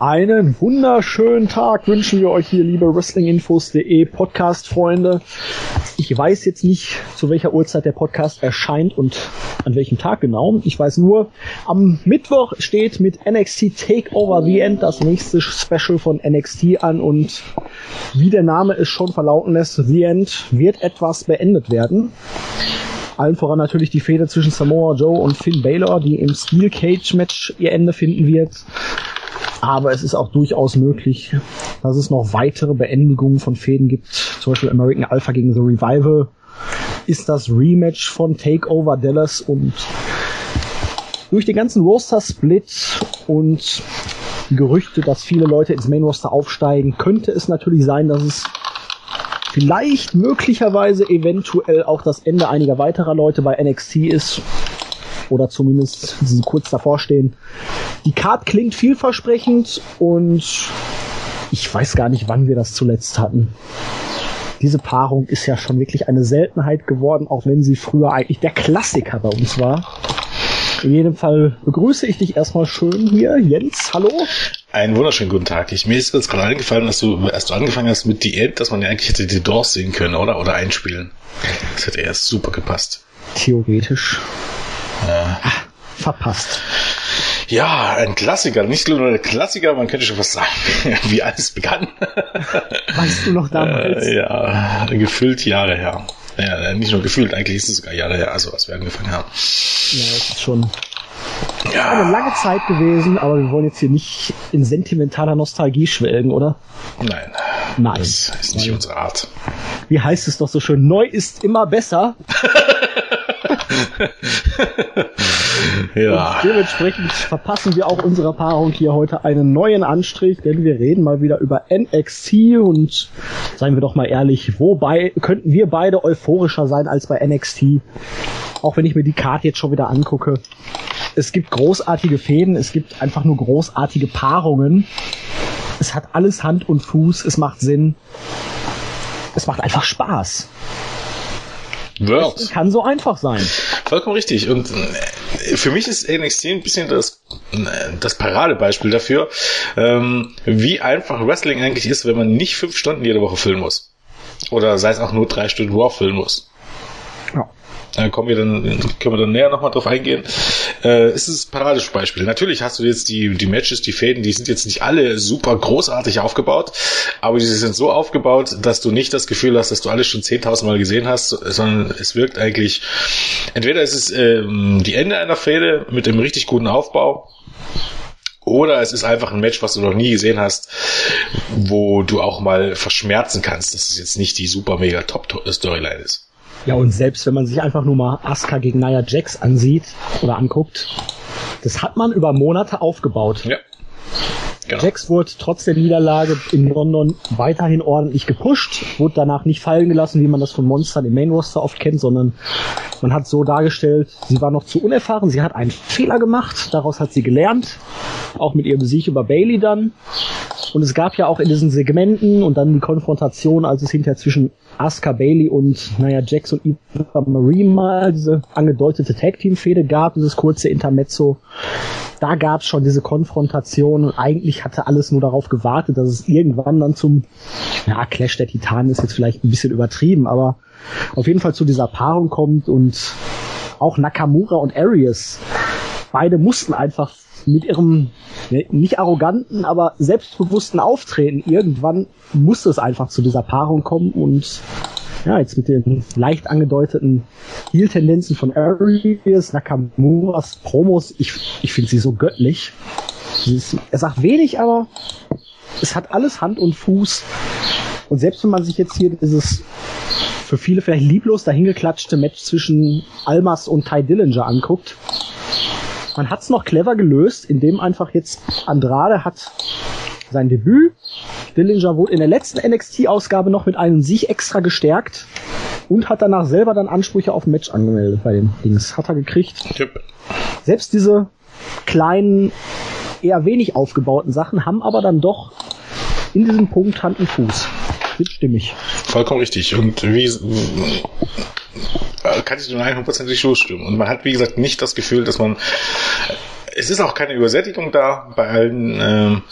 Einen wunderschönen Tag wünschen wir euch hier, liebe WrestlingInfos.de Podcast-Freunde. Ich weiß jetzt nicht, zu welcher Uhrzeit der Podcast erscheint und an welchem Tag genau. Ich weiß nur, am Mittwoch steht mit NXT Takeover The End das nächste Special von NXT an und wie der Name es schon verlauten lässt, The End wird etwas beendet werden. Allen voran natürlich die Fehde zwischen Samoa Joe und Finn Balor, die im Steel Cage Match ihr Ende finden wird. Aber es ist auch durchaus möglich, dass es noch weitere Beendigungen von Fäden gibt. Zum Beispiel American Alpha gegen The Revival ist das Rematch von Takeover Dallas und durch den ganzen Roster-Split und Gerüchte, dass viele Leute ins Main-Roster aufsteigen, könnte es natürlich sein, dass es vielleicht möglicherweise eventuell auch das Ende einiger weiterer Leute bei NXT ist. Oder zumindest kurz davor stehen. Die Card klingt vielversprechend und ich weiß gar nicht, wann wir das zuletzt hatten. Diese Paarung ist ja schon wirklich eine Seltenheit geworden, auch wenn sie früher eigentlich der Klassiker bei uns war. In jedem Fall begrüße ich dich erstmal schön hier. Jens, hallo. Einen wunderschönen guten Tag. Mir ist jetzt gerade eingefallen, dass du erst angefangen hast mit The End, dass man ja eigentlich hätte die Doors sehen können, oder? Oder einspielen. Das hätte erst super gepasst. Theoretisch. Ach, verpasst. Ja, ein Klassiker. Nicht nur ein Klassiker, man könnte schon fast sagen, wie alles begann. Weißt du noch damals? Ja, gefühlt Jahre her. Ja, nicht nur gefühlt, eigentlich ist es sogar Jahre her, also als wir angefangen haben. Ja, das ist schon eine lange Zeit gewesen, aber wir wollen jetzt hier nicht in sentimentaler Nostalgie schwelgen, oder? Nein. Nein. Das ist nicht unsere Art. Wie heißt es doch so schön? Neu ist immer besser. Ja. Und dementsprechend verpassen wir auch unserer Paarung hier heute einen neuen Anstrich, denn wir reden mal wieder über NXT und seien wir doch mal ehrlich, wobei könnten wir beide euphorischer sein als bei NXT, auch wenn ich mir die Karte jetzt schon wieder angucke. Es gibt großartige Fäden, es gibt einfach nur großartige Paarungen. Es hat alles Hand und Fuß, es macht Sinn. Es macht einfach Spaß. Das kann so einfach sein. Vollkommen richtig. Und für mich ist NXT ein bisschen das Paradebeispiel dafür, wie einfach Wrestling eigentlich ist, wenn man nicht 5 Stunden jede Woche füllen muss. Oder sei es auch nur 3 Stunden Raw füllen muss. Ja. Können wir dann näher nochmal drauf eingehen. Es ist ein Paradebeispiel. Natürlich hast du jetzt die Matches, die Fäden, die sind jetzt nicht alle super großartig aufgebaut, aber die sind so aufgebaut, dass du nicht das Gefühl hast, dass du alles schon 10.000 Mal gesehen hast, sondern es wirkt eigentlich, entweder ist es die Ende einer Fäde mit einem richtig guten Aufbau, oder es ist einfach ein Match, was du noch nie gesehen hast, wo du auch mal verschmerzen kannst, dass es jetzt nicht die super mega Top-Storyline ist. Ja, und selbst wenn man sich einfach nur mal Asuka gegen Nia Jax ansieht oder anguckt, das hat man über Monate aufgebaut. Ja. Genau. Jax wurde trotz der Niederlage in London weiterhin ordentlich gepusht, wurde danach nicht fallen gelassen, wie man das von Monstern im Main Roster oft kennt, sondern man hat so dargestellt, sie war noch zu unerfahren, sie hat einen Fehler gemacht, daraus hat sie gelernt, auch mit ihrem Sieg über Bayley dann. Und es gab ja auch in diesen Segmenten und dann die Konfrontation, als es hinterher zwischen Asuka Bayley und Jax und Eva Marie mal diese angedeutete Tag-Team-Fehde gab, dieses kurze Intermezzo. Da gab es schon diese Konfrontation und eigentlich hatte alles nur darauf gewartet, dass es irgendwann dann zum Clash der Titanen ist jetzt vielleicht ein bisschen übertrieben, aber auf jeden Fall zu dieser Paarung kommt und auch Nakamura und Arias, beide mussten einfach mit ihrem nicht arroganten, aber selbstbewussten Auftreten irgendwann musste es einfach zu dieser Paarung kommen und ja, jetzt mit den leicht angedeuteten Heel-Tendenzen von Arias, Nakamuras, Promos, ich finde sie so göttlich. Er sagt wenig, aber es hat alles Hand und Fuß. Und selbst wenn man sich jetzt hier dieses für viele vielleicht lieblos dahingeklatschte Match zwischen Almas und Ty Dillinger anguckt, man hat's noch clever gelöst, indem einfach jetzt Andrade hat sein Debüt. Dillinger wurde in der letzten NXT-Ausgabe noch mit einem Sieg extra gestärkt und hat danach selber dann Ansprüche auf ein Match angemeldet bei den Dings. Hat er gekriegt. Yep. Selbst diese kleinen, eher wenig aufgebauten Sachen haben aber dann doch in diesem Punkt Hand und Fuß. Sind stimmig. Vollkommen richtig. Und wie kann ich nur 100%ig zustimmen. Und man hat, wie gesagt, nicht das Gefühl, dass man... Es ist auch keine Übersättigung da bei allen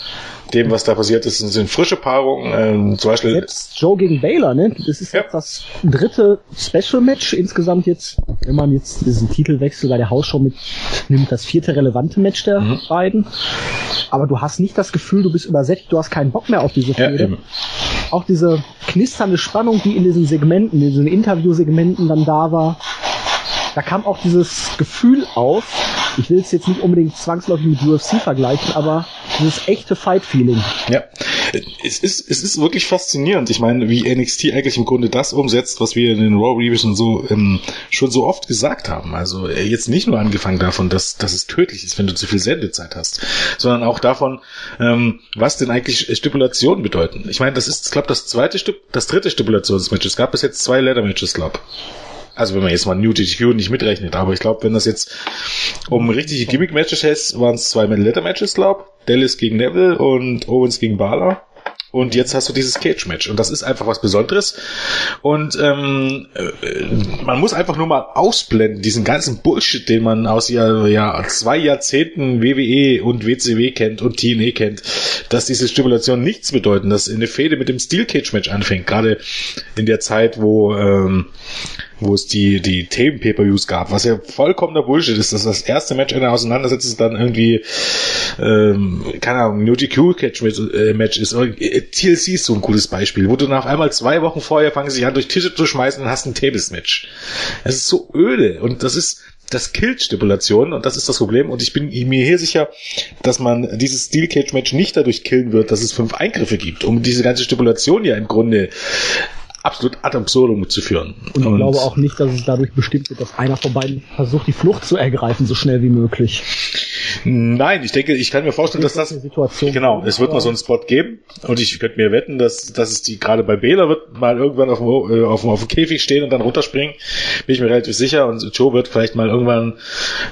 dem, was da passiert ist. Das sind frische Paarungen. Zum Beispiel jetzt Joe gegen Baylor, ne? Das ist jetzt das dritte Special-Match. Insgesamt jetzt, wenn man jetzt diesen Titelwechsel bei der Hausschau mitnimmt, das vierte relevante Match der beiden. Aber du hast nicht das Gefühl, du bist übersättigt, du hast keinen Bock mehr auf diese Fehde. Eben. Auch diese knisternde Spannung, die in diesen Segmenten, in diesen Interviewsegmenten dann da war, da kam auch dieses Gefühl auf, ich will es jetzt nicht unbedingt zwangsläufig mit UFC vergleichen, aber dieses echte Fight-Feeling. Ja, es ist wirklich faszinierend. Ich meine, wie NXT eigentlich im Grunde das umsetzt, was wir in den Raw Reviews und so schon so oft gesagt haben. Also jetzt nicht nur angefangen davon, dass es tödlich ist, wenn du zu viel Sendezeit hast, sondern auch davon, was denn eigentlich Stipulationen bedeuten. Ich meine, das ist, glaube ich, das dritte Stipulationsmatch. Es gab bis jetzt 2 Ladder-Matches, glaube ich. Also wenn man jetzt mal New DQ nicht mitrechnet, aber ich glaube, wenn das jetzt um richtige Gimmick-Matches heißt, waren es 2 Ladder-Matches, glaube ich. Dallas gegen Neville und Owens gegen Balor. Und jetzt hast du dieses Cage-Match. Und das ist einfach was Besonderes. Und man muss einfach nur mal ausblenden, diesen ganzen Bullshit, den man aus 2 Jahrzehnten WWE und WCW kennt und TNA kennt, dass diese Stipulationen nichts bedeuten, dass eine Fehde mit dem Steel-Cage-Match anfängt. Gerade in der Zeit, wo es die Themen-Pay-Per-Views gab, was ja vollkommener Bullshit ist, dass das erste Match einer Auseinandersetzung dann irgendwie keine Ahnung, New DQ-Match ist. TLC ist so ein gutes Beispiel, wo du nach einmal 2 Wochen vorher fangen sich an, durch Tische zu schmeißen und hast ein Tables-Match. Es ist so öde und das killt Stipulationen und das ist das Problem und ich bin mir hier sicher, dass man dieses Steel Cage Match nicht dadurch killen wird, dass es 5 Eingriffe gibt, um diese ganze Stipulation ja im Grunde absolut ad absurdum zu führen. Und ich glaube auch nicht, dass es dadurch bestimmt wird, dass einer von beiden versucht, die Flucht zu ergreifen, so schnell wie möglich. Nein, ich denke, ich kann mir vorstellen, dass das... Genau, es wird mal so einen Spot geben und ich könnte mir wetten, dass es die gerade bei Baylor wird mal irgendwann auf dem Käfig stehen und dann runterspringen. Bin ich mir relativ sicher und Joe wird vielleicht mal irgendwann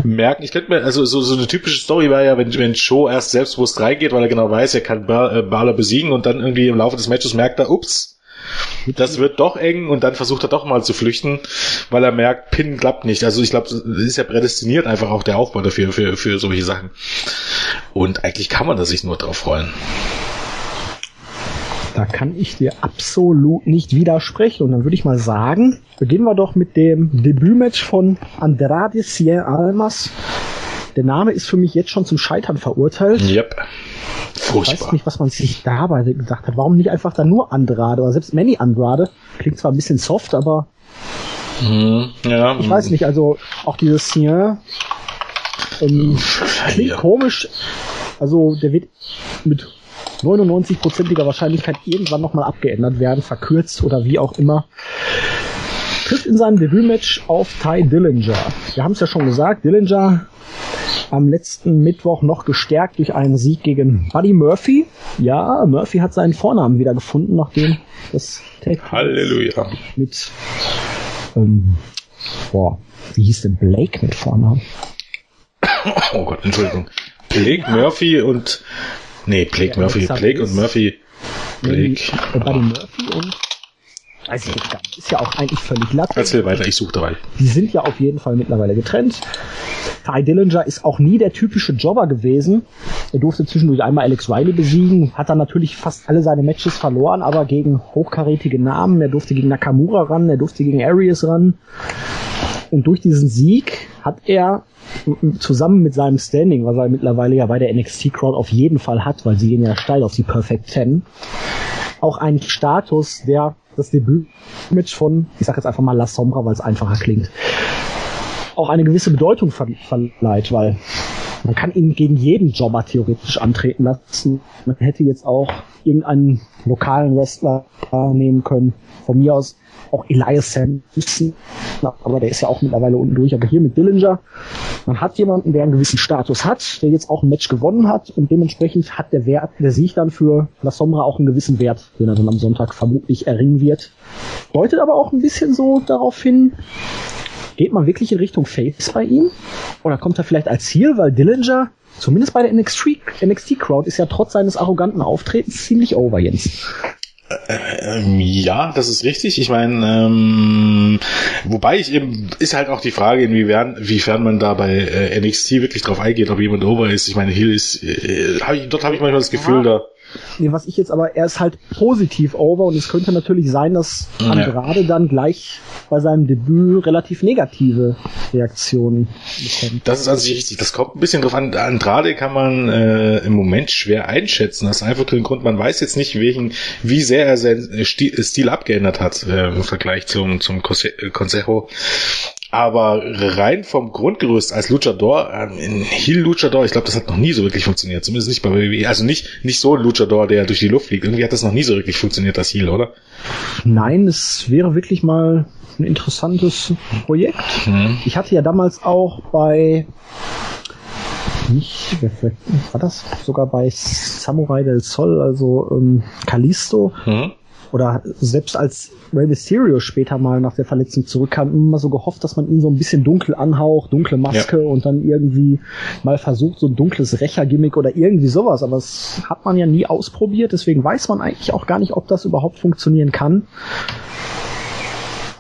merken. Ich könnte mir, also so eine typische Story wäre ja, wenn Joe erst selbstbewusst reingeht, weil er genau weiß, er kann Balor besiegen und dann irgendwie im Laufe des Matches merkt er, ups, das wird doch eng und dann versucht er doch mal zu flüchten, weil er merkt, Pin klappt nicht. Also ich glaube, das ist ja prädestiniert einfach auch der Aufbau dafür, für solche Sachen. Und eigentlich kann man da sich nur drauf freuen. Da kann ich dir absolut nicht widersprechen. Und dann würde ich mal sagen, beginnen wir doch mit dem Debütmatch von Andrade Cien Almas. Der Name ist für mich jetzt schon zum Scheitern verurteilt. Yep. Furchtbar. Ich weiß nicht, was man sich dabei gedacht hat. Warum nicht einfach da nur Andrade oder selbst Manny Andrade? Klingt zwar ein bisschen soft, aber ja. Ich weiß nicht, also auch dieses hier klingt komisch. Also der wird mit 99%iger Wahrscheinlichkeit irgendwann nochmal abgeändert werden, verkürzt oder wie auch immer. Trifft in seinem Debütmatch auf Ty Dillinger. Wir haben es ja schon gesagt, Dillinger am letzten Mittwoch noch gestärkt durch einen Sieg gegen Buddy Murphy. Ja, Murphy hat seinen Vornamen wieder gefunden, nachdem das Tag Halleluja mit wie hieß denn Blake mit Vornamen? Oh Gott, Entschuldigung. Buddy Murphy und weiß ich nicht ganz. Ist ja auch eigentlich völlig glatt. Erzähl weiter, ich suche dabei. Die sind ja auf jeden Fall mittlerweile getrennt. Ty Dillinger ist auch nie der typische Jobber gewesen. Er durfte zwischendurch einmal Alex Riley besiegen, hat dann natürlich fast alle seine Matches verloren, aber gegen hochkarätige Namen. Er durfte gegen Nakamura ran, er durfte gegen Arias ran. Und durch diesen Sieg hat er zusammen mit seinem Standing, was er mittlerweile ja bei der NXT-Crowd auf jeden Fall hat, weil sie gehen ja steil auf die Perfect 10, auch einen Status, der das Debütmatch von, ich sag jetzt einfach mal La Sombra, weil es einfacher klingt, auch eine gewisse Bedeutung verleiht, weil man kann ihn gegen jeden Jobber theoretisch antreten lassen. Man hätte jetzt auch irgendeinen lokalen Wrestler nehmen können. Von mir aus auch Elias Sampson, aber der ist ja auch mittlerweile unten durch. Aber hier mit Dillinger, man hat jemanden, der einen gewissen Status hat, der jetzt auch ein Match gewonnen hat und dementsprechend hat der Sieg dann für La Sombra auch einen gewissen Wert, den er dann am Sonntag vermutlich erringen wird. Deutet aber auch ein bisschen so darauf hin, geht man wirklich in Richtung Face bei ihm? Oder kommt er vielleicht als Heel, weil Dillinger, zumindest bei der NXT-Crowd, ist ja trotz seines arroganten Auftretens ziemlich over, Jens. Ja, das ist richtig. Ich meine, wobei ich eben, ist halt auch die Frage, inwiefern man da bei NXT wirklich drauf eingeht, ob jemand over ist. Ich meine, Heel ist, dort habe ich manchmal das Gefühl, da Nee, was ich jetzt aber, er ist halt positiv over und es könnte natürlich sein, dass Andrade dann gleich bei seinem Debüt relativ negative Reaktionen bekommt. Das ist also richtig, das kommt ein bisschen drauf an. Andrade kann man im Moment schwer einschätzen. Das ist einfach den Grund, man weiß jetzt nicht, wie sehr er seinen Stil abgeändert hat im Vergleich zum Consejo. Aber rein vom Grundgerüst als Luchador, ein Heel-Luchador, ich glaube, das hat noch nie so wirklich funktioniert. Zumindest nicht bei WWE. Also nicht so ein Luchador, der durch die Luft fliegt. Irgendwie hat das noch nie so wirklich funktioniert, das Heel, oder? Nein, es wäre wirklich mal ein interessantes Projekt. Mhm. Ich hatte ja damals auch sogar bei Samurai del Sol, also Kalisto, oder selbst als Rey Mysterio später mal nach der Verletzung zurückkam, immer so gehofft, dass man ihn so ein bisschen dunkel anhaucht, dunkle Maske und dann irgendwie mal versucht, so ein dunkles Rächer-Gimmick oder irgendwie sowas. Aber das hat man ja nie ausprobiert, deswegen weiß man eigentlich auch gar nicht, ob das überhaupt funktionieren kann.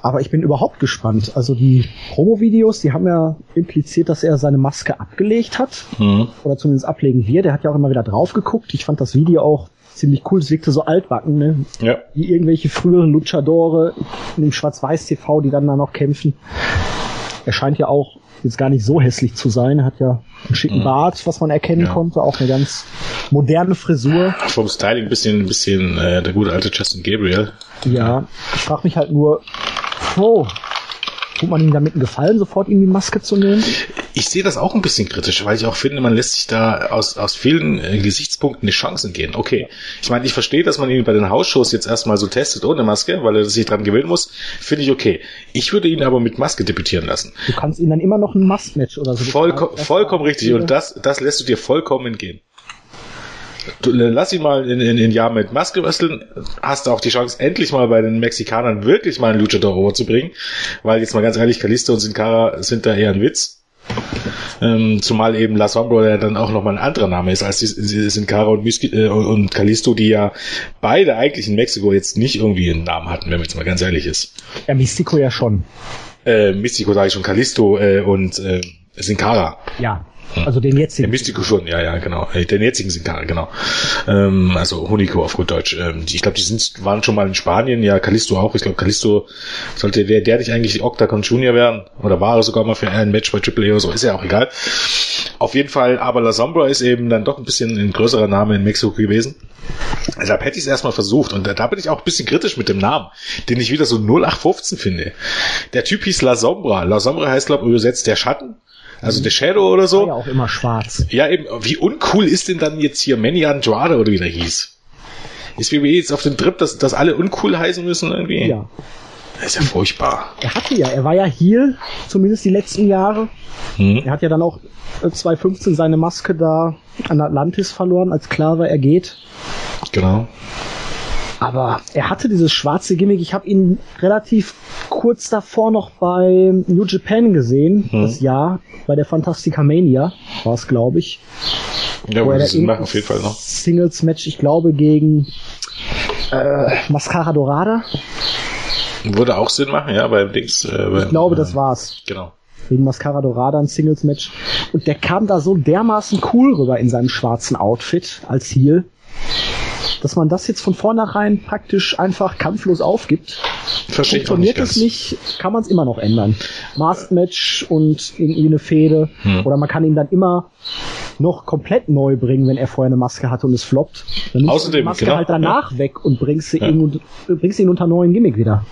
Aber ich bin überhaupt gespannt. Also die Promo-Videos, die haben ja impliziert, dass er seine Maske abgelegt hat. Mhm. Oder zumindest ablegen wird. Der hat ja auch immer wieder drauf geguckt. Ich fand das Video auch ziemlich cool. Es wirkte so altbacken, ne? Ja. Wie irgendwelche früheren Luchadore in dem Schwarz-Weiß-TV, die dann da noch kämpfen. Er scheint ja auch jetzt gar nicht so hässlich zu sein. Er hat ja einen schicken Bart, was man erkennen konnte. Auch eine ganz moderne Frisur. Vom Styling ein bisschen der gute alte Justin Gabriel. Ja. Ich frage mich halt nur, tut man ihm damit einen Gefallen, sofort ihm die Maske zu nehmen? Ich sehe das auch ein bisschen kritisch, weil ich auch finde, man lässt sich da aus vielen Gesichtspunkten die Chancen gehen. Okay, ich meine, ich verstehe, dass man ihn bei den Hausshows jetzt erstmal so testet ohne Maske, weil er sich dran gewöhnen muss. Finde ich okay. Ich würde ihn aber mit Maske debütieren lassen. Du kannst ihn dann immer noch ein Must-Match oder so. Vollkommen richtig. Und das lässt du dir vollkommen entgehen. Lass ihn mal in Jahren mit Maske wresteln, hast du auch die Chance, endlich mal bei den Mexikanern wirklich mal einen Luchador rüberzubringen, weil jetzt mal ganz ehrlich, Kalisto und Sin Cara sind da eher ein Witz, zumal eben La Sombra der dann auch nochmal ein anderer Name ist als Sin Cara und Kalisto, die ja beide eigentlich in Mexiko jetzt nicht irgendwie einen Namen hatten, wenn man jetzt mal ganz ehrlich ist. Ja, Mystico ja schon. Mystico sage ich schon, Kalisto und Sin Cara. Ja. Also den jetzigen. Der Mystico schon, ja, genau. Den jetzigen Sin Cara, genau. Also Hunico auf gut Deutsch. Ich glaube, waren schon mal in Spanien, ja, Kalisto auch. Ich glaube, Kalisto sollte der nicht eigentlich Octagon Junior werden. Oder war er sogar mal für ein Match bei Triple A oder so, ist ja auch egal. Auf jeden Fall, aber La Sombra ist eben dann doch ein bisschen ein größerer Name in Mexiko gewesen. Deshalb hätte ich es erstmal versucht. Und da bin ich auch ein bisschen kritisch mit dem Namen, den ich wieder so 0815 finde. Der Typ hieß La Sombra. La Sombra heißt, glaube ich, übersetzt der Schatten. Also der Shadow oder so. War ja auch immer schwarz. Ja, eben. Wie uncool ist denn dann jetzt hier Manny Andrade oder wie der hieß? Ist WWE jetzt auf dem Trip, dass alle uncool heißen müssen irgendwie? Ja. Das ist ja furchtbar. Er war ja Heel, zumindest die letzten Jahre. Er hat ja dann auch 2015 seine Maske da an Atlantis verloren, als klar war, er geht. Genau. Aber er hatte dieses schwarze Gimmick. Ich habe ihn relativ kurz davor noch bei New Japan gesehen. Das Jahr bei der Fantastica Mania war es, glaube ich. Ja, aber das macht auf jeden Fall noch. Singles-Match, ich glaube, gegen Mascara Dorada. Würde auch Sinn machen, ja, beim Dings. Ich glaube, das war's. Genau. Wegen Mascara Dorada ein Singles-Match. Und der kam da so dermaßen cool rüber in seinem schwarzen Outfit als Heel, dass man das jetzt von vornherein praktisch einfach kampflos aufgibt. Verstehe ich auch nicht ganz. Funktioniert es nicht, kann man es immer noch ändern. Masked-Match und irgendwie eine Fehde. Oder man kann ihn dann immer noch komplett neu bringen, wenn er vorher eine Maske hatte und es floppt. Dann nimmst du die Maske halt danach weg und bringst sie ihn unter neuen Gimmick wieder.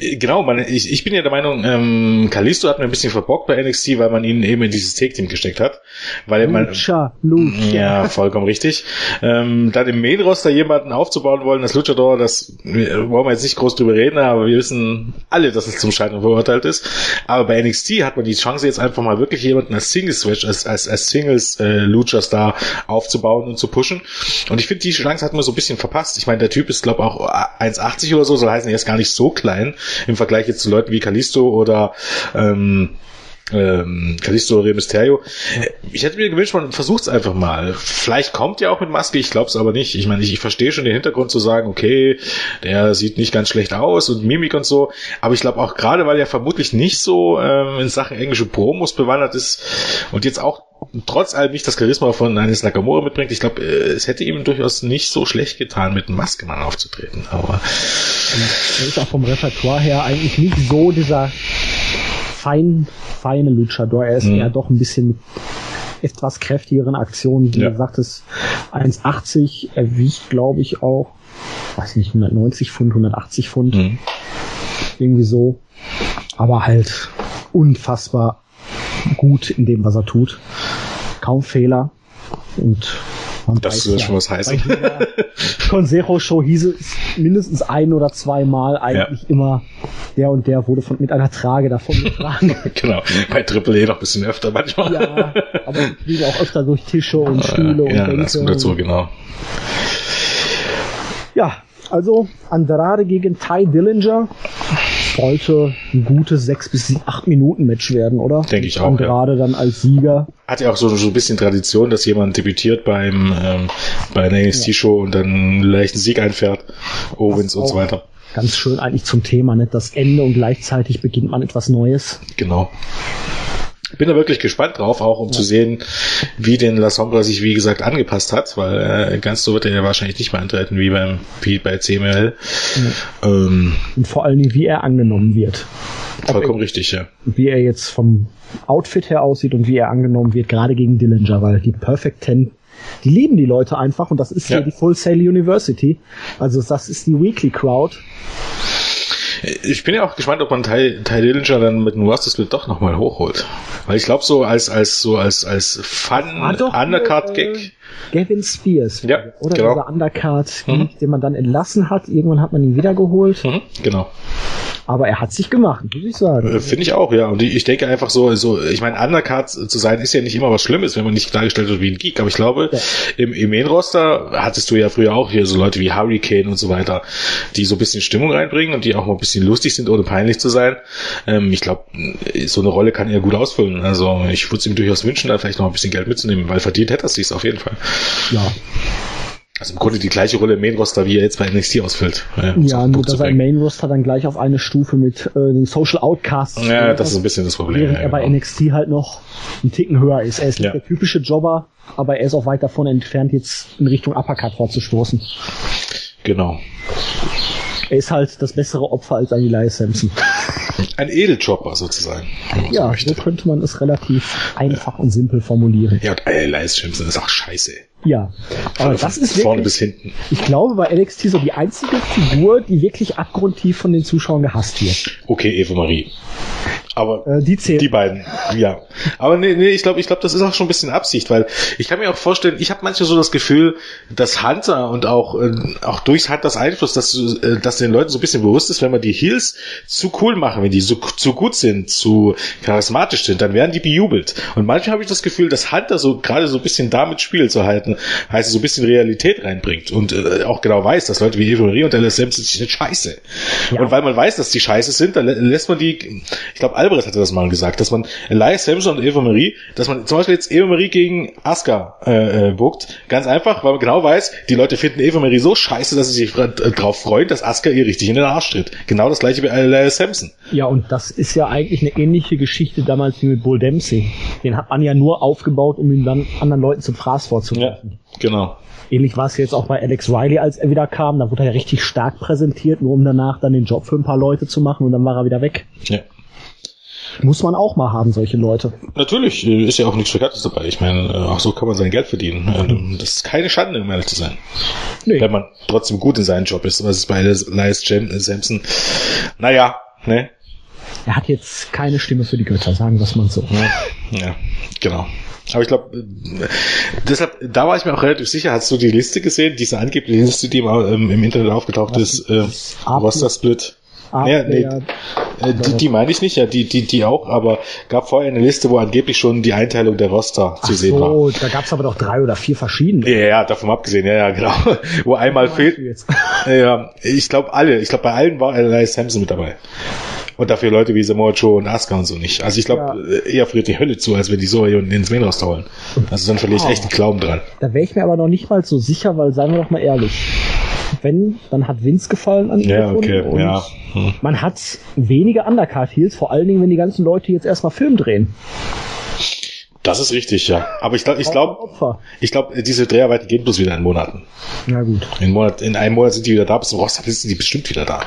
Genau, ich bin ja der Meinung, Kalisto hat mir ein bisschen verbockt bei NXT, weil man ihn eben in dieses Tag-Team gesteckt hat. Weil Lucha. Ja, vollkommen richtig. Dann im Main-Roster jemanden aufzubauen wollen, das Luchador, das wollen wir jetzt nicht groß drüber reden, aber wir wissen alle, dass es zum Scheitern verurteilt ist. Aber bei NXT hat man die Chance, jetzt einfach mal wirklich jemanden als Singles-Switch, als Singles Lucha-Star aufzubauen und zu pushen. Und ich finde, die Chance hat man so ein bisschen verpasst. Ich meine, der Typ ist, glaube ich, auch 1,80 oder so, soll heißen, er ist gar nicht so klein im Vergleich jetzt zu Leuten wie Kalisto oder Kalisto Rey Mysterio. Ich hätte mir gewünscht, man versucht es einfach mal. Vielleicht kommt ja auch mit Maske, ich glaube es aber nicht. Ich meine, ich verstehe schon den Hintergrund zu sagen, okay, der sieht nicht ganz schlecht aus und Mimik und so, aber ich glaube auch gerade, weil er vermutlich nicht so in Sachen englische Promos bewandert ist und jetzt auch trotz allem nicht das Charisma von Anis Nakamura mitbringt. Ich glaube, es hätte ihm durchaus nicht so schlecht getan, mit Maskenmann aufzutreten. Aber er ist auch vom Repertoire her eigentlich nicht so dieser feine Luchador. Er ist eher doch ein bisschen mit etwas kräftigeren Aktionen. Wie gesagt, ist 1,80. Er wiegt, glaube ich, auch, weiß nicht, 190 Pfund, 180 Pfund. Mhm. Irgendwie so. Aber halt unfassbar gut in dem, was er tut. Kaum Fehler. Und das soll schon was heißen. Consejo-Show hieß es mindestens ein- oder zweimal eigentlich immer, der und der wurde mit einer Trage davon getragen. Genau, bei Triple E noch ein bisschen öfter manchmal. Ja, aber fliegen auch öfter durch Tische und Stühle und Bänke. Ja, das kommt dazu, genau. Ja, also Andrade gegen Ty Dillinger sollte ein gutes 6 bis 8 Minuten Match werden, oder? Denke ich auch. Und gerade dann als Sieger. Hat ja auch so ein bisschen Tradition, dass jemand debütiert bei einer NXT-Show und dann einen leichten Sieg einfährt. Owens und so weiter. Ganz schön eigentlich zum Thema, nicht? Das Ende und gleichzeitig beginnt man etwas Neues. Genau. Bin da wirklich gespannt drauf, auch um zu sehen, wie den La Sombra sich, wie gesagt, angepasst hat, weil ganz so wird er ja wahrscheinlich nicht mehr antreten wie bei CML. Ja. Und vor allen Dingen, wie er angenommen wird. Vollkommen richtig, ja. Wie er jetzt vom Outfit her aussieht und wie er angenommen wird, gerade gegen Dillinger, weil die Perfect Ten, die lieben die Leute einfach und das ist ja die Full Sail University. Also das ist die Weekly Crowd. Ich bin ja auch gespannt, ob man Ty Dillinger dann mit dem Roster Split doch nochmal hochholt. Weil ich glaube, als Fun-Undercard-Gag. Gavin Spears. Ja, oder genau. Dieser Undercard, den man dann entlassen hat. Irgendwann hat man ihn wiedergeholt. Mhm, genau. Aber er hat sich gemacht, muss ich sagen. Finde ich auch, ja. Und ich denke einfach so, ich meine, Undercard zu sein ist ja nicht immer was Schlimmes, wenn man nicht dargestellt wird wie ein Geek. Aber ich glaube, im Main-Roster hattest du ja früher auch hier so Leute wie Hurricane und so weiter, die so ein bisschen Stimmung reinbringen und die auch mal ein bisschen lustig sind, ohne peinlich zu sein. Ich glaube, so eine Rolle kann er gut ausfüllen. Also ich würde es ihm durchaus wünschen, da vielleicht noch ein bisschen Geld mitzunehmen, weil verdient hätte er es auf jeden Fall. Ja. Also im Grunde die gleiche Rolle im Main-Roster, wie er jetzt bei NXT ausfüllt. Ja, nur dass er im Main-Roster dann gleich auf eine Stufe mit den Social Outcasts. Ja, das ist ein bisschen das Problem. Während er bei NXT halt noch einen Ticken höher ist. Er ist der typische Jobber, aber er ist auch weit davon entfernt, jetzt in Richtung Uppercut vorzustoßen. Genau. Er ist halt das bessere Opfer als Angelina Sampson. Ein Edeljobber sozusagen. Ja, so könnte man es relativ einfach und simpel formulieren. Ja, und Angelina Sampson ist auch scheiße. Ja, aber das ist wirklich, vorne bis hinten. Ich glaube, bei NXT so die einzige Figur, die wirklich abgrundtief von den Zuschauern gehasst wird. Okay, Eva Marie. Aber die beiden, ja. Aber nee, ich glaube, das ist auch schon ein bisschen Absicht, weil ich kann mir auch vorstellen, ich habe manchmal so das Gefühl, dass Hunter und auch durchs Hunters Einfluss, dass den Leuten so ein bisschen bewusst ist, wenn man die Heels zu cool machen, wenn die so zu gut sind, zu charismatisch sind, dann werden die bejubelt. Und manchmal habe ich das Gefühl, dass Hunter so gerade so ein bisschen damit Spiel zu halten, heißt so ein bisschen Realität reinbringt und auch genau weiß, dass Leute wie Eva Marie und Alice Sampson sich nicht scheiße. Ja. Und weil man weiß, dass die scheiße sind, dann lässt man die, ich glaube, Alvarez hatte das mal gesagt, dass man Elias Sampson und Eva Marie, dass man zum Beispiel jetzt Eva Marie gegen Asuka bookt, ganz einfach, weil man genau weiß, die Leute finden Eva Marie so scheiße, dass sie sich drauf freuen, dass Asuka ihr richtig in den Arsch tritt. Genau das gleiche bei Elias Sampson. Ja, und das ist ja eigentlich eine ähnliche Geschichte damals wie mit Bull Dempsey. Den hat man ja nur aufgebaut, um ihn dann anderen Leuten zum Fraß vorzuwerfen. Ja, genau. Ähnlich war es jetzt auch bei Alex Riley, als er wieder kam. Da wurde er ja richtig stark präsentiert, nur um danach dann den Job für ein paar Leute zu machen und dann war er wieder weg. Ja. Muss man auch mal haben, solche Leute. Natürlich, ist ja auch nichts Verkehrtes dabei. Ich meine, auch so kann man sein Geld verdienen. Das ist keine Schande, um ehrlich zu sein. Nee. Wenn man trotzdem gut in seinem Job ist, was ist bei Elias Sampson. Naja, ne? Er hat jetzt keine Stimme für die Götter, sagen wir es mal so. Ja, genau. Aber ich glaube, deshalb, da war ich mir auch relativ sicher, hast du die Liste gesehen, diese angebliche Liste, die im Internet aufgetaucht ist, Roster Split. Ja, nee, die meine ich nicht, ja, die auch, aber gab vorher eine Liste, wo angeblich schon die Einteilung der Roster zu sehen war. Oh, da gab es aber doch 3 oder 4 verschiedene. Ja, davon abgesehen, ja, genau. Wo einmal fehlt. Ja, ich glaube bei allen war Elias Sampson mit dabei. Und dafür Leute wie Samoa Joe und Asuka und so nicht. Also ich glaube, eher friert die Hölle zu, als wenn die so hier unten ins Main Roster holen. Also dann verliere ich echt den Glauben dran. Da wäre ich mir aber noch nicht mal so sicher, weil, seien wir doch mal ehrlich, wenn, dann hat Vince Gefallen an ihm gefunden. Okay, ja. Man hat weniger Undercard-Heels, vor allen Dingen, wenn die ganzen Leute jetzt erstmal Film drehen. Das ist richtig, ja. Aber ich glaube, diese Dreharbeiten gehen bloß wieder in Monaten. Na gut. In einem Monat sind die wieder da, bis zum Rostock sind die bestimmt wieder da.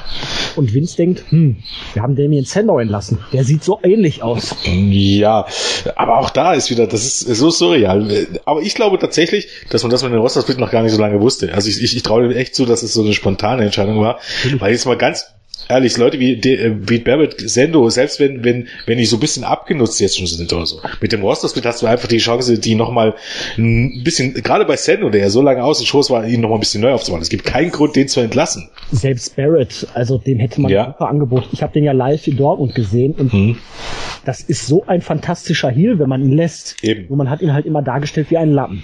Und Vince denkt, wir haben Damien Sandow entlassen. Der sieht so ähnlich aus. Ja, aber auch da ist wieder, das ist so surreal. Aber ich glaube tatsächlich, dass man das mit dem Roster-Split noch gar nicht so lange wusste. Also ich traue dem echt zu, dass es so eine spontane Entscheidung war. Weil jetzt mal ganz ehrlich, Leute wie Barrett, Sandow, selbst wenn die so ein bisschen abgenutzt jetzt schon sind oder so, mit dem Roster-Split hast du einfach die Chance, die nochmal ein bisschen, gerade bei Sandow, der ja so lange aus den Shows war, ihn nochmal ein bisschen neu aufzumachen. Es gibt keinen Grund, den zu entlassen. Selbst Barrett, also dem hätte man super Angebot. Ich habe den ja live in Dortmund gesehen und das ist so ein fantastischer Heel, wenn man ihn lässt. Eben. Nur man hat ihn halt immer dargestellt wie einen Lappen.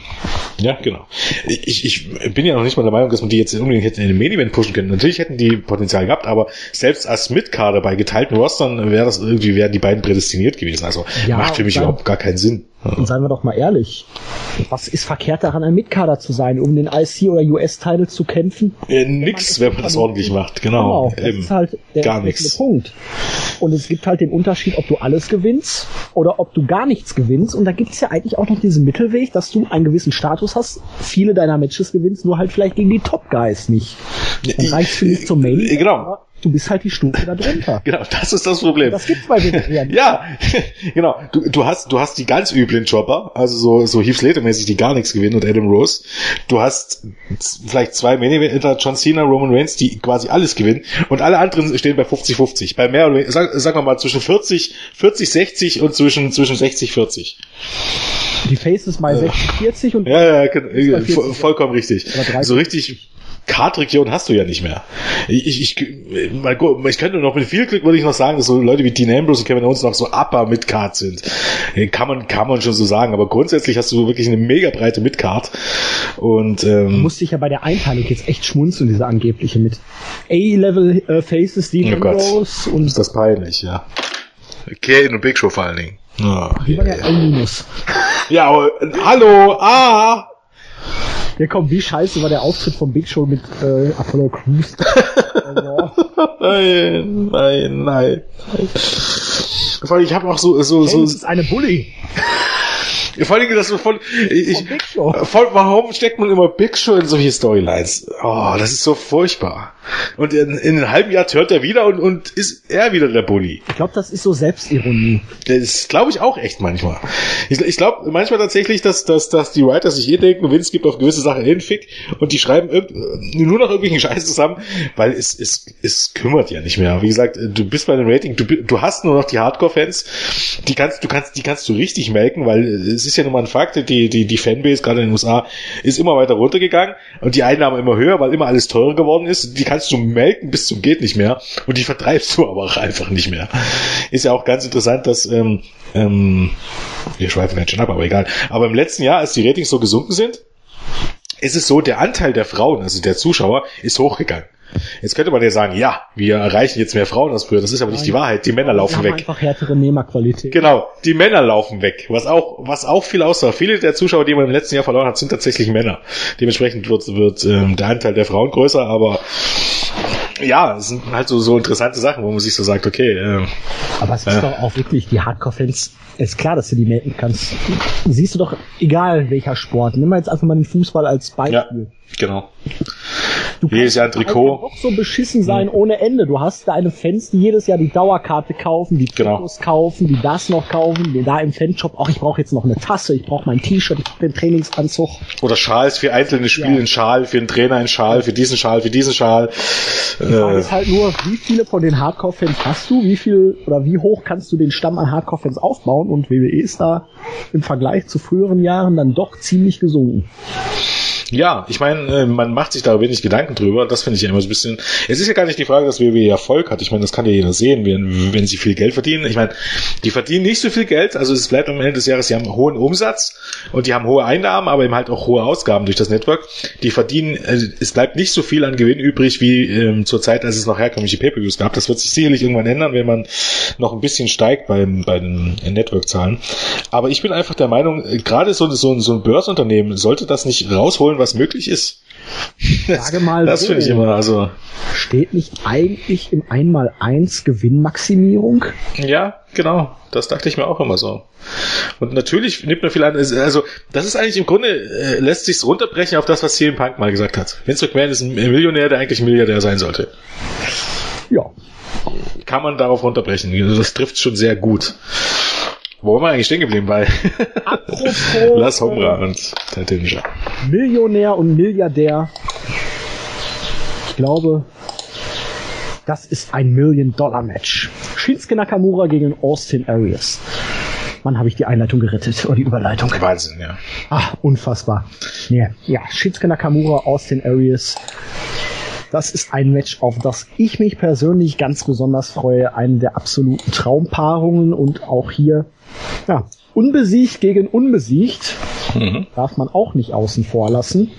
Ja, genau. Ich bin ja noch nicht mal der Meinung, dass man die jetzt unbedingt hätten in den Main-Event pushen können. Natürlich hätten die Potenzial gehabt, aber selbst als Mid-Kader bei geteilten Rostern wären die beiden prädestiniert gewesen. Also ja, macht für mich überhaupt gar keinen Sinn. Und seien wir doch mal ehrlich, was ist verkehrt daran, ein Mid-Kader zu sein, um den IC- oder US-Title zu kämpfen? Nix, wenn man das ordentlich macht, genau. Das ist halt der Punkt. Und es gibt halt den Unterschied, ob du alles gewinnst oder ob du gar nichts gewinnst. Und da gibt es ja eigentlich auch noch diesen Mittelweg, dass du einen gewissen Status hast, viele deiner Matches gewinnst, nur halt vielleicht gegen die Top-Guys nicht. Dann reicht es für dich zum Main. Genau. Du bist halt die Stufe da drunter. Genau, das ist das Problem. Das gibt's bei WWE. Ja, genau. Du hast die ganz üblen Chopper, also so Heath Slater-mäßig, die gar nichts gewinnen, und Adam Rose. Du hast vielleicht zwei Main-Eventer, John Cena, Roman Reigns, die quasi alles gewinnen, und alle anderen stehen bei 50-50. Bei mehr oder sagen wir mal zwischen 40-60 und zwischen 60-40. Die Faces mal 60-40 und ja, vollkommen richtig. So richtig Card-Region hast du ja nicht mehr. Ich könnte noch mit viel Glück, würde ich noch sagen, dass so Leute wie Dean Ambrose und Kevin Owens noch so upper Mid-Card sind. Kann man schon so sagen, aber grundsätzlich hast du wirklich eine mega breite Mid-Card. Und musste ich ja bei der Einteilung jetzt echt schmunzeln, diese angebliche mit A-Level Faces, Dean Ambrose und ist das peinlich, ja. Kane und Big Show vor allen Dingen. Oh, ja, aber hallo, Ja komm, wie scheiße war der Auftritt von Big Show mit Apollo Crews? Nein. Vor allem, ich habe auch so. Das ist eine Bully. Vor allem, das warum steckt man immer Big Show in solche Storylines? Oh, das ist so furchtbar. Und in einem halben Jahr turnt er wieder und ist er wieder der Bully. Ich glaube, das ist so Selbstironie. Das glaube ich auch echt manchmal. Ich glaube manchmal tatsächlich, dass die Writers sich denken, Vince gibt auf gewisse Sachen hin, Fick, und die schreiben nur noch irgendwelchen Scheiß zusammen, weil es kümmert ja nicht mehr. Wie gesagt, du bist bei dem Rating, du hast nur noch die Hardcore-Fans, die kannst du richtig melken, weil es ist ja nun mal ein Fakt, die Fanbase, gerade in den USA, ist immer weiter runtergegangen und die Einnahmen immer höher, weil immer alles teurer geworden ist. Die kannst du melken bis zum geht nicht mehr und die vertreibst du aber auch einfach nicht mehr. Ist ja auch ganz interessant, dass wir schweifen jetzt schon ab, aber egal. Aber im letzten Jahr, als die Ratings so gesunken sind, ist es so, der Anteil der Frauen, also der Zuschauer, ist hochgegangen. Jetzt könnte man ja sagen, ja, wir erreichen jetzt mehr Frauen als früher. Das ist aber nicht die Wahrheit. Die Männer laufen weg. Einfach härtere Nehmerqualität. Genau, die Männer laufen weg. Was auch viel aussah. Viele der Zuschauer, die man im letzten Jahr verloren hat, sind tatsächlich Männer. Dementsprechend wird der Anteil der Frauen größer, aber ja, es sind halt so interessante Sachen, wo man sich so sagt, okay. Aber es ist doch auch wirklich, die Hardcore-Fans, ist klar, dass du die melden kannst. Siehst du doch, egal welcher Sport. Nimm mal jetzt einfach mal den Fußball als Beispiel. Ja, genau. Du jedes Jahr ein Trikot. Auch so beschissen sein ohne Ende. Du hast deine Fans, die jedes Jahr die Dauerkarte kaufen, die Trikots kaufen, die das noch kaufen, die da im Fanshop, ach, ich brauche jetzt noch eine Tasse, ich brauche mein T-Shirt, ich brauche den Trainingsanzug. Oder Schals für einzelne Spiele, ein Schal, für einen Trainer ein Schal, für diesen Schal, für diesen Schal. Die Frage ist halt nur, wie viele von den Hardcore-Fans hast du, wie viel oder wie hoch kannst du den Stamm an Hardcore-Fans aufbauen, und WWE ist da im Vergleich zu früheren Jahren dann doch ziemlich gesunken. Ja, ich meine, man macht sich da wenig Gedanken drüber. Das finde ich ja immer so ein bisschen. Es ist ja gar nicht die Frage, dass WWE Erfolg hat. Ich meine, das kann ja jeder sehen, wenn sie viel Geld verdienen. Ich meine, die verdienen nicht so viel Geld. Also es bleibt am Ende des Jahres, sie haben einen hohen Umsatz und die haben hohe Einnahmen, aber eben halt auch hohe Ausgaben durch das Network. Die verdienen, es bleibt nicht so viel an Gewinn übrig wie zur Zeit, als es noch herkömmliche Pay-Per-Views gab. Das wird sich sicherlich irgendwann ändern, wenn man noch ein bisschen steigt bei den Network-Zahlen. Aber ich bin einfach der Meinung, gerade so ein Börsenunternehmen sollte das nicht rausholen, was möglich ist. Sage mal, das finde ich immer, also. Steht nicht eigentlich im 1x1 Gewinnmaximierung? Ja, genau. Das dachte ich mir auch immer so. Und natürlich nimmt man viel an, also, das ist eigentlich im Grunde, lässt sich's runterbrechen auf das, was CM Punk mal gesagt hat. Vince McMahon ist ein Millionär, der eigentlich Milliardär sein sollte. Ja. Kann man darauf runterbrechen. Das trifft schon sehr gut. Wo waren wir eigentlich stehen geblieben bei? Apropos Las Hombra und der Dillinger. Millionär und Milliardär. Ich glaube, das ist ein $1 Million Match. Shinsuke Nakamura gegen Austin Aries. Wann habe ich die Einleitung gerettet? Oder die Überleitung? Wahnsinn, ja. Ach, unfassbar. Yeah. Ja, Shinsuke Nakamura, Austin Aries. Das ist ein Match, auf das ich mich persönlich ganz besonders freue. Eine der absoluten Traumpaarungen und auch hier, ja, unbesiegt gegen unbesiegt. Darf man auch nicht außen vor lassen.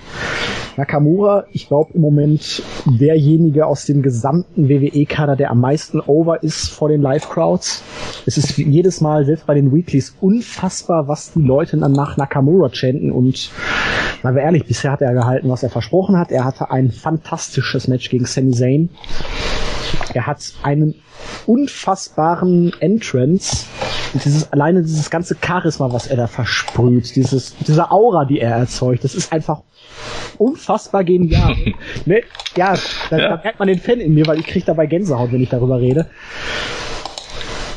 Nakamura, ich glaube im Moment derjenige aus dem gesamten WWE-Kader, der am meisten over ist vor den Live-Crowds. Es ist jedes Mal, selbst bei den Weeklies, unfassbar, was die Leute dann nach Nakamura chanten. Und seien wir ehrlich, bisher hat er gehalten, was er versprochen hat. Er hatte ein fantastisches Match gegen Sami Zayn. Er hat einen unfassbaren Entrance. Und alleine dieses ganze Charisma, was er da versprüht, diese Aura, die er erzeugt, das ist einfach unfassbar genial. Ne? Ja, da merkt man den Fan in mir, weil ich kriege dabei Gänsehaut, wenn ich darüber rede.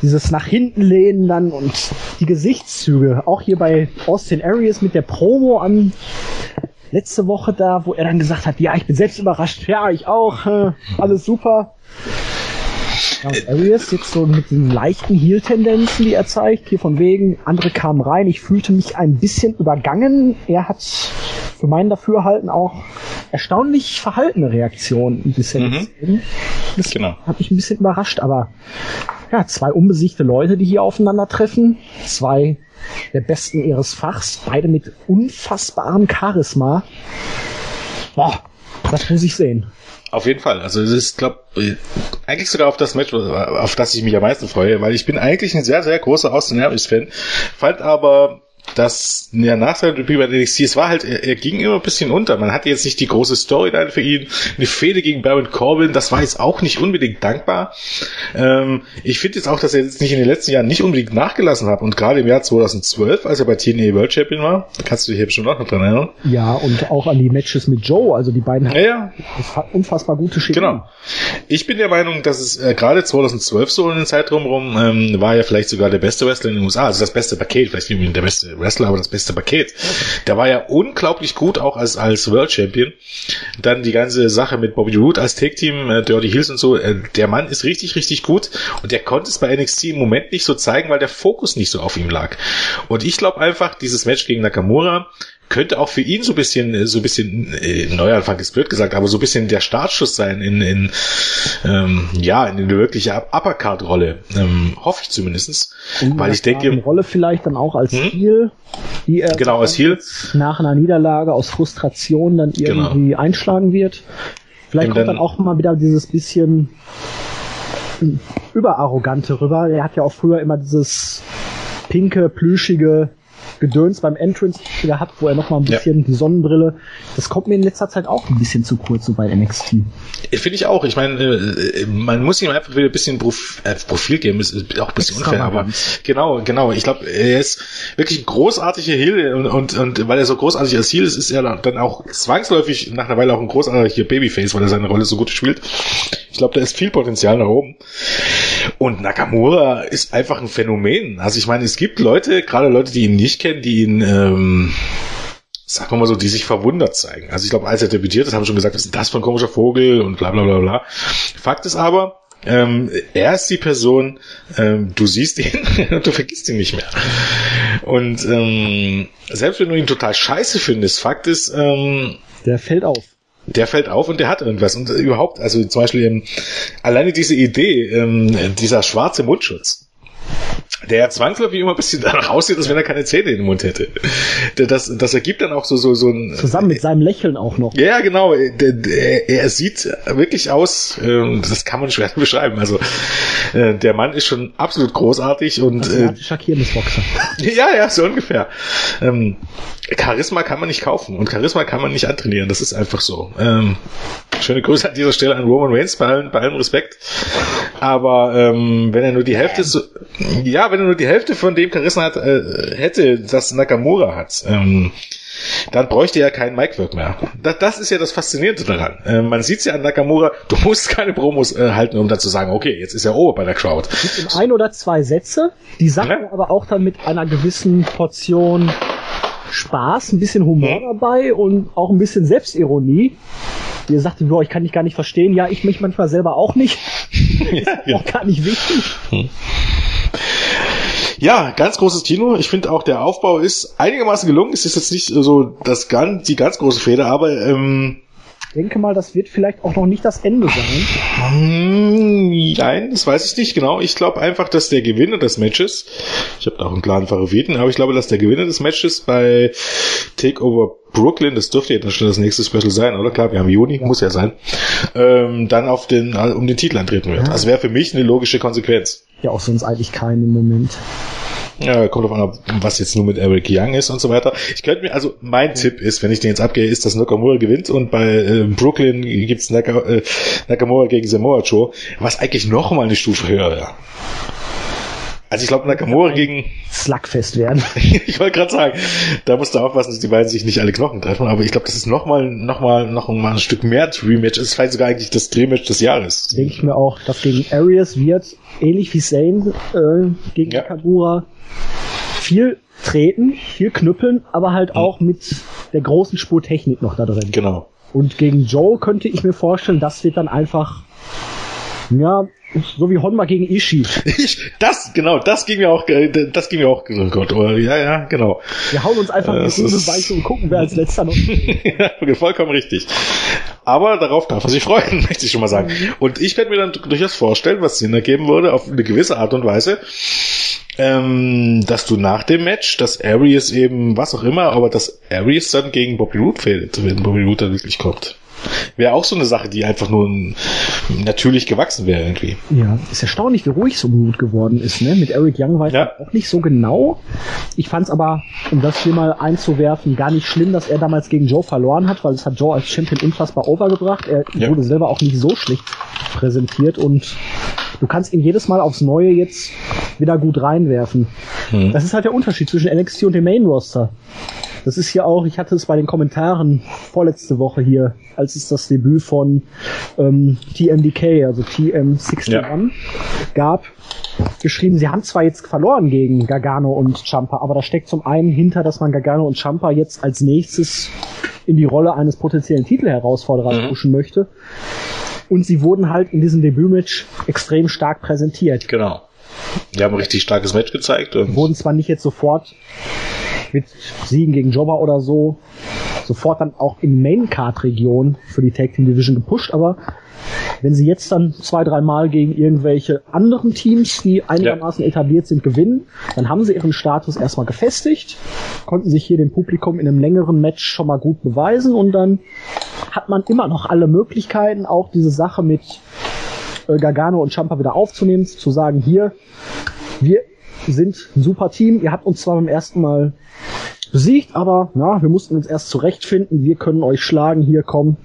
Dieses nach hinten lehnen dann und die Gesichtszüge, auch hier bei Austin Aries mit der Promo an letzte Woche da, wo er dann gesagt hat, ja, ich bin selbst überrascht, ja, ich auch, alles super. Ja, und Aries jetzt so mit den leichten Heel-Tendenzen, die er zeigt, hier von wegen, andere kamen rein, ich fühlte mich ein bisschen übergangen. Er hat für mein Dafürhalten auch erstaunlich verhaltene Reaktionen bisher. Das hat mich ein bisschen überrascht, aber ja, 2 unbesiegte Leute, die hier aufeinandertreffen, 2 der Besten ihres Fachs, beide mit unfassbarem Charisma. Boah, das muss ich sehen. Auf jeden Fall. Also es ist, glaube eigentlich sogar auf das Match, auf das ich mich am meisten freue, weil ich bin eigentlich ein sehr, sehr großer Austin Aries-Fan, fand aber, dass der Nachteil bei NXT, es war halt, er ging immer ein bisschen unter. Man hatte jetzt nicht die große Storyline für ihn. Eine Fehde gegen Baron Corbin, das war jetzt auch nicht unbedingt dankbar. Ich finde jetzt auch, dass er jetzt nicht in den letzten Jahren nicht unbedingt nachgelassen hat. Und gerade im Jahr 2012, als er bei TNA World Champion war, kannst du dich eben schon noch dran erinnern. Ja, und auch an die Matches mit Joe, also die beiden hatten unfassbar gute Schäden. Genau. Ich bin der Meinung, dass es gerade 2012 so in den Zeitraum rum war ja vielleicht sogar der beste Wrestler in den USA, also das beste Paket, vielleicht nicht der beste Wrestler, aber das beste Paket. Okay. Der war ja unglaublich gut, auch als World Champion. Dann die ganze Sache mit Bobby Roode als Tag-Team, Dirty Heels und so. Der Mann ist richtig, richtig gut und der konnte es bei NXT im Moment nicht so zeigen, weil der Fokus nicht so auf ihm lag. Und ich glaube einfach, dieses Match gegen Nakamura könnte auch für ihn so ein bisschen Neuanfang ist blöd gesagt, aber so ein bisschen der Startschuss sein in eine wirkliche Uppercard-Rolle, hoffe ich zumindest, weil ich denke Rolle vielleicht dann auch als Heel, die er als Heel nach einer Niederlage aus Frustration dann irgendwie einschlagen wird. Vielleicht kommt dann auch mal wieder dieses bisschen überarrogante rüber. Er hat ja auch früher immer dieses pinke, plüschige Gedöns beim Entrance gehabt, wo er nochmal ein bisschen die Sonnenbrille, das kommt mir in letzter Zeit auch ein bisschen zu kurz, so bei NXT. Finde ich auch. Ich meine, man muss ihm einfach wieder ein bisschen Profil geben, ist auch ein bisschen unfair, aber genau. Ich glaube, er ist wirklich ein großartiger Heel und weil er so großartig als Heel ist, ist er dann auch zwangsläufig nach einer Weile auch ein großartiger Babyface, weil er seine Rolle so gut spielt. Ich glaube, da ist viel Potenzial nach oben. Und Nakamura ist einfach ein Phänomen. Also ich meine, es gibt Leute, gerade Leute, die ihn nicht kennen, die ihn, sagen wir mal so, die sich verwundert zeigen. Also ich glaube, als er debütiert ist, haben wir schon gesagt, was ist das für ein komischer Vogel und bla bla bla bla. Fakt ist aber, er ist die Person, du siehst ihn und du vergisst ihn nicht mehr. Und selbst wenn du ihn total scheiße findest, Fakt ist, der fällt auf. Der fällt auf und der hat irgendwas. Und überhaupt, also zum Beispiel alleine diese Idee, dieser schwarze Mundschutz. der zwangsläufig immer ein bisschen danach aussieht, als wenn er keine Zähne im Mund hätte. Das ergibt dann auch so ein... Zusammen mit seinem Lächeln auch noch. Ja, genau. Er sieht wirklich aus, das kann man schwer beschreiben. Also der Mann ist schon absolut großartig und... Asiatischer Kirmesboxer. Ja, so ungefähr. Charisma kann man nicht kaufen und Charisma kann man nicht antrainieren. Das ist einfach so. Schöne Grüße an dieser Stelle an Roman Reigns, bei allem Respekt. Aber wenn er nur die Hälfte... wenn er nur die Hälfte von dem Charisma hat, hätte, das Nakamura hat, dann bräuchte er kein Micwork mehr. Das ist ja das Faszinierende daran. Man sieht es ja an Nakamura, du musst keine Promos halten, um dann zu sagen, okay, jetzt ist er oben bei der Crowd. Es gibt ein oder zwei Sätze, die sagen aber auch dann mit einer gewissen Portion Spaß, ein bisschen Humor dabei und auch ein bisschen Selbstironie. Ihr sagt, ich kann dich gar nicht verstehen. Ja, ich mich manchmal selber auch nicht. Ist auch gar nicht wichtig. Ja, ganz großes Kino. Ich finde auch, der Aufbau ist einigermaßen gelungen. Es ist jetzt nicht so die ganz große Fehde, aber ich denke mal, das wird vielleicht auch noch nicht das Ende sein. Nein, das weiß ich nicht genau. Ich glaube einfach, dass der Gewinner des Matches, ich habe da auch einen klaren Favoriten, aber ich glaube, dass der Gewinner des Matches bei Takeover Brooklyn, das dürfte ja dann schon das nächste Special sein, oder? Klar, wir haben Juni, muss ja sein, dann um den Titel antreten wird. Ja. Das wäre für mich eine logische Konsequenz. Ja, auch sonst eigentlich keinen im Moment. Ja, kommt auf an, was jetzt nur mit Eric Young ist und so weiter. Ich könnte mir, also mein Tipp ist, wenn ich den jetzt abgehe, ist, dass Nakamura gewinnt und bei Brooklyn gibt's Nakamura gegen Samoa Joe, was eigentlich nochmal eine Stufe höher wäre. Also ich glaube, Nakamura gegen... Slugfest werden. Ich wollte gerade sagen, da musst du aufpassen, dass die beiden sich nicht alle Knochen treffen, aber ich glaube, das ist nochmal ein Stück mehr Rematch. Es ist vielleicht sogar eigentlich das Rematch des Jahres. Denke ich mir auch, dass gegen Arias wird, ähnlich wie Zayn gegen Nakamura, viel treten, viel knüppeln, aber halt auch mit der großen Spur Technik noch da drin. Genau. Und gegen Joe könnte ich mir vorstellen, das wird dann einfach... Ja, so wie Honma gegen Ishii. Das ging mir auch gut. Ja, genau. Wir hauen uns einfach in die Weiche und gucken, wer als letzter noch. Ja, vollkommen richtig. Aber darauf darf man sich freuen, möchte ich schon mal sagen. Und ich werde mir dann durchaus vorstellen, was Sinn ergeben würde, auf eine gewisse Art und Weise, dass du nach dem Match, dass Arias eben, was auch immer, aber dass Arias dann gegen Bobby Roode fehlt, wenn Bobby Roode dann wirklich kommt. Wäre auch so eine Sache, die einfach nur natürlich gewachsen wäre irgendwie. Ja, ist erstaunlich, wie ruhig so gut geworden ist, ne? Mit Eric Young weiß ich auch nicht so genau. Ich fand es aber, um das hier mal einzuwerfen, gar nicht schlimm, dass er damals gegen Joe verloren hat, weil es hat Joe als Champion unfassbar overgebracht. Er wurde selber auch nicht so schlecht präsentiert und du kannst ihn jedes Mal aufs Neue jetzt wieder gut reinwerfen. Das ist halt der Unterschied zwischen NXT und dem Main-Roster. Das ist hier auch, ich hatte es bei den Kommentaren vorletzte Woche hier, als es das Debüt von TMDK, also TM61 gab, geschrieben, sie haben zwar jetzt verloren gegen Gargano und Ciampa, aber da steckt zum einen hinter, dass man Gargano und Ciampa jetzt als nächstes in die Rolle eines potenziellen Titelherausforderers pushen möchte. Und sie wurden halt in diesem Debütmatch extrem stark präsentiert. Genau. Die haben ein richtig starkes Match gezeigt. Und wurden zwar nicht jetzt sofort mit Siegen gegen Jobber oder so sofort dann auch in Main-Card-Region für die Tag Team Division gepusht, aber wenn sie jetzt dann 2-3 Mal gegen irgendwelche anderen Teams, die einigermaßen etabliert sind, gewinnen, dann haben sie ihren Status erstmal gefestigt, konnten sich hier dem Publikum in einem längeren Match schon mal gut beweisen und dann hat man immer noch alle Möglichkeiten, auch diese Sache mit Gargano und Ciampa wieder aufzunehmen, zu sagen, hier, wir sind ein super Team. Ihr habt uns zwar beim ersten Mal besiegt, aber wir mussten uns erst zurechtfinden. Wir können euch schlagen. Hier, komm.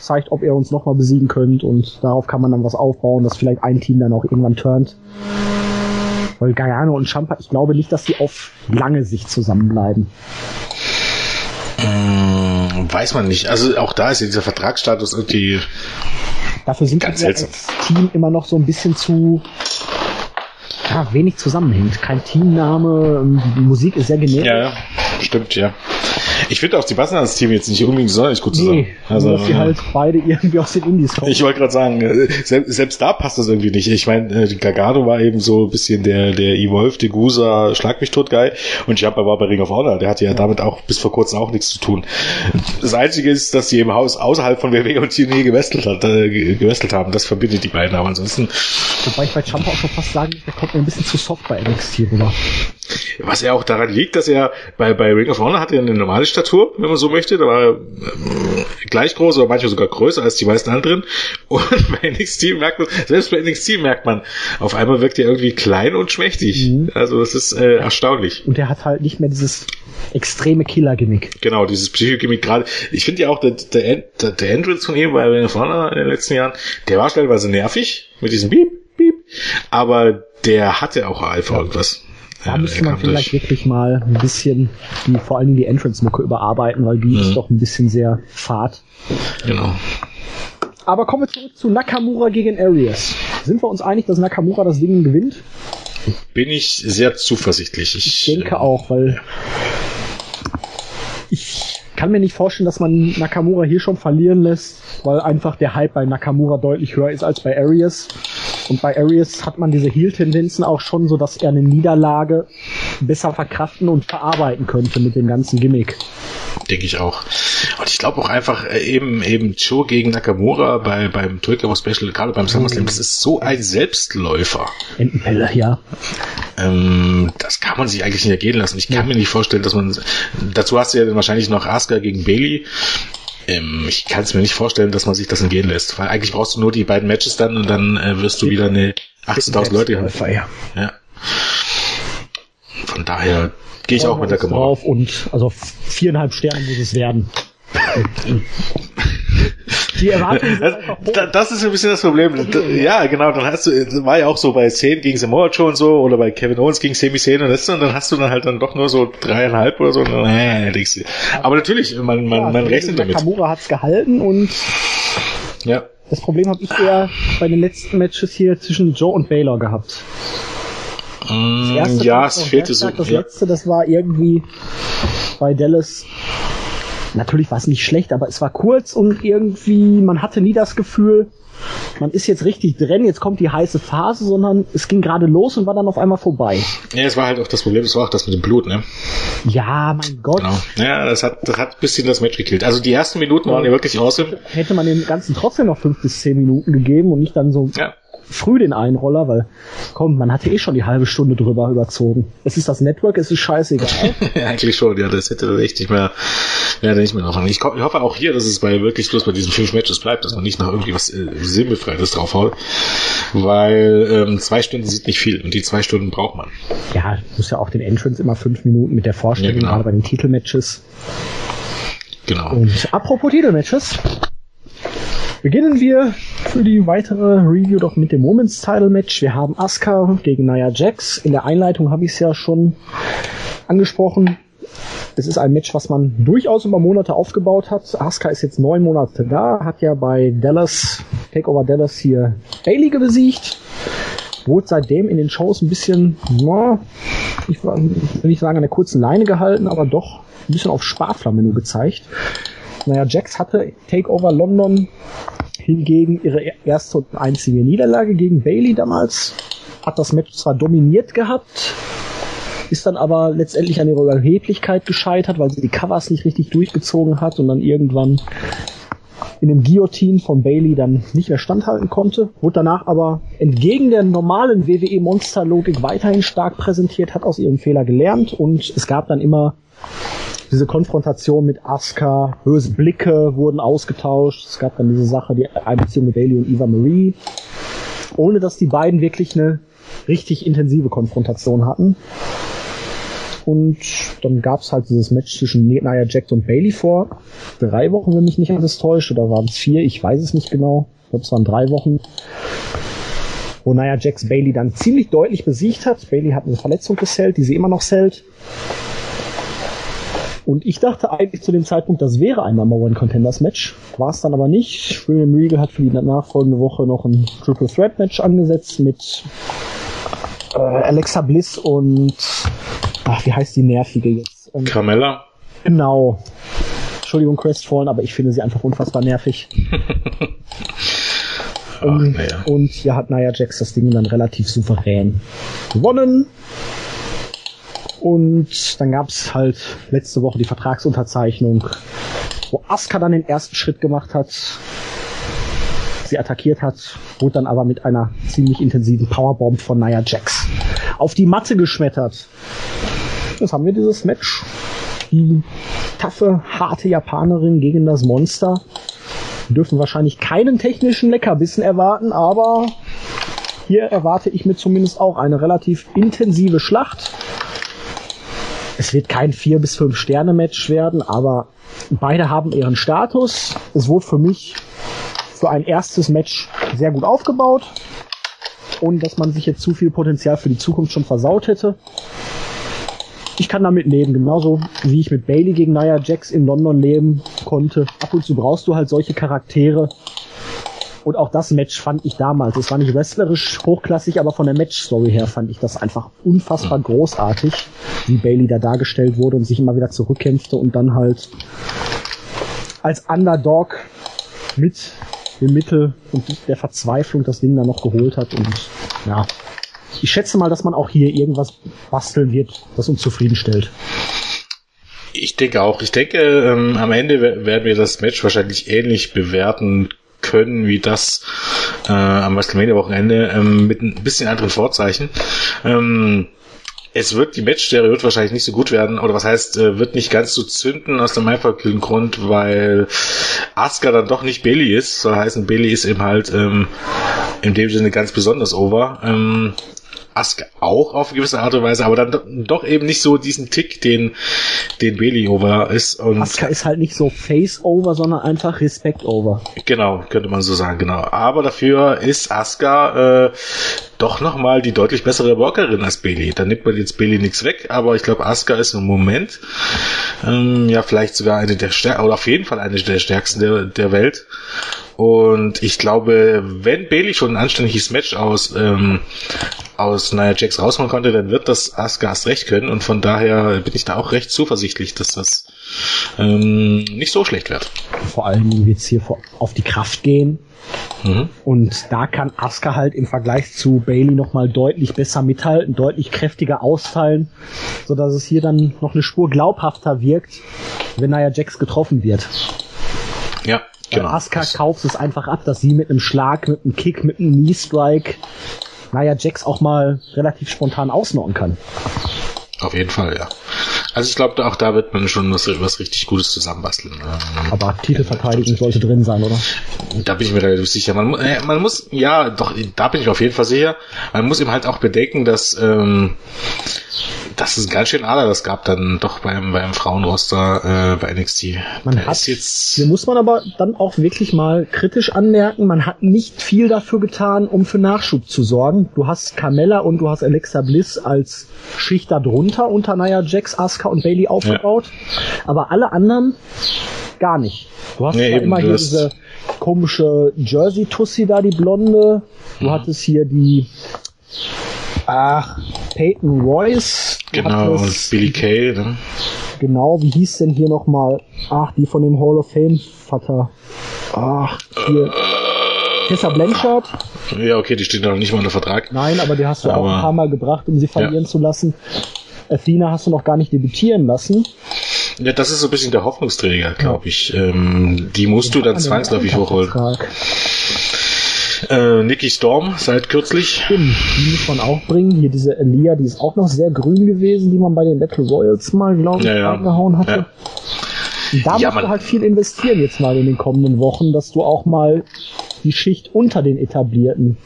Zeigt, ob ihr uns nochmal besiegen könnt. Und darauf kann man dann was aufbauen, dass vielleicht ein Team dann auch irgendwann turnt. Weil Gargano und Ciampa, ich glaube nicht, dass sie auf lange Sicht zusammenbleiben. Weiß man nicht. Also auch da ist ja dieser Vertragsstatus irgendwie dafür sind ganz wir seltsam. Als Team immer noch so ein bisschen zu... wenig zusammenhängt. Kein Teamname, Musik ist sehr generisch. Ja, stimmt, ja. Ich finde auch, die passen ans Team jetzt nicht unbedingt sonderlich gut zusammen. Nee, also, dass sie halt beide irgendwie aus den Indies kommen. Ich wollte gerade sagen, selbst da passt das irgendwie nicht. Ich meine, Gargano war eben so ein bisschen der Evolve, Degusa, Schlag mich tot Guy, und Jumper war bei Ring of Honor. Der hatte ja damit auch bis vor kurzem auch nichts zu tun. Das Einzige ist, dass sie im Haus außerhalb von WWE und TNA gewestelt haben. Das verbindet die beiden, aber ansonsten... Wobei ich bei Jumper auch schon fast sagen, der kommt mir ein bisschen zu soft bei NXT rüber. Was ja auch daran liegt, dass er bei Ring of Honor hat er eine normale Statur, wenn man so möchte. Da war er gleich groß oder manchmal sogar größer als die meisten anderen. Und bei NXT merkt man, auf einmal wirkt er irgendwie klein und schmächtig. Mhm. Also das ist erstaunlich. Und er hat halt nicht mehr dieses extreme Killer-Gimmick. Genau, dieses Psycho-Gimmick gerade. Ich finde ja auch, der Entrance von ihm bei Ring of Honor in den letzten Jahren, der war stellenweise nervig mit diesem Beep, Beep. Aber der hatte auch einfach irgendwas. Da müsste man vielleicht wirklich mal ein bisschen vor allem die Entrance-Mucke überarbeiten, weil die ist doch ein bisschen sehr fad. Genau. Aber kommen wir zurück zu Nakamura gegen Arias. Sind wir uns einig, dass Nakamura das Ding gewinnt? Bin ich sehr zuversichtlich. Ich denke auch, weil ich kann mir nicht vorstellen, dass man Nakamura hier schon verlieren lässt, weil einfach der Hype bei Nakamura deutlich höher ist als bei Arias. Und bei Arias hat man diese Heel-Tendenzen auch schon so, dass er eine Niederlage besser verkraften und verarbeiten könnte mit dem ganzen Gimmick. Denke ich auch. Und ich glaube auch einfach eben Joe gegen Nakamura beim Toycamo-Special, gerade beim SummerSlam, das ist so ein Selbstläufer. Entenpelle, ja. Das kann man sich eigentlich nicht ergehen lassen. Ich kann mir nicht vorstellen, dass man... Dazu hast du ja dann wahrscheinlich noch Asuka gegen Bayley. Ich kann es mir nicht vorstellen, dass man sich das entgehen lässt, weil eigentlich brauchst du nur die beiden Matches dann und dann wirst du wieder eine 18.000 Leute haben. Ja. Von daher gehe ich auch mit der Kamera. Und also 4,5 Sterne muss es werden. Die Erwartungen sind einfach hoch. Das ist ein bisschen das Problem. Ja, genau, dann hast du, war ja auch so bei 10 gegen Samoa Joe und so, oder bei Kevin Owens gegen Sami Zayn und dann hast du dann halt dann doch nur so 3,5 oder so. Denkst du. Aber natürlich, man rechnet damit. Nakamura hat's gehalten und ja. Das Problem habe ich ja bei den letzten Matches hier zwischen Joe und Baylor gehabt. Das erste, es fehlte so. Das letzte, das war irgendwie bei Dallas. Natürlich war es nicht schlecht, aber es war kurz und irgendwie, man hatte nie das Gefühl, man ist jetzt richtig drin, jetzt kommt die heiße Phase, sondern es ging gerade los und war dann auf einmal vorbei. Ja, es war halt auch das Problem, es war auch das mit dem Blut, ne? Ja, mein Gott. Genau. Ja, das hat ein bisschen das Match gekillt. Also die ersten Minuten waren ja wirklich awesome. Hätte man dem Ganzen trotzdem noch 5 bis 10 Minuten gegeben und nicht dann so früh den Einroller, weil, man hatte schon die halbe Stunde drüber überzogen. Es ist das Network, es ist scheißegal. Eigentlich schon, ja, das hätte echt nicht mehr... Ja, denke ich mir noch an. Ich hoffe auch hier, dass es wirklich bloß bei diesen 5 Matches bleibt, dass man nicht nach irgendwie was Sinnbefreites draufhaut, weil 2 Stunden sind nicht viel und die 2 Stunden braucht man. Ja, muss ja auch den Entrance immer 5 Minuten mit der Vorstellung, gerade bei den Titelmatches. Genau. Und apropos Titelmatches, beginnen wir für die weitere Review doch mit dem Women's Title Match. Wir haben Asuka gegen Nia Jax. In der Einleitung habe ich es ja schon angesprochen. Es ist ein Match, was man durchaus über Monate aufgebaut hat. Asuka ist jetzt 9 Monate da, hat ja bei Takeover Dallas hier Bayley besiegt. Wurde seitdem in den Shows ein bisschen, ich will nicht sagen an der kurzen Leine gehalten, aber doch ein bisschen auf Sparflamme nur gezeigt. Naja, Jax hatte Takeover London hingegen ihre erste und einzige Niederlage gegen Bayley damals. Hat das Match zwar dominiert gehabt, ist dann aber letztendlich an ihrer Überheblichkeit gescheitert, weil sie die Covers nicht richtig durchgezogen hat und dann irgendwann in dem Guillotine von Bayley dann nicht mehr standhalten konnte. Wurde danach aber entgegen der normalen WWE-Monster-Logik weiterhin stark präsentiert, hat aus ihrem Fehler gelernt und es gab dann immer diese Konfrontation mit Asuka, böse Blicke wurden ausgetauscht, es gab dann diese Sache, die Einbeziehung mit Bayley und Eva Marie, ohne dass die beiden wirklich eine richtig intensive Konfrontation hatten. Und dann gab's halt dieses Match zwischen Nia Jax und Bayley vor 3 Wochen, wenn mich nicht alles täuscht, oder waren es 4, ich weiß es nicht genau. Ich glaube, es waren 3 Wochen, wo Nia Jax Bayley dann ziemlich deutlich besiegt hat. Bayley hat eine Verletzung gesellt, die sie immer noch sellt. Und ich dachte eigentlich zu dem Zeitpunkt, das wäre ein Number One Contenders Match. War es dann aber nicht. William Regal hat für die nachfolgende Woche noch ein Triple Threat Match angesetzt mit Alexa Bliss und wie heißt die Nervige jetzt? Carmella. Genau. Entschuldigung, Crestfallen, aber ich finde sie einfach unfassbar nervig. Und hier hat Nia Jax das Ding dann relativ souverän gewonnen. Und dann gab's halt letzte Woche die Vertragsunterzeichnung, wo Asuka dann den ersten Schritt gemacht hat. Sie attackiert hat, wurde dann aber mit einer ziemlich intensiven Powerbomb von Nia Jax auf die Matte geschmettert. Jetzt haben wir dieses Match. Die taffe, harte Japanerin gegen das Monster. Wir dürfen wahrscheinlich keinen technischen Leckerbissen erwarten, aber hier erwarte ich mir zumindest auch eine relativ intensive Schlacht. Es wird kein 4-5 Sterne-Match werden, aber beide haben ihren Status. Es wurde für mich für ein erstes Match sehr gut aufgebaut, ohne dass man sich jetzt zu viel Potenzial für die Zukunft schon versaut hätte. Ich kann damit leben, genauso wie ich mit Bayley gegen Nia Jax in London leben konnte. Ab und zu brauchst du halt solche Charaktere. Und auch das Match fand ich damals, es war nicht wrestlerisch hochklassig, aber von der Match-Story her fand ich das einfach unfassbar großartig, wie Bayley da dargestellt wurde und sich immer wieder zurückkämpfte und dann halt als Underdog mit dem Mittel und der Verzweiflung das Ding dann noch geholt hat. Und ja, ich schätze mal, dass man auch hier irgendwas basteln wird, das uns zufriedenstellt. Ich denke auch. Ich denke, am Ende werden wir das Match wahrscheinlich ähnlich bewerten können wie das am WrestleMania-Wochenende mit ein bisschen anderen Vorzeichen. Es wird, die Matchserie wird wahrscheinlich nicht so gut werden, oder was heißt, wird nicht ganz so zünden, aus dem einfachen Grund, weil Asuka dann doch nicht Bayley ist, soll heißen, Bayley ist eben halt in dem Sinne ganz besonders over. Asuka auch auf gewisse Art und Weise, aber dann doch eben nicht so diesen Tick, den Bayley over ist. Und Asuka ist halt nicht so face over, sondern einfach Respekt over. Genau, könnte man so sagen, genau. Aber dafür ist Asuka doch nochmal die deutlich bessere Workerin als Bayley. Da nimmt man jetzt Bayley nichts weg, aber ich glaube, Asuka ist im Moment ja vielleicht sogar eine der stärksten, oder auf jeden Fall eine der stärksten der Welt. Und ich glaube, wenn Bayley schon ein anständiges Match aus Nia Jax rausholen konnte, dann wird das Asuka erst recht können. Und von daher bin ich da auch recht zuversichtlich, dass das nicht so schlecht wird. Vor allem wird es hier auf die Kraft gehen. Mhm. Und da kann Asuka halt im Vergleich zu Bayley nochmal deutlich besser mithalten, deutlich kräftiger austeilen, sodass es hier dann noch eine Spur glaubhafter wirkt, wenn Nia Jax getroffen wird. Ja, genau. Asuka kauft es einfach ab, dass sie mit einem Schlag, mit einem Kick, mit einem Knee-Strike Nia Jax auch mal relativ spontan ausnocken kann. Auf jeden Fall, ja. Also ich glaube, auch da wird man schon was richtig Gutes zusammenbasteln. Aber Titelverteidigung sollte drin sein, oder? Da bin ich mir relativ sicher. Man muss, ja, doch, da bin ich auf jeden Fall sicher. Man muss eben halt auch bedenken, dass es einen ganz schönen Ader das gab dann doch beim Frauenroster bei NXT. Hier muss man aber dann auch wirklich mal kritisch anmerken, man hat nicht viel dafür getan, um für Nachschub zu sorgen. Du hast Carmella und du hast Alexa Bliss als Schicht darunter unter Nia Jax, Asuka und Bayley aufgebaut, ja. Aber alle anderen gar nicht. Du hast immer hier diese komische Jersey-Tussi da, die Blonde. Du hattest hier die Peyton Royce. Genau, und Billie Kay, ne? Genau, wie hieß denn hier nochmal? Die von dem Hall of Fame-Vater. Hier. Tessa Blanchard. Ja, okay, die steht noch nicht mal unter Vertrag. Nein, aber die hast du auch ein paar Mal gebracht, um sie verlieren zu lassen. Athena hast du noch gar nicht debütieren lassen. Ja, das ist so ein bisschen der Hoffnungsträger, glaube ich. Die musst du dann zwangsläufig hochholen. Nikki Storm seit kürzlich. Stimmt, die muss man auch bringen. Hier diese Aaliyah, die ist auch noch sehr grün gewesen, die man bei den Battle Royals mal, glaube ich, angehauen hatte. Ja. Da musst du halt viel investieren jetzt mal in den kommenden Wochen, dass du auch mal die Schicht unter den Etablierten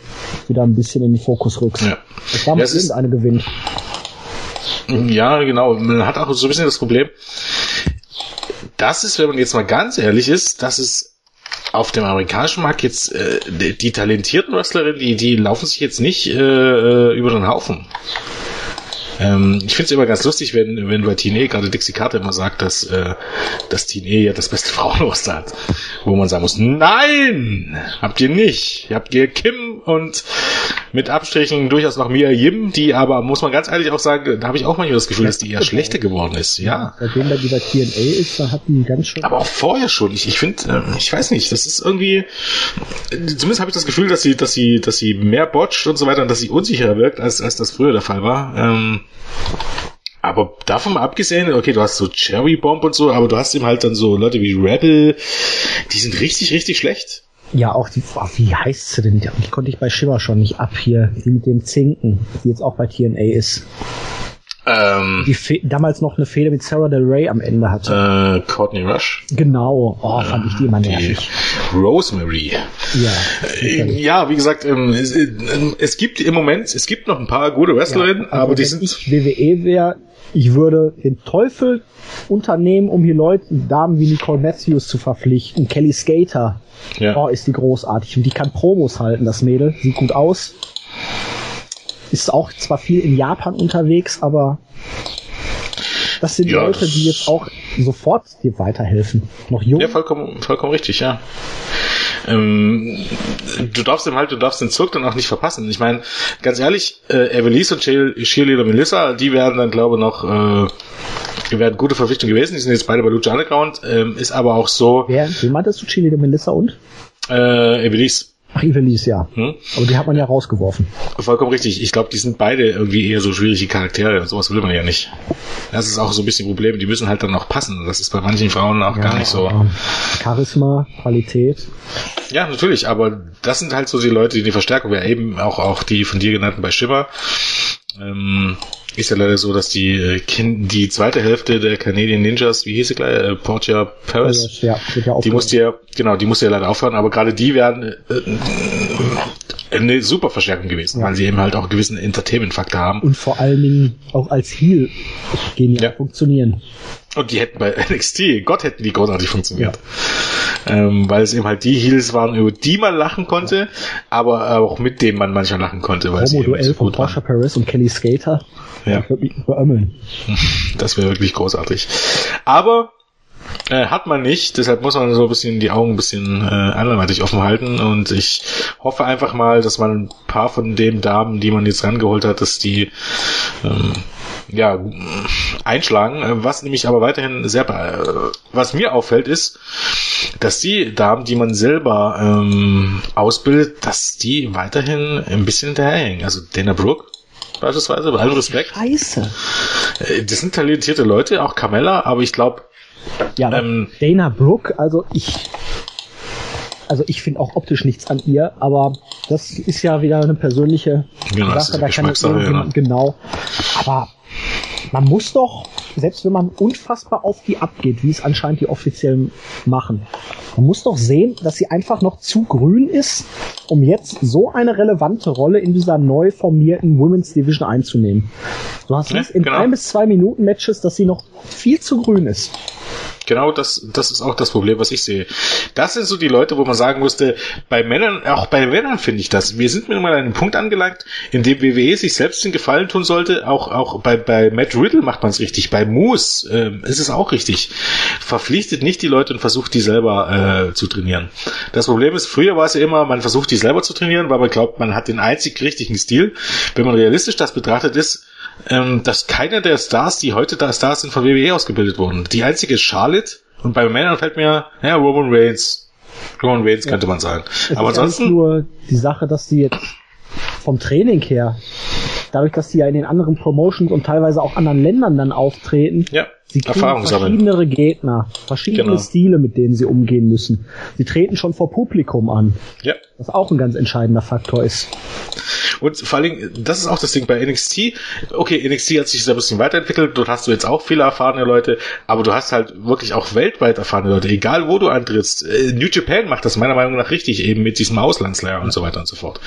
wieder ein bisschen in den Fokus rückst. Ja. Dass damals irgendeine gewinnt. Ja, genau. Man hat auch so ein bisschen das Problem, das ist, wenn man jetzt mal ganz ehrlich ist, dass es auf dem amerikanischen Markt jetzt die talentierten Wrestlerinnen, die laufen sich jetzt nicht über den Haufen. Ich finde es immer ganz lustig, wenn bei TNA, gerade Dixie Carter immer sagt, dass TNA ja das beste Frauenroster hat. Wo man sagen muss, nein! Habt ihr nicht! Habt ihr Kim und mit Abstrichen durchaus nach Mia Yim, die aber, muss man ganz ehrlich auch sagen, da habe ich auch manchmal das Gefühl, dass die eher schlechter geworden ist. Ja. Seitdem dann dieser TNA ist, da hatten die ganz schön... Aber auch vorher schon. Ich finde, ich weiß nicht, das ist irgendwie... Zumindest habe ich das Gefühl, dass sie mehr botcht und so weiter und dass sie unsicherer wirkt, als das früher der Fall war. Aber davon mal abgesehen, okay, du hast so Cherry Bomb und so, aber du hast eben halt dann so Leute wie Rebel, die sind richtig, richtig schlecht. Ja, auch die, wie heißt sie denn? Die konnte ich bei Shiver schon nicht ab hier, die mit dem Zinken, die jetzt auch bei TNA ist. Die damals noch eine Fehde mit Sarah Del Rey am Ende hatte. Courtney Rush? Genau. Oh, fand ich die immer nervig. Rosemary. Ja. Ja, wie gesagt, es gibt im Moment, noch ein paar gute Wrestlerinnen, ja, also aber die sind... Wenn ich WWE wäre, ich würde den Teufel unternehmen, um hier Leute, Damen wie Nicole Matthews zu verpflichten. Kelly Skater. Ja. Oh, ist die großartig. Und die kann Promos halten, das Mädel. Sieht gut aus. Ist auch zwar viel in Japan unterwegs, aber das sind ja, Leute, die jetzt auch sofort dir weiterhelfen. Noch jung. Ja, vollkommen richtig, ja. Du darfst den Zug dann auch nicht verpassen. Ich meine, ganz ehrlich, Evelise und Cheerleader Melissa, die werden dann, glaube ich, noch gute Verpflichtung gewesen. Die sind jetzt beide bei Lucha Underground. Ist aber auch so... Wen meintest du, Cheerleader Melissa und? Evelise. Ach, Evelise, ja. Aber die hat man ja rausgeworfen. Vollkommen richtig. Ich glaube, die sind beide irgendwie eher so schwierige Charaktere. Sowas will man ja nicht. Das ist auch so ein bisschen ein Problem. Die müssen halt dann noch passen. Das ist bei manchen Frauen auch gar nicht so. Charisma, Qualität. Ja, natürlich. Aber das sind halt so die Leute, die Verstärkung wäre. Eben auch die von dir genannten bei Shiver. Ist ja leider so, dass die zweite Hälfte der Canadian Ninjas, wie hieß sie gleich, Portia Paris, ja, die musste ja leider aufhören, aber gerade die wären eine super Verstärkung gewesen, weil sie eben halt auch gewissen Entertainment-Faktor haben. Und vor allen Dingen auch als Heel genial funktionieren. Und die hätten bei NXT, Gott hätten die großartig funktioniert. Ja. Weil es eben halt die Heels waren, über die man lachen konnte, aber auch mit denen man manchmal lachen konnte. Promo-Duell so von Portia Paris und Kelly Skater. Ja. Ich würde mich beömmeln. Das wäre wirklich großartig. Aber hat man nicht, deshalb muss man so ein bisschen die Augen ein bisschen anderweitig offen halten und ich hoffe einfach mal, dass man ein paar von den Damen, die man jetzt rangeholt hat, dass die einschlagen. Was nämlich aber weiterhin sehr, was mir auffällt, ist, dass die Damen, die man selber ausbildet, dass die weiterhin ein bisschen hinterherhängen. Also Dana Brooke beispielsweise, bei allem Respekt. Scheiße. Das sind talentierte Leute, auch Carmella, aber ich glaube, Dana Brooke, also ich finde auch optisch nichts an ihr, aber das ist ja wieder eine persönliche Sache, da kann ich genau. Aber man muss doch, selbst wenn man unfassbar auf die abgeht, wie es anscheinend die Offiziellen machen, man muss doch sehen, dass sie einfach noch zu grün ist, um jetzt so eine relevante Rolle in dieser neu formierten Women's Division einzunehmen. Du hast in 1 bis 2 Minuten Matches, dass sie noch viel zu grün ist. Genau, das ist auch das Problem, was ich sehe. Das sind so die Leute, wo man sagen musste, auch bei Männern finde ich das. Wir sind mir mal an einem Punkt angelangt, in dem WWE sich selbst den Gefallen tun sollte. Auch bei Matt Riddle macht man es richtig. Bei Moose ist es auch richtig. Verpflichtet nicht die Leute und versucht, die selber zu trainieren. Das Problem ist, früher war es ja immer, man versucht, die selber zu trainieren, weil man glaubt, man hat den einzig richtigen Stil. Wenn man realistisch das betrachtet ist, dass keiner der Stars, die heute da Stars sind, von WWE ausgebildet wurden. Die einzige ist Charlotte und bei Männern fällt mir Roman Reigns. Roman Reigns könnte man sagen. Es aber ist ansonsten nur die Sache, dass die jetzt vom Training her, dadurch, dass die ja in den anderen Promotions und teilweise auch anderen Ländern dann auftreten, sie kriegen verschiedene Gegner, verschiedene Stile, mit denen sie umgehen müssen. Sie treten schon vor Publikum an, was auch ein ganz entscheidender Faktor ist. Und vor allem, das ist auch das Ding bei NXT. Okay, NXT hat sich so ein bisschen weiterentwickelt. Dort hast du jetzt auch viele erfahrene Leute, aber du hast halt wirklich auch weltweit erfahrene Leute, egal wo du antrittst. New Japan macht das meiner Meinung nach richtig, eben mit diesem Auslandsleier und so weiter und so fort.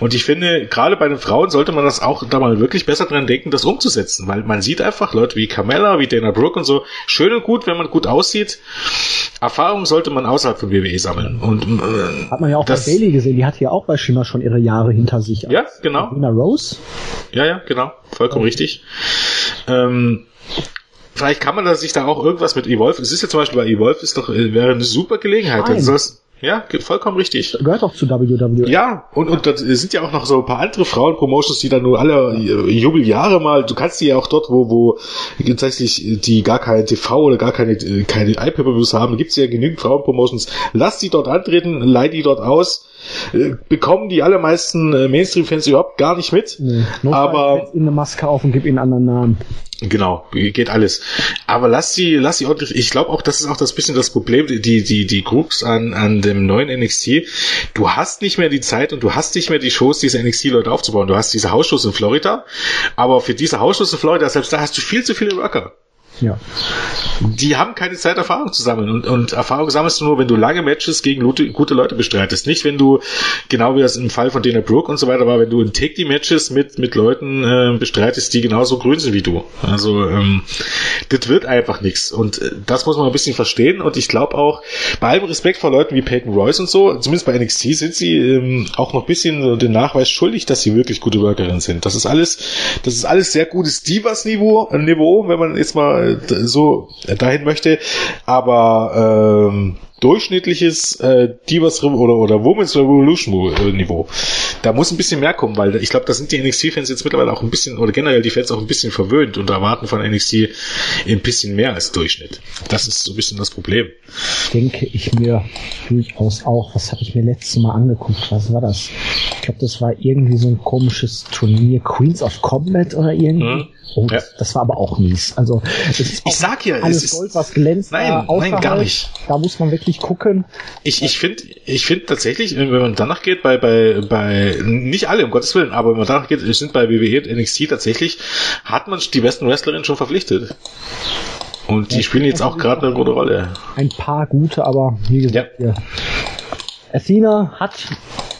Und ich finde, gerade bei den Frauen sollte man das auch da mal wirklich besser dran denken, das umzusetzen, weil man sieht einfach Leute wie Carmella, wie Dana Brooke und so, schön und gut, wenn man gut aussieht. Erfahrung sollte man außerhalb von WWE sammeln. Und, hat man ja auch bei Bailey gesehen, die hat ja auch bei Shima schon ihre Jahre hinter sich. Ja, genau. Luna Rose? Ja, genau. Vollkommen richtig. Vielleicht kann man sich da auch irgendwas mit Evolve. Es ist ja zum Beispiel bei Evolve wäre eine super Gelegenheit. Nein. Ja, vollkommen richtig. Gehört auch zu WWE. Ja, und das sind ja auch noch so ein paar andere Frauen-Promotions, die dann nur alle Jubeljahre mal, du kannst die ja auch dort, wo tatsächlich die gar kein TV oder gar keine iPay-Per-Views haben, gibt's ja genügend Frauen-Promotions. Lass die dort antreten, leih die dort aus, bekommen die allermeisten Mainstream-Fans überhaupt gar nicht mit. Nee, aber in eine Maske auf und gib ihnen einen anderen Namen. Genau, geht alles. Aber lass sie ordentlich. Ich glaube auch, das ist auch das bisschen das Problem, die Groups an dem neuen NXT. Du hast nicht mehr die Zeit und du hast nicht mehr die Shows, diese NXT-Leute aufzubauen. Du hast diese Hausshows in Florida, aber für diese Hausshows in Florida, selbst da hast du viel zu viele Worker. Ja. Die haben keine Zeit, Erfahrung zu sammeln. Und Erfahrung sammelst du nur, wenn du lange Matches gegen gute Leute bestreitest. Nicht, wenn du, genau wie das im Fall von Dana Brooke und so weiter war, wenn du in Take-The-Matches mit Leuten bestreitest, die genauso grün sind wie du. Also das wird einfach nichts. Und das muss man ein bisschen verstehen. Und ich glaube auch, bei allem Respekt vor Leuten wie Peyton Royce und so, zumindest bei NXT sind sie auch noch ein bisschen den Nachweis schuldig, dass sie wirklich gute Workerinnen sind. Das ist alles sehr gutes Divas-Niveau, wenn man jetzt mal so dahin möchte, aber durchschnittliches Divas oder Women's Revolution Niveau. Da muss ein bisschen mehr kommen, weil ich glaube, da sind die NXT-Fans jetzt mittlerweile auch ein bisschen, oder generell die Fans auch ein bisschen verwöhnt und erwarten von NXT ein bisschen mehr als Durchschnitt. Das ist so ein bisschen das Problem. Denke ich mir durchaus auch. Was habe ich mir letztes Mal angeguckt? Was war das? Ich glaube, das war irgendwie so ein komisches Turnier. Queens of Combat oder irgendwie. Und ja. Das war aber auch mies. Also, es ist ich sag ja, alles es ist, Gold, was glänzt. Nein, gar nicht. Da muss man wirklich gucken. Ich finde tatsächlich, wenn man danach geht, bei nicht alle, um Gottes Willen, aber wenn man danach geht, sind bei WWE und NXT tatsächlich, hat man die besten Wrestlerinnen schon verpflichtet. Und die spielen jetzt auch gerade eine gute Rolle. Ein paar gute, aber wie gesagt, ja. Athena hat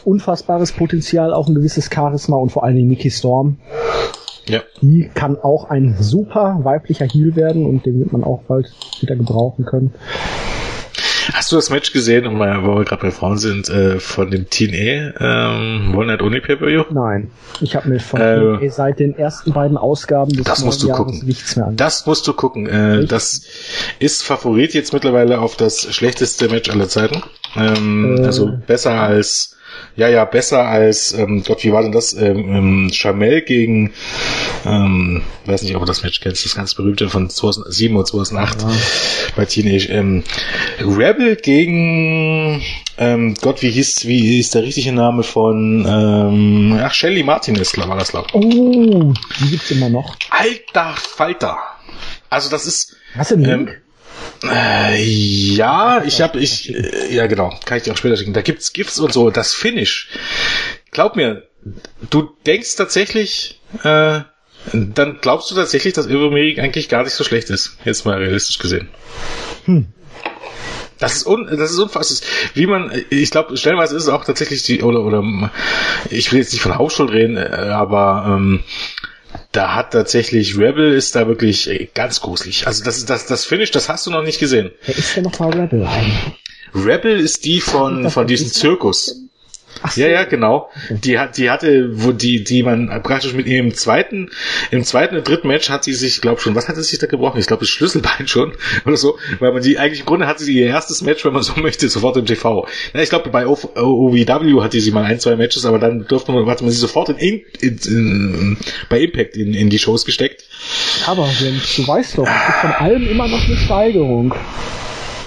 unfassbares Potenzial, auch ein gewisses Charisma und vor allen Dingen Nikki Storm. Ja. Die kann auch ein super weiblicher Heel werden und den wird man auch bald wieder gebrauchen können. Hast du das Match gesehen, wo wir gerade bei Frauen sind, von dem TNA One Night Only Pay-Per-View? Nein, ich habe mir von TNA seit den ersten beiden Ausgaben des Jahres nichts mehr angesehen. Das musst du gucken. Das ist Favorit jetzt mittlerweile auf das schlechteste Match aller Zeiten. Also besser als... Ja, besser als, Gott, wie war denn das? Chamel gegen, weiß nicht, ob du das Match kennst, das ganz berühmte von 2007 oder 2008 bei TNA. Rebel gegen, Gott, wie hieß der richtige Name von, Shelly Martinez, war das, glaube ich. Oh, die gibt's immer noch. Alter Falter. Also, das ist... Hast du den Link? Ja, genau, kann ich dir auch später schicken. Da gibt's Gifts und so, das Finish. Glaub mir, du denkst tatsächlich, dann glaubst du tatsächlich, dass Evermerik eigentlich gar nicht so schlecht ist. Jetzt mal realistisch gesehen. Das ist unfassbar. Wie man, ich glaube, stellenweise ist es auch tatsächlich ich will jetzt nicht von Hauptschuld reden, aber, da hat tatsächlich Rebel ist da wirklich ganz gruselig. Also das Finish, das hast du noch nicht gesehen. Wer ist denn nochmal Rebel? Rebel ist die von diesem Zirkus. So. Ja, genau. Die man praktisch mit ihrem im zweiten und dritten Match hat sie sich, glaube schon, was hat sie sich da gebrochen? Ich glaube, das Schlüsselbein schon oder so, weil man die eigentlich im Grunde hatte sie ihr erstes Match, wenn man so möchte, sofort im TV. Ja, ich glaube, bei OVW hatte sie mal 1-2 Matches, aber dann hat man sie sofort bei Impact in die Shows gesteckt. Aber du weißt doch, es gibt von allem immer noch eine Steigerung.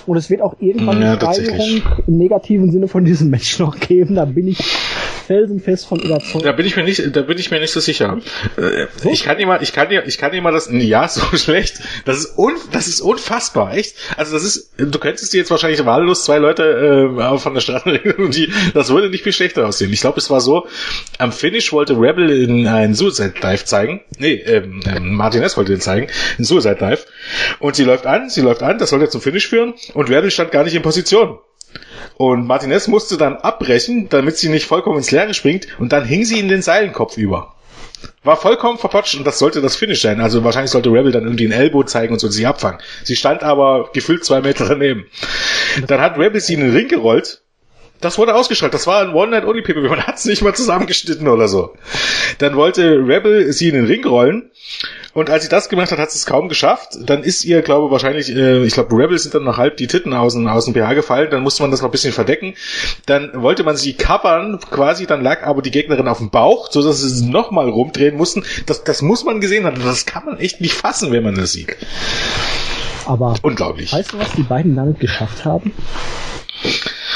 Und es wird auch irgendwann eine Steigerung im negativen Sinne von diesem Match noch geben. Da bin ich felsenfest von überzeugt. Da bin ich mir nicht so sicher. So? Ich kann dir mal das, ja, so schlecht. Das ist unfassbar, echt. Also du könntest dir jetzt wahrscheinlich wahllos zwei Leute von der Straße reden und das würde nicht viel schlechter aussehen. Ich glaube, es war so, am Finish wollte Rebel einen Suicide Dive zeigen. Nee, Martinez wollte den zeigen. Einen Suicide Dive. Und sie läuft an, das sollte zum Finish führen. Und Rebel stand gar nicht in Position. Und Martinez musste dann abbrechen, damit sie nicht vollkommen ins Leere springt. Und dann hing sie in den Seilenkopf über. War vollkommen verpatscht und das sollte das Finish sein. Also wahrscheinlich sollte Rebel dann irgendwie ein Elbow zeigen und so sie abfangen. Sie stand aber gefühlt 2 Meter daneben. Dann hat Rebel sie in den Ring gerollt. Das wurde ausgeschaltet. Das war ein One-Night-Only-Pay-Per-View. Man hat es nicht mal zusammengeschnitten oder so. Dann wollte Rebel sie in den Ring rollen. Und als sie das gemacht hat, hat sie es kaum geschafft. Dann ist ihr, wahrscheinlich Rebels sind dann noch halb die Titten aus dem BH gefallen. Dann musste man das noch ein bisschen verdecken. Dann wollte man sie covern, quasi. Dann lag aber die Gegnerin auf dem Bauch, so dass sie es nochmal rumdrehen mussten. Das muss man gesehen haben. Das kann man echt nicht fassen, wenn man das sieht. Aber unglaublich. Weißt du, was die beiden damit geschafft haben?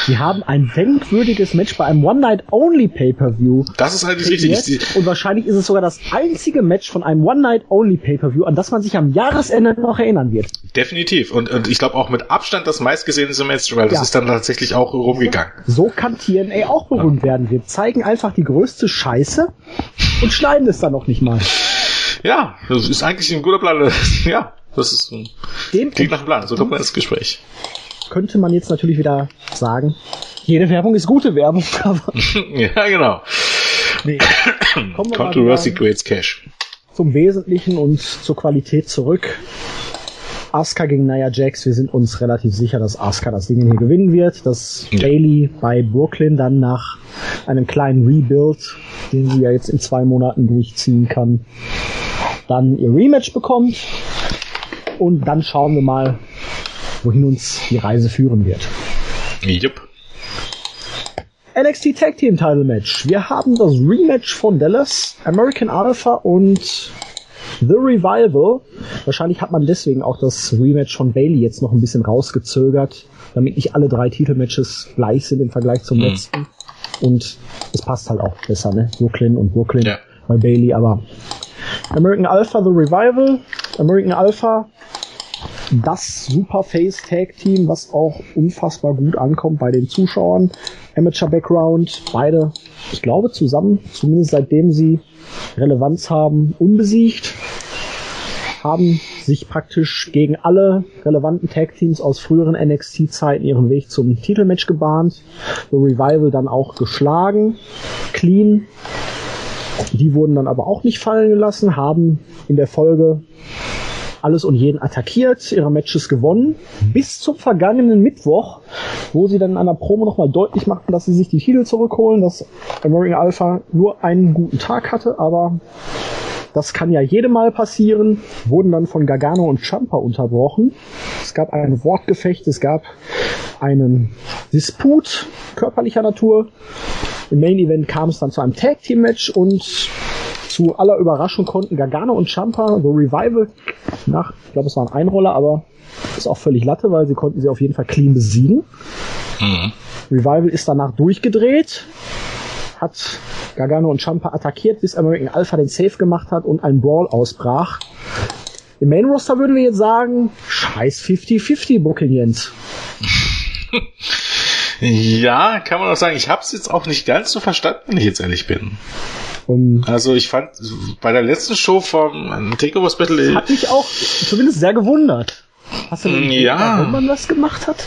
Die haben ein denkwürdiges Match bei einem One-Night-Only-Pay-Per-View. Das ist eigentlich richtig. Und wahrscheinlich ist es sogar das einzige Match von einem One-Night-Only-Pay-Per-View, an das man sich am Jahresende noch erinnern wird. Definitiv. Und ich glaube auch mit Abstand das meistgesehene Match, weil das ist dann tatsächlich auch rumgegangen. So kann TNA auch berühmt werden. Wir zeigen einfach die größte Scheiße und schneiden es dann noch nicht mal. Ja, das ist eigentlich ein guter Plan. Ja, das ist ein klingt nach dem Plan. So kommt man ins Gespräch. Könnte man jetzt natürlich wieder sagen, jede Werbung ist gute Werbung. Aber ja, genau. Nee. Controversy creates cash. Zum Wesentlichen und zur Qualität zurück. Asuka gegen Nia Jax. Wir sind uns relativ sicher, dass Asuka das Ding hier gewinnen wird. Dass Bayley bei Brooklyn dann nach einem kleinen Rebuild, den sie ja jetzt in 2 Monaten durchziehen kann, dann ihr Rematch bekommt. Und dann schauen wir mal, wohin uns die Reise führen wird. Jupp. NXT Tag Team Title Match. Wir haben das Rematch von Dallas, American Alpha und The Revival. Wahrscheinlich hat man deswegen auch das Rematch von Bayley jetzt noch ein bisschen rausgezögert, damit nicht alle 3 Titelmatches gleich sind im Vergleich zum letzten. Und es passt halt auch besser, ne? Brooklyn bei Bayley, aber American Alpha, The Revival, American Alpha, das Superface-Tag-Team, was auch unfassbar gut ankommt bei den Zuschauern. Amateur-Background, beide, ich glaube, zusammen, zumindest seitdem sie Relevanz haben, unbesiegt. Haben sich praktisch gegen alle relevanten Tag-Teams aus früheren NXT-Zeiten ihren Weg zum Titelmatch gebahnt. The Revival dann auch geschlagen, clean. Die wurden dann aber auch nicht fallen gelassen, haben in der Folge alles und jeden attackiert, ihre Matches gewonnen, bis zum vergangenen Mittwoch, wo sie dann in einer Promo nochmal deutlich machten, dass sie sich die Titel zurückholen, dass American Alpha nur einen guten Tag hatte, aber das kann ja jedem mal passieren, wurden dann von Gargano und Ciampa unterbrochen. Es gab ein Wortgefecht, es gab einen Disput körperlicher Natur. Im Main Event kam es dann zu einem Tag Team Match und zu aller Überraschung konnten Gargano und Ciampa The Revival nach, ich glaube es war ein Einroller, aber ist auch völlig Latte, weil sie konnten sie auf jeden Fall clean besiegen. Mhm. Revival ist danach durchgedreht, hat Gargano und Ciampa attackiert, bis American Alpha den Save gemacht hat und ein Brawl ausbrach. Im Main Roster würden wir jetzt sagen, scheiß 50-50 Booking, Jens. Ja, kann man auch sagen. Ich hab's jetzt auch nicht ganz so verstanden, wenn ich jetzt ehrlich bin. Also ich fand, bei der letzten Show vom Takeovers Battle hat mich auch zumindest sehr gewundert. Hast du denn warum man das gemacht hat?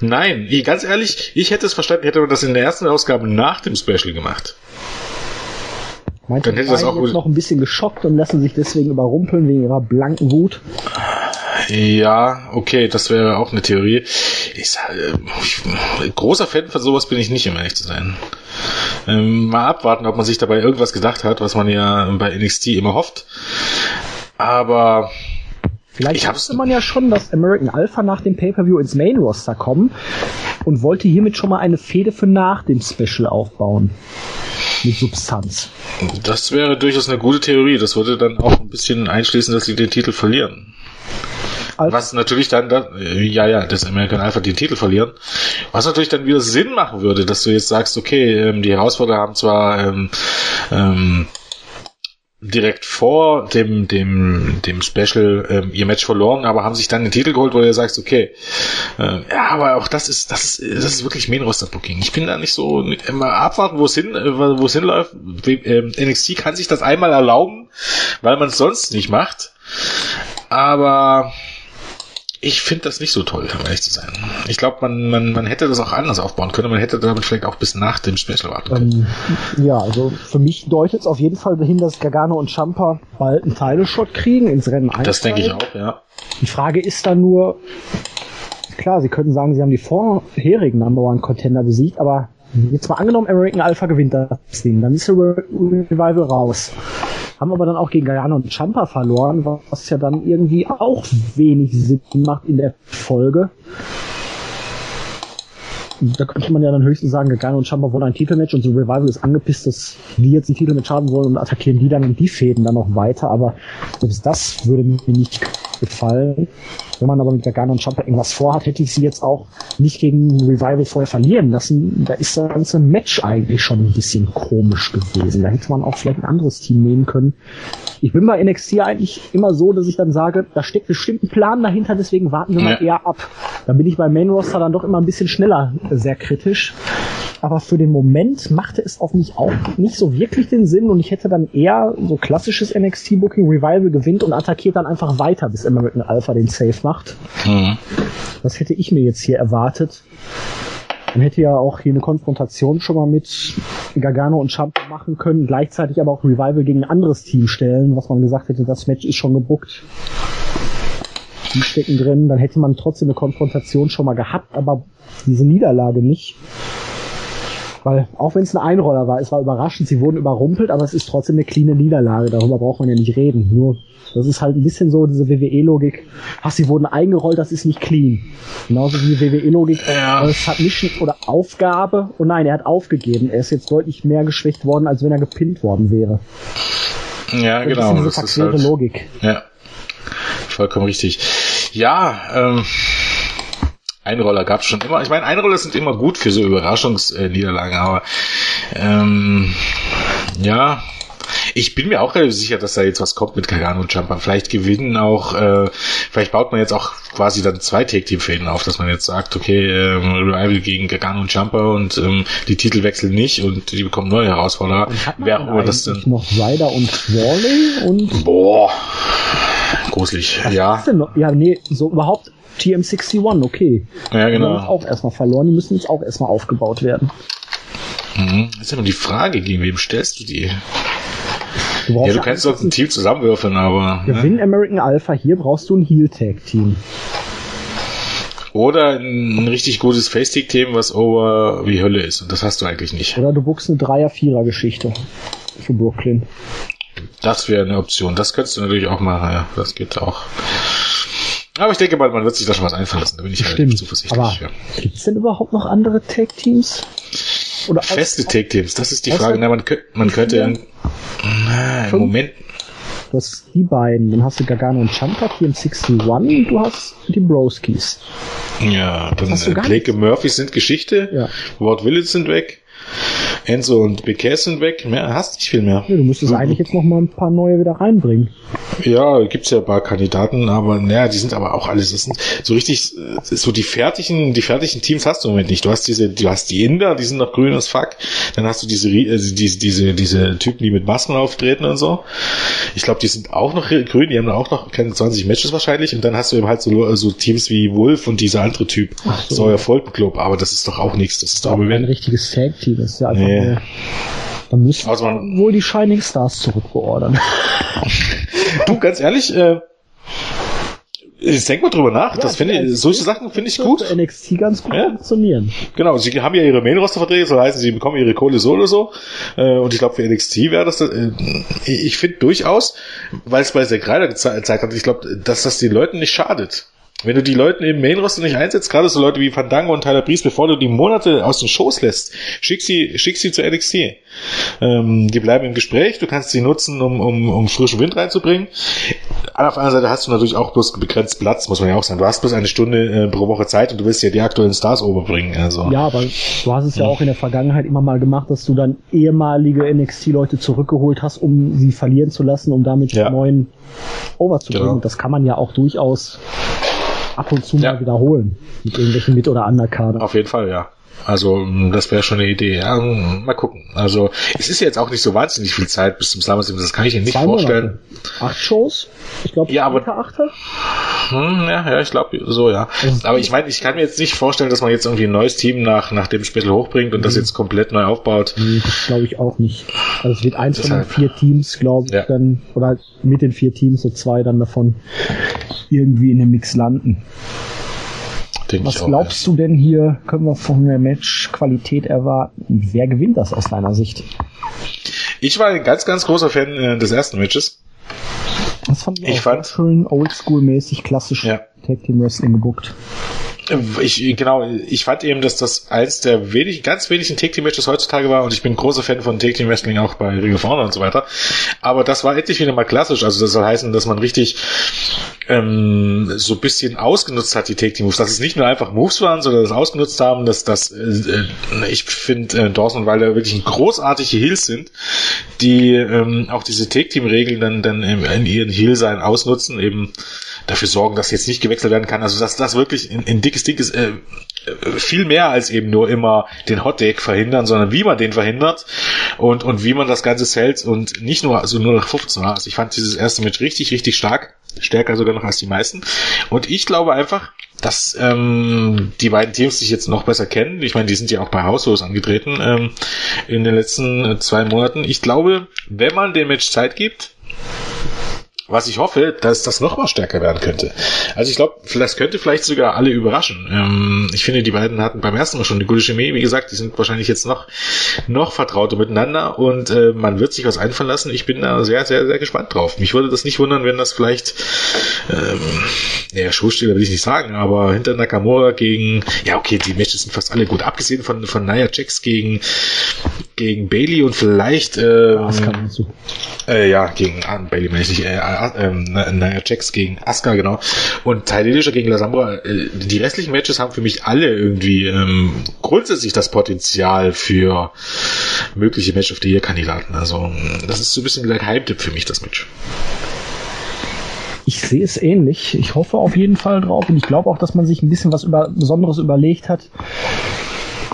Nein, ganz ehrlich, ich hätte es verstanden, hätte man das in der ersten Ausgabe nach dem Special gemacht. Meint ihr, das auch jetzt noch ein bisschen geschockt und lassen sich deswegen überrumpeln wegen ihrer blanken Wut? Ja, okay, das wäre auch eine Theorie. Ich sage, großer Fan von sowas bin ich nicht, um ehrlich zu sein. Mal abwarten, ob man sich dabei irgendwas gedacht hat, was man ja bei NXT immer hofft. Aber vielleicht wusste man ja schon, dass American Alpha nach dem Pay-Per-View ins Main-Roster kommen und wollte hiermit schon mal eine Fehde für nach dem Special aufbauen. Mit Substanz. Das wäre durchaus eine gute Theorie. Das würde dann auch ein bisschen einschließen, dass sie den Titel verlieren. Alpha. Was natürlich dann, dass American Alpha den Titel verlieren, was natürlich dann wieder Sinn machen würde, dass du jetzt sagst, okay, die Herausforderer haben zwar direkt vor dem Special ihr Match verloren, aber haben sich dann den Titel geholt, wo du sagst, okay, aber auch das ist wirklich Main-Roster-Booking. Ich bin da nicht so, mal abwarten, wo es hinläuft. NXT kann sich das einmal erlauben, weil man es sonst nicht macht, aber ich finde das nicht so toll, um ehrlich zu sein. Ich glaube, man hätte das auch anders aufbauen können. Man hätte damit vielleicht auch bis nach dem Special warten können. Ja, also für mich deutet es auf jeden Fall hin, dass Gargano und Ciampa bald einen Title-Shot kriegen, ins Rennen einsteigen. Das denke ich auch, ja. Die Frage ist dann nur, klar, sie könnten sagen, sie haben die vorherigen Number One Contender besiegt, aber Jetzt mal angenommen, American Alpha gewinnt das Ding, dann ist Revival raus. Haben aber dann auch gegen Guyana und Ciampa verloren, was ja dann irgendwie auch wenig Sinn macht in der Folge. Da könnte man ja dann höchstens sagen, Guyana und Ciampa wollen ein Titelmatch und so Revival ist angepisst, dass die jetzt ein Titelmatch haben wollen und attackieren die dann und die Fäden dann noch weiter, aber selbst das würde mir nicht gefallen. Wenn man aber mit Gargano und Ciampa irgendwas vorhat, hätte ich sie jetzt auch nicht gegen Revival vorher verlieren lassen. Da ist das ganze Match eigentlich schon ein bisschen komisch gewesen. Da hätte man auch vielleicht ein anderes Team nehmen können. Ich bin bei NXT eigentlich immer so, dass ich dann sage, da steckt bestimmt ein Plan dahinter, deswegen warten wir mal eher ab. Da bin ich bei Main Roster dann doch immer ein bisschen schneller sehr kritisch. Aber für den Moment machte es auf mich auch nicht so wirklich den Sinn und ich hätte dann eher so klassisches NXT-Booking, Revival gewinnt und attackiert dann einfach weiter, bis immer mit einem Alpha den Save macht. Mhm. Das hätte ich mir jetzt hier erwartet. Man hätte ja auch hier eine Konfrontation schon mal mit Gargano und Ciampa machen können, gleichzeitig aber auch Revival gegen ein anderes Team stellen, was man gesagt hätte, das Match ist schon gebookt. Die stecken drin, dann hätte man trotzdem eine Konfrontation schon mal gehabt, aber diese Niederlage nicht. Weil, auch wenn es ein Einroller war, es war überraschend, sie wurden überrumpelt, aber es ist trotzdem eine cleane Niederlage, darüber braucht man ja nicht reden. Nur, das ist halt ein bisschen so diese WWE-Logik, ach, sie wurden eingerollt, das ist nicht clean. Genauso wie die WWE-Logik, Submission oder Aufgabe, und nein, er hat aufgegeben, er ist jetzt deutlich mehr geschwächt worden, als wenn er gepinnt worden wäre. Ja, und genau. Das ist halt, Logik. Ja, vollkommen richtig. Ja, Einroller gab es schon immer. Ich meine, Einroller sind immer gut für so Überraschungsniederlagen, aber ja, ich bin mir auch relativ sicher, dass da jetzt was kommt mit Gargano und Ciampa. Vielleicht gewinnen auch, vielleicht baut man jetzt auch quasi dann zwei Tag-Team-Fäden auf, dass man jetzt sagt, okay, Revival gegen Gargano und Ciampa und die Titel wechseln nicht und die bekommen neue Herausforderer. Wer auch immer das denn? Noch Ryder und Warley und... Boah, gruselig, ja. Ja, nee, so überhaupt... TM61, okay. Ja, genau. Die haben auch erstmal verloren, die müssen jetzt auch erstmal aufgebaut werden. Mhm. Jetzt ist aber die Frage, gegen wem stellst du die? Du kannst doch ein Team zusammenwürfeln, aber... Gewinn ne? American Alpha, hier brauchst du ein Heel-Tag-Team. Oder ein richtig gutes Face-Tag-Team, was over wie Hölle ist. Und das hast du eigentlich nicht. Oder du buchst eine 3er-4er-Geschichte für Brooklyn. Das wäre eine Option. Das könntest du natürlich auch machen, ja. Das geht auch. Aber ich denke mal, man wird sich da schon was einfallen lassen. Da bin ich relativ zuversichtlich. Aber ja. Gibt es denn überhaupt noch andere Tag-Teams? Oder feste Tag-Teams, das ist die Frage. Na, man könnte ja... Im Moment... Du hast die beiden. Dann hast du Gargano und Ciampa, hier im 61 und du hast die Broskis. Ja, dann Blake und Murphys sind Geschichte. Ja. Ward Willits sind weg. Enzo und BKS sind weg. Mehr hast nicht viel mehr. Ja, du müsstest eigentlich jetzt noch mal ein paar neue wieder reinbringen. Ja, gibt's ja ein paar Kandidaten, aber naja, die sind aber auch alles. Das sind so richtig, so die fertigen Teams hast du im Moment nicht. Du hast die Inder, die sind noch grün als fuck. Dann hast du diese Typen, die mit Masken auftreten und so. Ich glaube, die sind auch noch grün, die haben auch noch keine 20 Matches wahrscheinlich. Und dann hast du eben halt so Teams wie Wolf und dieser andere Typ. Ach so, euer Foltenclub, aber das ist doch auch nichts. Das ist doch ein richtiges Tag-Team, das ist ja einfach. Nee. Dann müssen also man wohl die Shining Stars zurückbeordern. Du, ganz ehrlich, ich denke mal drüber nach. Ja, das solche Sachen finde ich gut. NXT ganz gut funktionieren. Genau, sie haben ja ihre Main-Roster-Verträge, das heißt, sie bekommen ihre Kohle so oder so. Und ich glaube, für NXT wäre das... ich finde durchaus, weil es bei Zack Ryder gezeigt hat, ich glaube, dass das den Leuten nicht schadet. Wenn du die Leute im Main-Roster nicht einsetzt, gerade so Leute wie Fandango und Tyler Breeze, bevor du die Monate aus den Shows lässt, schick sie zu NXT. Die bleiben im Gespräch, du kannst sie nutzen, um frischen Wind reinzubringen. Aber auf der anderen Seite hast du natürlich auch bloß begrenzt Platz, muss man ja auch sagen. Du hast bloß eine Stunde pro Woche Zeit und du willst ja die aktuellen Stars overbringen. Also. Ja, aber du hast es ja auch in der Vergangenheit immer mal gemacht, dass du dann ehemalige NXT-Leute zurückgeholt hast, um sie verlieren zu lassen, um damit neuen over zu bringen. Genau. Das kann man ja auch durchaus... ab und zu mal wiederholen. Mit irgendwelchen Mit- oder Undercard. Auf jeden Fall, ja. Also, das wäre schon eine Idee. Ja, mal gucken. Also, es ist ja jetzt auch nicht so wahnsinnig viel Zeit bis zum SummerSlam. Das kann ich mir nicht vorstellen. Monate. 8 Shows? Ich glaube, ja, aber... 8er? Ja, ich glaube, so, ja. Aber ich meine, ich kann mir jetzt nicht vorstellen, dass man jetzt irgendwie ein neues Team nach dem Spittel hochbringt und das jetzt komplett neu aufbaut. Nee, das glaube ich auch nicht. Also, es wird eins von den 4 Teams, glaube ich, dann, oder halt mit den 4 Teams, so 2 dann davon irgendwie in den Mix landen. denke ich auch. Was glaubst du denn hier, können wir von der Match-Qualität erwarten? Wer gewinnt das aus deiner Sicht? Ich war ein ganz, ganz großer Fan des ersten Matches. Das fand ich auch schön oldschool-mäßig, klassisch Tag Team Wrestling gebookt. Ich fand eben, dass das eins der ganz wenigen Tag Team Matches heutzutage war, und ich bin großer Fan von Tag Team Wrestling auch bei Ring of Honor und so weiter. Aber das war endlich wieder mal klassisch. Also das soll heißen, dass man richtig so ein bisschen ausgenutzt hat, die Tag Team Moves. Dass es nicht nur einfach Moves waren, sondern das ausgenutzt haben, dass das ich finde Dawson und Wilder wirklich großartige Heels sind, die auch diese Tag Team Regeln dann in ihren Heel-Sein ausnutzen, eben dafür sorgen, dass jetzt nicht gewechselt werden kann. Also dass das wirklich in dickes Ding ist, viel mehr als eben nur immer den Hot-Tag verhindern, sondern wie man den verhindert und wie man das Ganze zählt und nicht nur also nur nach 15. Also ich fand dieses erste Match richtig, richtig stark. Stärker sogar noch als die meisten. Und ich glaube einfach, dass die beiden Teams sich jetzt noch besser kennen. Ich meine, die sind ja auch bei House Rules angetreten in den letzten 2 Monaten. Ich glaube, wenn man dem Match Zeit gibt, was ich hoffe, dass das noch mal stärker werden könnte. Also ich glaube, das könnte vielleicht sogar alle überraschen. Ich finde, die beiden hatten beim ersten Mal schon eine gute Chemie. Wie gesagt, die sind wahrscheinlich jetzt noch vertrauter miteinander und man wird sich was einfallen lassen. Ich bin da sehr, sehr, sehr gespannt drauf. Mich würde das nicht wundern, wenn das vielleicht Schuhstiller will ich nicht sagen, aber hinter Nakamura gegen, die Matches sind fast alle gut. Abgesehen von Nia Jax gegen Bailey und vielleicht gegen Bailey meine ich nicht, Nia Jax gegen Asuka, genau. Und Ty Dillinger gegen La Sombra. Die restlichen Matches haben für mich alle irgendwie grundsätzlich das Potenzial für mögliche Match of the Year-Kandidaten. Also das ist so ein bisschen der Geheimtipp für mich, das Match. Ich sehe es ähnlich. Ich hoffe auf jeden Fall drauf und ich glaube auch, dass man sich ein bisschen was Besonderes überlegt hat.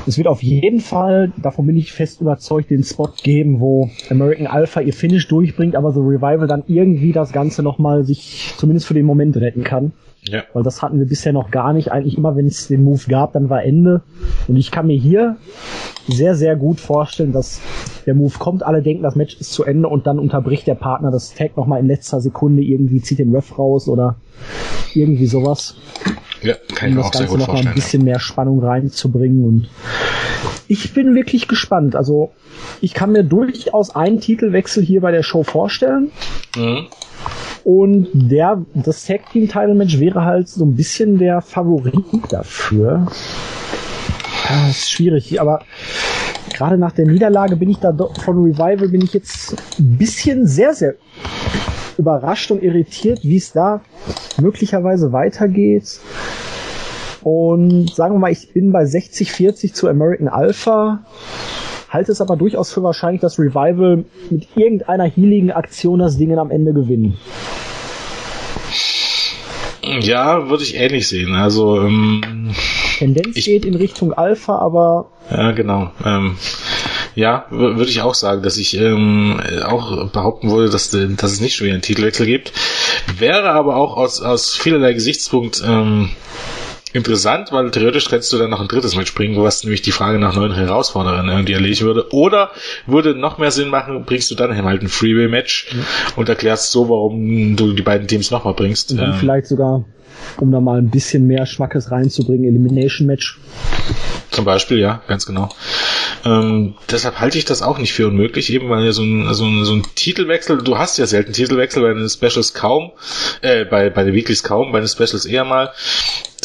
Es wird auf jeden Fall, davon bin ich fest überzeugt, den Spot geben, wo American Alpha ihr Finish durchbringt, aber The Revival dann irgendwie das Ganze nochmal sich zumindest für den Moment retten kann. Ja. Weil das hatten wir bisher noch gar nicht. Eigentlich immer, wenn es den Move gab, dann war Ende. Und ich kann mir hier sehr, sehr gut vorstellen, dass der Move kommt, alle denken, das Match ist zu Ende und dann unterbricht der Partner das Tag nochmal in letzter Sekunde, irgendwie zieht den Ref raus oder irgendwie sowas. Ja, kann ich mir auch sehr gut vorstellen. Um das Ganze nochmal ein bisschen mehr Spannung reinzubringen. Und ich bin wirklich gespannt. Also ich kann mir durchaus einen Titelwechsel hier bei der Show vorstellen. Mhm. Und das Tag Team Title Match wäre halt so ein bisschen der Favorit dafür. Das ist schwierig, aber gerade nach der Niederlage bin ich da von Revival bin ich jetzt ein bisschen sehr, sehr überrascht und irritiert, wie es da möglicherweise weitergeht. Und sagen wir mal, ich bin bei 60-40 zu American Alpha. Halte es aber durchaus für wahrscheinlich, dass Revival mit irgendeiner heeligen Aktion das Ding am Ende gewinnen. Ja, würde ich ähnlich sehen. Also Tendenz geht in Richtung Alpha, aber... Ja, genau. Ja, würde ich auch sagen, dass ich auch behaupten würde, dass es nicht schon wieder einen Titelwechsel gibt. Wäre aber auch aus vielerlei Gesichtspunkt... interessant, weil theoretisch könntest du dann noch ein drittes Match bringen, was nämlich die Frage nach neuen Herausforderern irgendwie erledigen würde. Oder würde noch mehr Sinn machen, bringst du dann halt ein Freeway-Match und erklärst so, warum du die beiden Teams nochmal bringst. Und dann vielleicht sogar, um da mal ein bisschen mehr Schmackes reinzubringen, Elimination-Match. Zum Beispiel, ja, ganz genau. Deshalb halte ich das auch nicht für unmöglich, eben weil so ein Titelwechsel, du hast ja selten Titelwechsel, bei den Specials kaum, bei den Weeklies kaum, bei den Specials eher mal.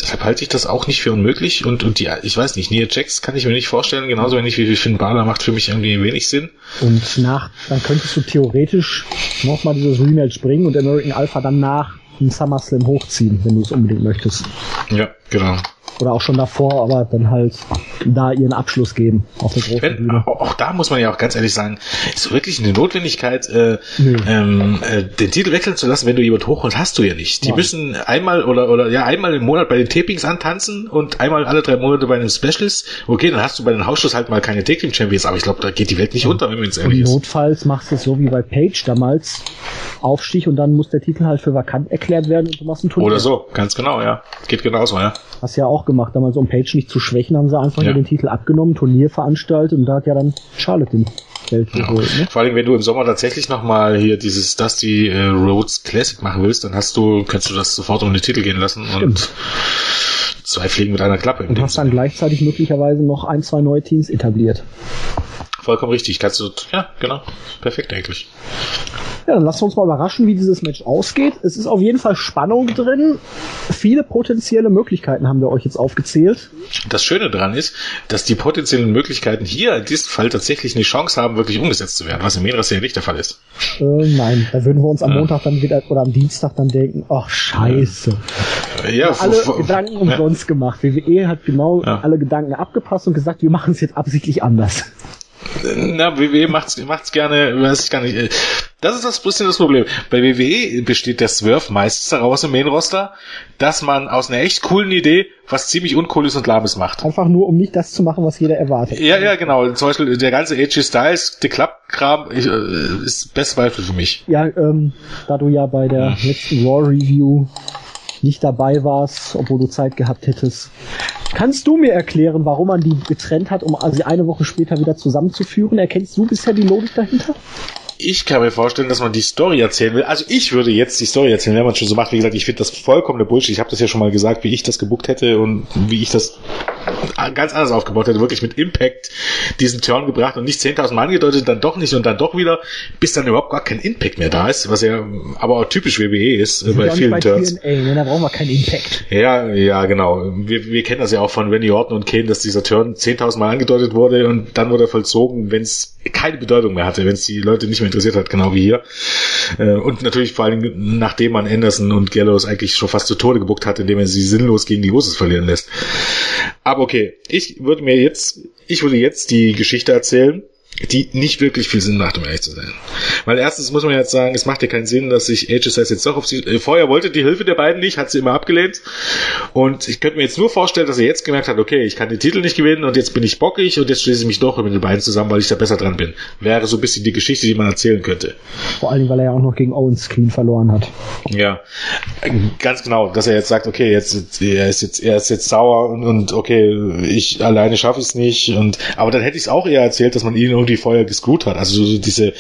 Deshalb halte ich das auch nicht für unmöglich und die, ich weiß nicht, Nia Jax kann ich mir nicht vorstellen, genauso wenig wie Finn Balor, macht für mich irgendwie wenig Sinn. Und dann könntest du theoretisch nochmal dieses Rematch bringen und American Alpha dann nach dem SummerSlam hochziehen, wenn du es unbedingt möchtest. Ja, genau. Oder auch schon davor, aber dann halt da ihren Abschluss geben auf der großen Bühne. Auch da muss man ja auch ganz ehrlich sagen, ist wirklich eine Notwendigkeit, den Titel wechseln zu lassen, wenn du jemand hochholst, hast du ja nicht. Die müssen einmal einmal im Monat bei den Tapings antanzen und einmal alle 3 Monate bei den Specials. Okay, dann hast du bei den Hausschuss halt mal keine Tag Team Champions, aber ich glaube, da geht die Welt nicht unter, wenn man es ehrlich ist. Notfalls machst du es so wie bei Paige damals, Aufstieg und dann muss der Titel halt für vakant erklärt werden und du machst ein Turnier. Oder so, ganz genau, ja. Geht genauso, ja. Hast ja auch gemacht, damals um Page nicht zu schwächen, haben sie einfach den Titel abgenommen, Turnier veranstaltet und da hat ja dann Charlotte den Geld geholt. Ne? Vor allem, wenn du im Sommer tatsächlich nochmal hier dieses Dusty Rhodes Classic machen willst, dann kannst du das sofort um den Titel gehen lassen. Stimmt. Und zwei Fliegen mit einer Klappe. Und hast dann gleichzeitig möglicherweise noch ein, zwei neue Teams etabliert. Vollkommen richtig. Kannst du, ja, genau. Perfekt eigentlich. Ja, dann lasst uns mal überraschen, wie dieses Match ausgeht. Es ist auf jeden Fall Spannung drin. Viele potenzielle Möglichkeiten haben wir euch jetzt aufgezählt. Das Schöne daran ist, dass die potenziellen Möglichkeiten hier in diesem Fall tatsächlich eine Chance haben, wirklich umgesetzt zu werden, was im Endeffekt ja nicht der Fall ist. Nein, da würden wir uns am Montag dann wieder oder am Dienstag dann denken, ach scheiße. Ja, alle Gedanken umsonst gemacht. WWE hat genau alle Gedanken abgepasst und gesagt, wir machen es jetzt absichtlich anders. Na, WWE macht's gerne, weiß ich gar nicht. Das ist das bisschen das Problem. Bei WWE besteht der Swerve meistens daraus im Main-Roster, dass man aus einer echt coolen Idee was ziemlich uncooles und lahmes macht. Einfach nur, um nicht das zu machen, was jeder erwartet. Ja, genau. Zum Beispiel der ganze AJ Styles, der Club-Kram ist best Beispiel für mich. Ja, da du ja bei der letzten Raw-Review nicht dabei warst, obwohl du Zeit gehabt hättest. Kannst du mir erklären, warum man die getrennt hat, um sie eine Woche später wieder zusammenzuführen? Erkennst du bisher die Logik dahinter? Ich kann mir vorstellen, dass man die Story erzählen will. Also ich würde jetzt die Story erzählen, wenn man es schon so macht. Wie gesagt, ich finde das vollkommen Bullshit. Ich habe das ja schon mal gesagt, wie ich das gebucht hätte und wie ich das ganz anders aufgebaut hätte. Wirklich mit Impact diesen Turn gebracht und nicht 10.000 Mal angedeutet, dann doch nicht und dann doch wieder, bis dann überhaupt gar kein Impact mehr da ist, was ja aber auch typisch WWE ist bei vielen Turns. TNA, da brauchen wir keinen Impact. Ja, genau. Wir kennen das ja auch von Randy Orton und Kane, dass dieser Turn 10.000 Mal angedeutet wurde und dann wurde er vollzogen, wenn es keine Bedeutung mehr hatte, wenn es die Leute nicht mehr interessiert hat, genau wie hier. Und natürlich vor allem, nachdem man Anderson und Gallows eigentlich schon fast zu Tode gebuckt hat, indem er sie sinnlos gegen die Usos verlieren lässt. Aber okay, ich würde jetzt die Geschichte erzählen, die nicht wirklich viel Sinn macht, um ehrlich zu sein. Weil erstens muss man jetzt sagen, es macht ja keinen Sinn, dass sich AJ Styles jetzt doch auf sie... Vorher wollte die Hilfe der beiden nicht, hat sie immer abgelehnt. Und ich könnte mir jetzt nur vorstellen, dass er jetzt gemerkt hat, okay, ich kann den Titel nicht gewinnen und jetzt bin ich bockig und jetzt schließe ich mich doch mit den beiden zusammen, weil ich da besser dran bin. Wäre so ein bisschen die Geschichte, die man erzählen könnte. Vor allem, weil er ja auch noch gegen Owens clean verloren hat. Ja, ganz genau, dass er jetzt sagt, okay, er ist jetzt sauer und okay, ich alleine schaffe es nicht. Aber dann hätte ich es auch eher erzählt, dass man ihn irgendwie vorher gescrewt hat. Also so diese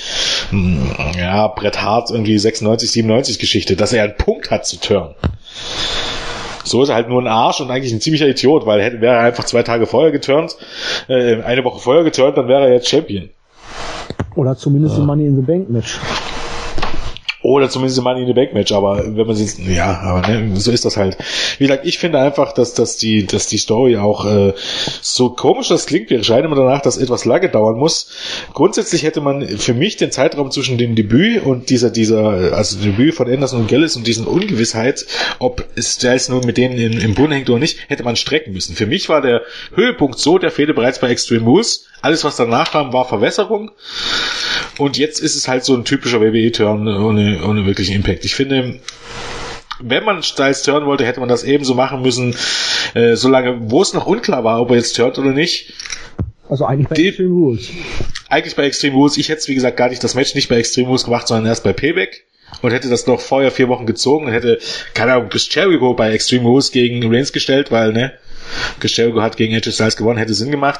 Bret Hart irgendwie 96, 97 Geschichte, dass er einen Punkt hat zu turnen. So ist er halt nur ein Arsch und eigentlich ein ziemlicher Idiot, weil wäre er einfach 2 Tage vorher geturnt, eine Woche vorher geturnt, dann wäre er jetzt Champion. Oder zumindest ein Money in the Bank Match. Oder zumindest ein Money in the Bank Match, aber wenn man sieht, so ist das halt. Wie gesagt, ich finde einfach, dass die Story auch, so komisch das klingt, wir scheinen immer danach, dass etwas lange dauern muss. Grundsätzlich hätte man für mich den Zeitraum zwischen dem Debüt und also Debüt von Anderson und Gallows und diesen Ungewissheit, ob Styles nun mit denen im Bund hängt oder nicht, hätte man strecken müssen. Für mich war der Höhepunkt so, der fehlte bereits bei Extreme Rules. Alles, was danach kam, war Verwässerung. Und jetzt ist es halt so ein typischer WWE-Turn ohne wirklichen Impact. Ich finde, wenn man Styles turnen wollte, hätte man das ebenso machen müssen, solange, wo es noch unklar war, ob er jetzt turnt oder nicht. Also eigentlich bei Extreme Rules. Eigentlich bei Extreme Rules. Ich hätte es, wie gesagt, gar nicht das Match nicht bei Extreme Rules gemacht, sondern erst bei Payback. Und hätte das noch vorher 4 Wochen gezogen und hätte, keine Ahnung, Chris Jericho bei Extreme Rules gegen Reigns gestellt, weil, Chris Jericho hat gegen AJ Styles gewonnen, hätte Sinn gemacht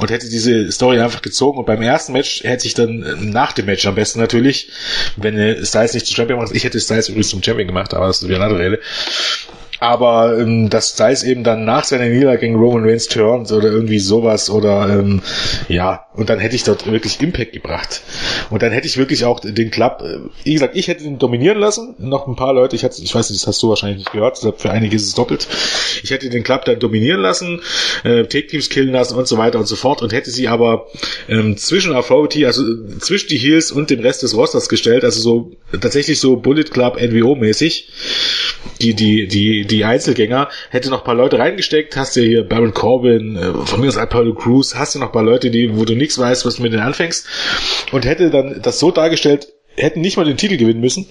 und hätte diese Story einfach gezogen und beim ersten Match hätte ich dann nach dem Match am besten natürlich, wenn Styles nicht zum Champion macht, ich hätte Styles übrigens zum Champion gemacht, aber das ist wieder eine andere Rede, aber dass Styles eben dann nach seiner Niederlage gegen Roman Reigns turnt oder irgendwie sowas oder und dann hätte ich dort wirklich Impact gebracht und dann hätte ich wirklich auch den Club, wie gesagt, ich hätte ihn dominieren lassen, noch ein paar Leute, ich weiß nicht, das hast du wahrscheinlich nicht gehört, für einige ist es doppelt, ich hätte den Club dann dominieren lassen, Take-Teams killen lassen und so weiter und so fort und hätte sie aber zwischen Authority, also zwischen die Heels und dem Rest des Rosters gestellt, also so tatsächlich so Bullet Club NWO-mäßig, die Einzelgänger, hätte noch ein paar Leute reingesteckt, hast du hier Baron Corbin, von mir aus Apollo Crews, hast du noch ein paar Leute, wo du nichts weißt, was du mit denen anfängst und hätte dann das so dargestellt, hätten nicht mal den Titel gewinnen müssen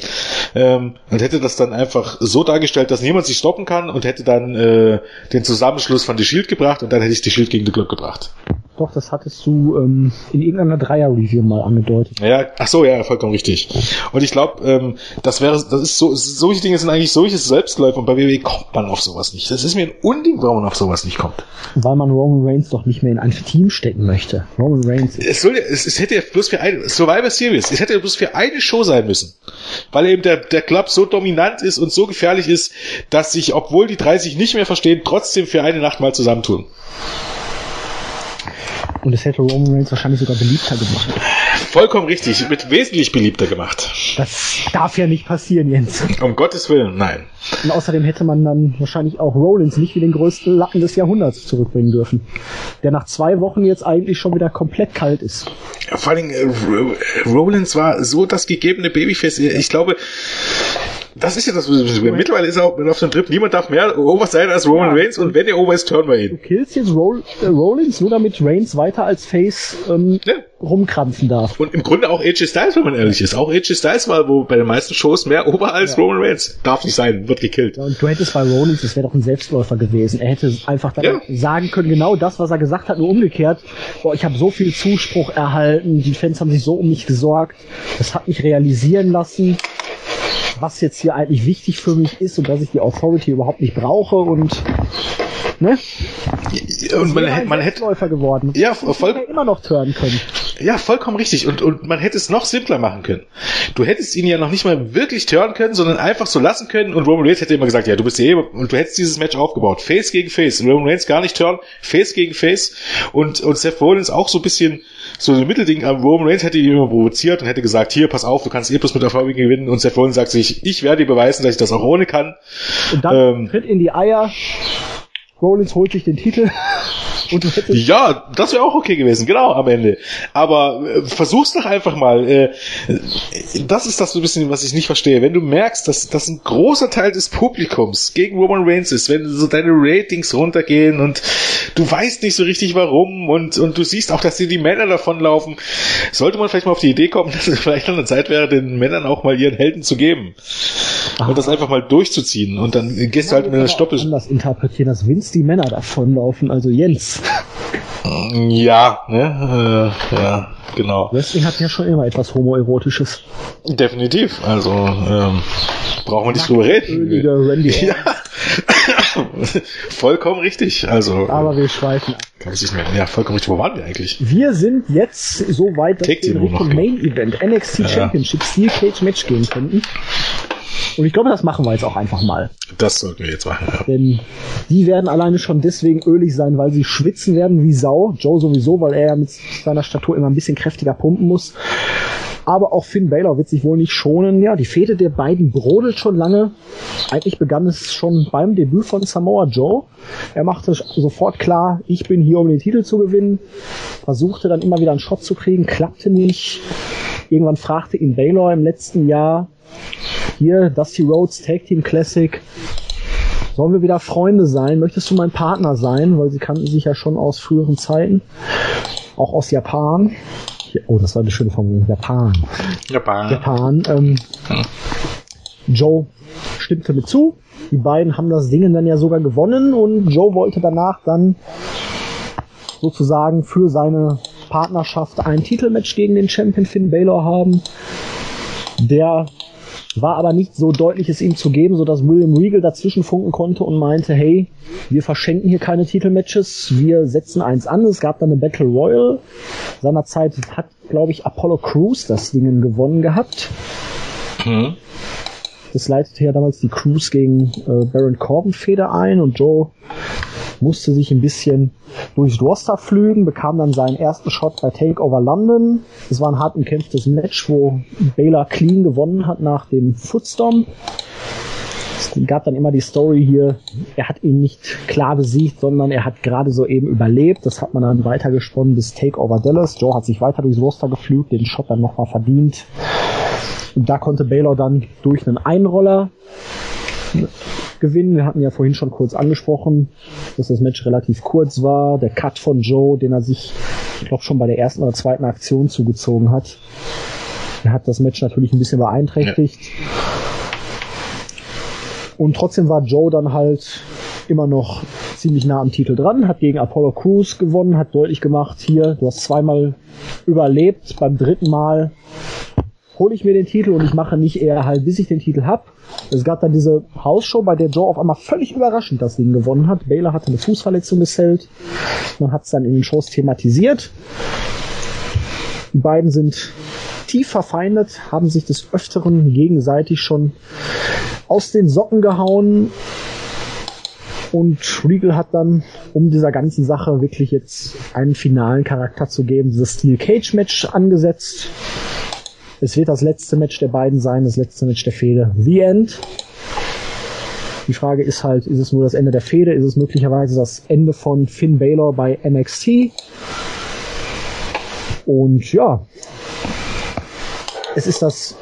und hätte das dann einfach so dargestellt, dass niemand sich stoppen kann und hätte dann den Zusammenschluss von The Shield gebracht und dann hätte ich The Shield gegen The Club gebracht. Doch, das hattest du in irgendeiner Dreier-Review mal angedeutet. Ja, ach so, ja, vollkommen richtig. Und ich glaube, solche Dinge sind eigentlich solches Selbstläufer und bei WWE kommt man auf sowas nicht. Das ist mir ein Unding, warum man auf sowas nicht kommt. Weil man Roman Reigns doch nicht mehr in ein Team stecken möchte. Roman Reigns. Es hätte ja bloß für eine Survivor Series. Es hätte ja bloß für eine Show sein müssen, weil eben der Club so dominant ist und so gefährlich ist, dass sich, obwohl die 30 nicht mehr verstehen, trotzdem für eine Nacht mal zusammentun. Und das hätte Roman Reigns wahrscheinlich sogar beliebter gemacht. Vollkommen richtig, mit wesentlich beliebter gemacht. Das darf ja nicht passieren, Jens. Um Gottes Willen, nein. Und außerdem hätte man dann wahrscheinlich auch Rollins nicht wie den größten Lappen des Jahrhunderts zurückbringen dürfen, der nach 2 Wochen jetzt eigentlich schon wieder komplett kalt ist. Ja, vor allem, Rollins war so das gegebene Babyface. Ich glaube, das ist ja das, mittlerweile ist er auf dem Trip, niemand darf mehr over sein als Roman Reigns und wenn er over ist, turnen wir ihn. Du killst jetzt Rollins nur damit Reigns weiter als Face rumkrampfen darf. Und im Grunde auch AJ Styles, wenn man ehrlich ist. Auch AJ Styles war bei den meisten Shows mehr over als Roman Reigns. Darf nicht sein, wird gekillt. Ja, und du hättest bei Rollins, das wäre doch ein Selbstläufer gewesen. Er hätte einfach dann sagen können, genau das, was er gesagt hat, nur umgekehrt. Boah, ich habe so viel Zuspruch erhalten, die Fans haben sich so um mich gesorgt, das hat mich realisieren lassen, was jetzt hier eigentlich wichtig für mich ist und dass ich die Authority überhaupt nicht brauche und ne? Und man hätte Läufer geworden. Ja, immer noch turnen können. Ja, vollkommen richtig. Und man hätte es noch simpler machen können. Du hättest ihn ja noch nicht mal wirklich turnen können, sondern einfach so lassen können und Roman Reigns hätte immer gesagt, ja, du bist der und du hättest dieses Match aufgebaut. Face gegen Face. Roman Reigns gar nicht turnen. Face gegen Face. Und Seth Rollins auch so ein bisschen so ein Mittelding. Aber Roman Reigns hätte ihn immer provoziert und hätte gesagt, hier, pass auf, du kannst eh bloß mit Erfolg gewinnen. Und Seth Rollins sagt sich, ich werde dir beweisen, dass ich das auch ohne kann. Und dann tritt in die Eier. Rollins holt sich den Titel. Ja, das wäre auch okay gewesen, genau, am Ende. Aber versuch's doch einfach mal. Das ist das so ein bisschen, was ich nicht verstehe. Wenn du merkst, dass ein großer Teil des Publikums gegen Roman Reigns ist, wenn so deine Ratings runtergehen und du weißt nicht so richtig warum und du siehst auch, dass dir die Männer davonlaufen, sollte man vielleicht mal auf die Idee kommen, dass es vielleicht an der Zeit wäre, den Männern auch mal ihren Helden zu geben. Und das einfach mal durchzuziehen. Und dann gehst du halt mit einer Stoppel. Ich kann das interpretieren, dass Vince die Männer davonlaufen, also Jens. Ja, ne? Ja, genau. Wrestling hat ja schon immer etwas Homoerotisches. Definitiv, also brauchen wir nicht drüber reden. Randy ja. Vollkommen richtig. Also, aber wir schweifen ab. Kann ich nicht mehr. Ja, vollkommen richtig. Wo waren wir eigentlich? Wir sind jetzt so weit, dass wir in Richtung Main Event NXT Championship Steel Cage Match gehen könnten. Und ich glaube, das machen wir jetzt auch einfach mal. Das sollten wir jetzt machen, ja. Denn die werden alleine schon deswegen ölig sein, weil sie schwitzen werden wie Sau. Joe sowieso, weil er ja mit seiner Statur immer ein bisschen kräftiger pumpen muss. Aber auch Finn Balor wird sich wohl nicht schonen. Ja, die Fehde der beiden brodelt schon lange. Eigentlich begann es schon beim Debüt von Samoa Joe. Er machte sofort klar, ich bin hier, um den Titel zu gewinnen. Versuchte dann immer wieder einen Shot zu kriegen, klappte nicht. Irgendwann fragte ihn Balor im letzten Jahr, hier, Dusty Rhodes Tag Team Classic. Sollen wir wieder Freunde sein? Möchtest du mein Partner sein? Weil sie kannten sich ja schon aus früheren Zeiten. Auch aus Japan. Oh, das war eine schöne Formulierung. Japan. Joe stimmte mit zu. Die beiden haben das Ding dann ja sogar gewonnen und Joe wollte danach dann sozusagen für seine Partnerschaft ein Titelmatch gegen den Champion Finn Balor haben. Der war aber nicht so deutlich, es ihm zu geben, sodass William Regal dazwischen funken konnte und meinte, hey, wir verschenken hier keine Titelmatches, wir setzen eins an. Es gab dann eine Battle Royal. Seinerzeit hat, glaube ich, Apollo Crews das Ding gewonnen gehabt. Mhm. Das leitete ja damals die Crews gegen Baron Corbin-Feder ein und Joe musste sich ein bisschen durchs Roster pflügen, bekam dann seinen ersten Shot bei Takeover London. Es war ein hart umkämpftes Match, wo Balor clean gewonnen hat nach dem Footstomp. Es gab dann immer die Story hier, er hat ihn nicht klar besiegt, sondern er hat gerade soeben überlebt. Das hat man dann weitergesponnen bis Takeover Dallas. Joe hat sich weiter durchs Roster gepflügt, den Shot dann nochmal verdient. Und da konnte Balor dann durch einen Einroller gewinnen. Wir hatten ja vorhin schon kurz angesprochen, dass das Match relativ kurz war. Der Cut von Joe, den er sich, ich glaube, schon bei der ersten oder zweiten Aktion zugezogen hat. Er hat das Match natürlich ein bisschen beeinträchtigt. Ja. Und trotzdem war Joe dann halt immer noch ziemlich nah am Titel dran, hat gegen Apollo Crews gewonnen, hat deutlich gemacht, hier, du hast zweimal überlebt, beim dritten Mal hole ich mir den Titel und ich mache nicht eher halt, bis ich den Titel hab. Es gab dann diese Hausshow, bei der Joe auf einmal völlig überraschend das Ding gewonnen hat. Baylor hatte eine Fußverletzung gesellt. Man hat es dann in den Shows thematisiert. Die beiden sind tief verfeindet, haben sich des Öfteren gegenseitig schon aus den Socken gehauen. Und Regal hat dann, um dieser ganzen Sache wirklich jetzt einen finalen Charakter zu geben, dieses Steel Cage Match angesetzt. Es wird das letzte Match der beiden sein, das letzte Match der Fehde. The End. Die Frage ist halt, ist es nur das Ende der Fehde? Ist es möglicherweise das Ende von Finn Balor bei NXT? Und ja, es ist das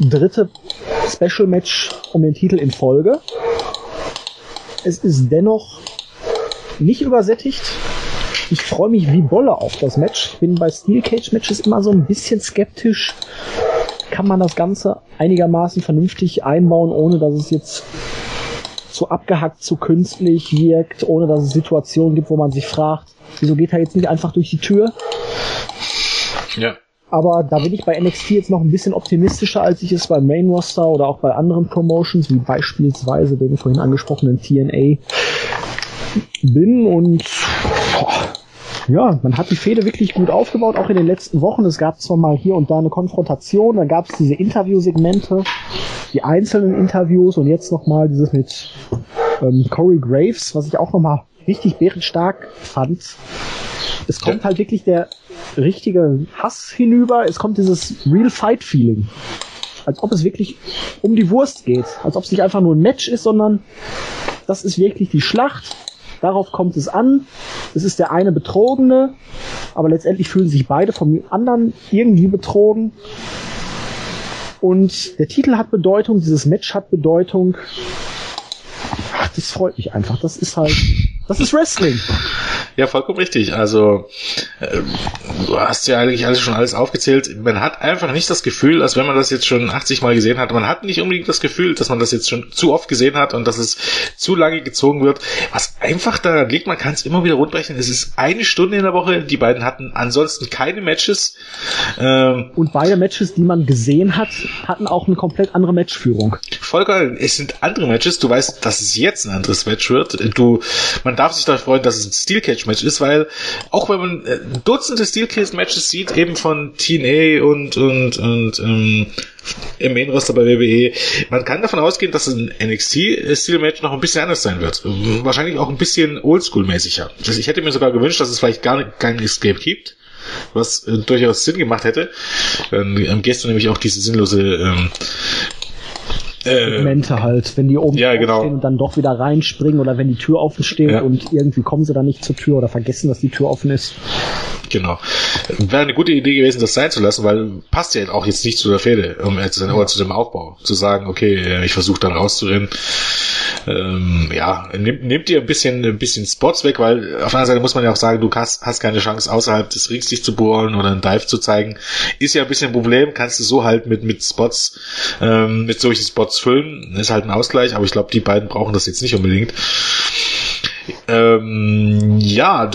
dritte Special Match um den Titel in Folge. Es ist dennoch nicht übersättigt. Ich freue mich wie Bolle auf das Match. Ich bin bei Steel Cage Matches immer so ein bisschen skeptisch. Kann man das Ganze einigermaßen vernünftig einbauen, ohne dass es jetzt zu abgehackt, zu künstlich wirkt, ohne dass es Situationen gibt, wo man sich fragt, wieso geht er jetzt nicht einfach durch die Tür? Ja. Aber da bin ich bei NXT jetzt noch ein bisschen optimistischer, als ich es bei Main Roster oder auch bei anderen Promotions, wie beispielsweise den vorhin angesprochenen TNA, bin. Und ja, man hat die Fehde wirklich gut aufgebaut, auch in den letzten Wochen. Es gab zwar mal hier und da eine Konfrontation, dann gab es diese Interviewsegmente, die einzelnen Interviews und jetzt nochmal dieses mit Corey Graves, was ich auch nochmal richtig bärenstark fand. Es kommt halt wirklich der richtige Hass hinüber, es kommt dieses Real-Fight-Feeling. Als ob es wirklich um die Wurst geht, als ob es nicht einfach nur ein Match ist, sondern das ist wirklich die Schlacht. Darauf kommt es an. Es ist der eine Betrogene, aber letztendlich fühlen sich beide vom anderen irgendwie betrogen. Und der Titel hat Bedeutung, dieses Match hat Bedeutung. Ach, das freut mich einfach. Das ist halt, das ist Wrestling. Ja, vollkommen richtig. Also, du hast ja eigentlich alles aufgezählt. Man hat einfach nicht das Gefühl, als wenn man das jetzt schon 80 Mal gesehen hat. Man hat nicht unbedingt das Gefühl, dass man das jetzt schon zu oft gesehen hat und dass es zu lange gezogen wird. Was einfach daran liegt, man kann es immer wieder runterrechnen. Es ist eine Stunde in der Woche. Die beiden hatten ansonsten keine Matches. Und beide Matches, die man gesehen hat, hatten auch eine komplett andere Matchführung. Voll geil. Es sind andere Matches. Du weißt, dass es jetzt ein anderes Match wird. Man darf sich da freuen, dass es ein Steel Cage Match ist, weil auch wenn man Dutzende Steel Cage Matches sieht, eben von TNA und im Main Roster bei WWE, man kann davon ausgehen, dass ein NXT Steel Match noch ein bisschen anders sein wird. Wahrscheinlich auch ein bisschen oldschool-mäßiger. Ich hätte mir sogar gewünscht, dass es vielleicht gar keinen Escape gibt, was durchaus Sinn gemacht hätte. Gestern nämlich auch diese sinnlose Segmente halt, wenn die oben ja, genau, aufstehen und dann doch wieder reinspringen oder wenn die Tür offen steht, ja, und irgendwie kommen sie dann nicht zur Tür oder vergessen, dass die Tür offen ist. Genau. Wäre eine gute Idee gewesen, das sein zu lassen, weil passt ja auch jetzt nicht zu der Fehde, oder zu dem Aufbau. Zu sagen, okay, ich versuche dann rauszurennen. Nimmt dir ein bisschen Spots weg, weil auf einer Seite muss man ja auch sagen, du hast keine Chance, außerhalb des Rings dich zu bohren oder einen Dive zu zeigen. Ist ja ein bisschen ein Problem, kannst du so halt mit Spots, mit solchen Spots füllen. Ist halt ein Ausgleich, aber ich glaube, die beiden brauchen das jetzt nicht unbedingt. Du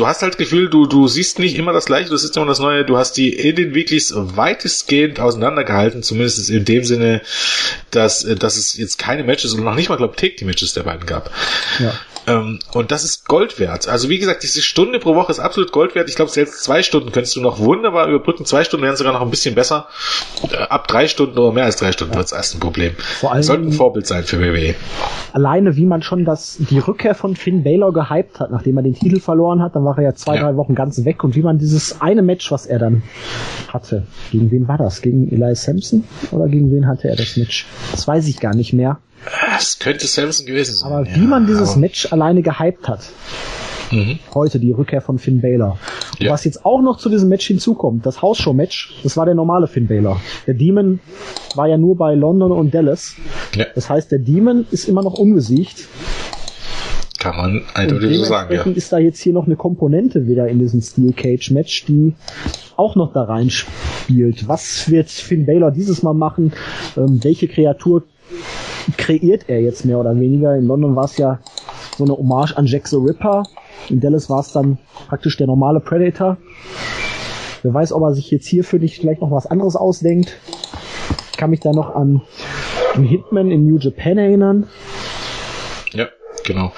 hast halt Gefühl, du siehst nicht immer das Gleiche, du siehst immer das Neue, du hast die in den Weeklies weitestgehend auseinandergehalten, zumindest in dem Sinne, dass es jetzt keine Matches und noch nicht mal, glaube ich, Take-Matches der beiden gab. Ja. Und das ist Gold wert. Also wie gesagt, diese Stunde pro Woche ist absolut Gold wert. Ich glaube, selbst 2 Stunden könntest du noch wunderbar überbrücken. 2 Stunden wären sogar noch ein bisschen besser. Ab 3 Stunden oder mehr als 3 Stunden wird es erst ein Problem. Vor allem sollte ein Vorbild sein für WWE. Alleine, wie man schon die Rückkehr von Finn Balor gehypt hat, nachdem er den Titel verloren hat, dann war er ja 2-3 Wochen ganz weg. Und wie man dieses eine Match, was er dann hatte, gegen wen war das? Gegen Elias Sampson? Oder gegen wen hatte er das Match? Das weiß ich gar nicht mehr. Es könnte Samson gewesen sein. Aber wie man dieses Match alleine gehypt hat. Mhm. Heute die Rückkehr von Finn Balor. Und was jetzt auch noch zu diesem Match hinzukommt, das Hausshow-Match, das war der normale Finn Balor. Der Demon war ja nur bei London und Dallas. Ja. Das heißt, der Demon ist immer noch unbesiegt. Kann man eindeutig so sagen, ja. Ist da jetzt hier noch eine Komponente wieder in diesem Steel Cage Match, die auch noch da reinspielt. Was wird Finn Balor dieses Mal machen? Welche Kreatur kreiert er jetzt mehr oder weniger? In London war es ja so eine Hommage an Jack the Ripper. In Dallas war es dann praktisch der normale Predator. Wer weiß, ob er sich jetzt hierfür nicht vielleicht noch was anderes ausdenkt. Ich kann mich da noch an Hitman in New Japan erinnern. Ja, genau.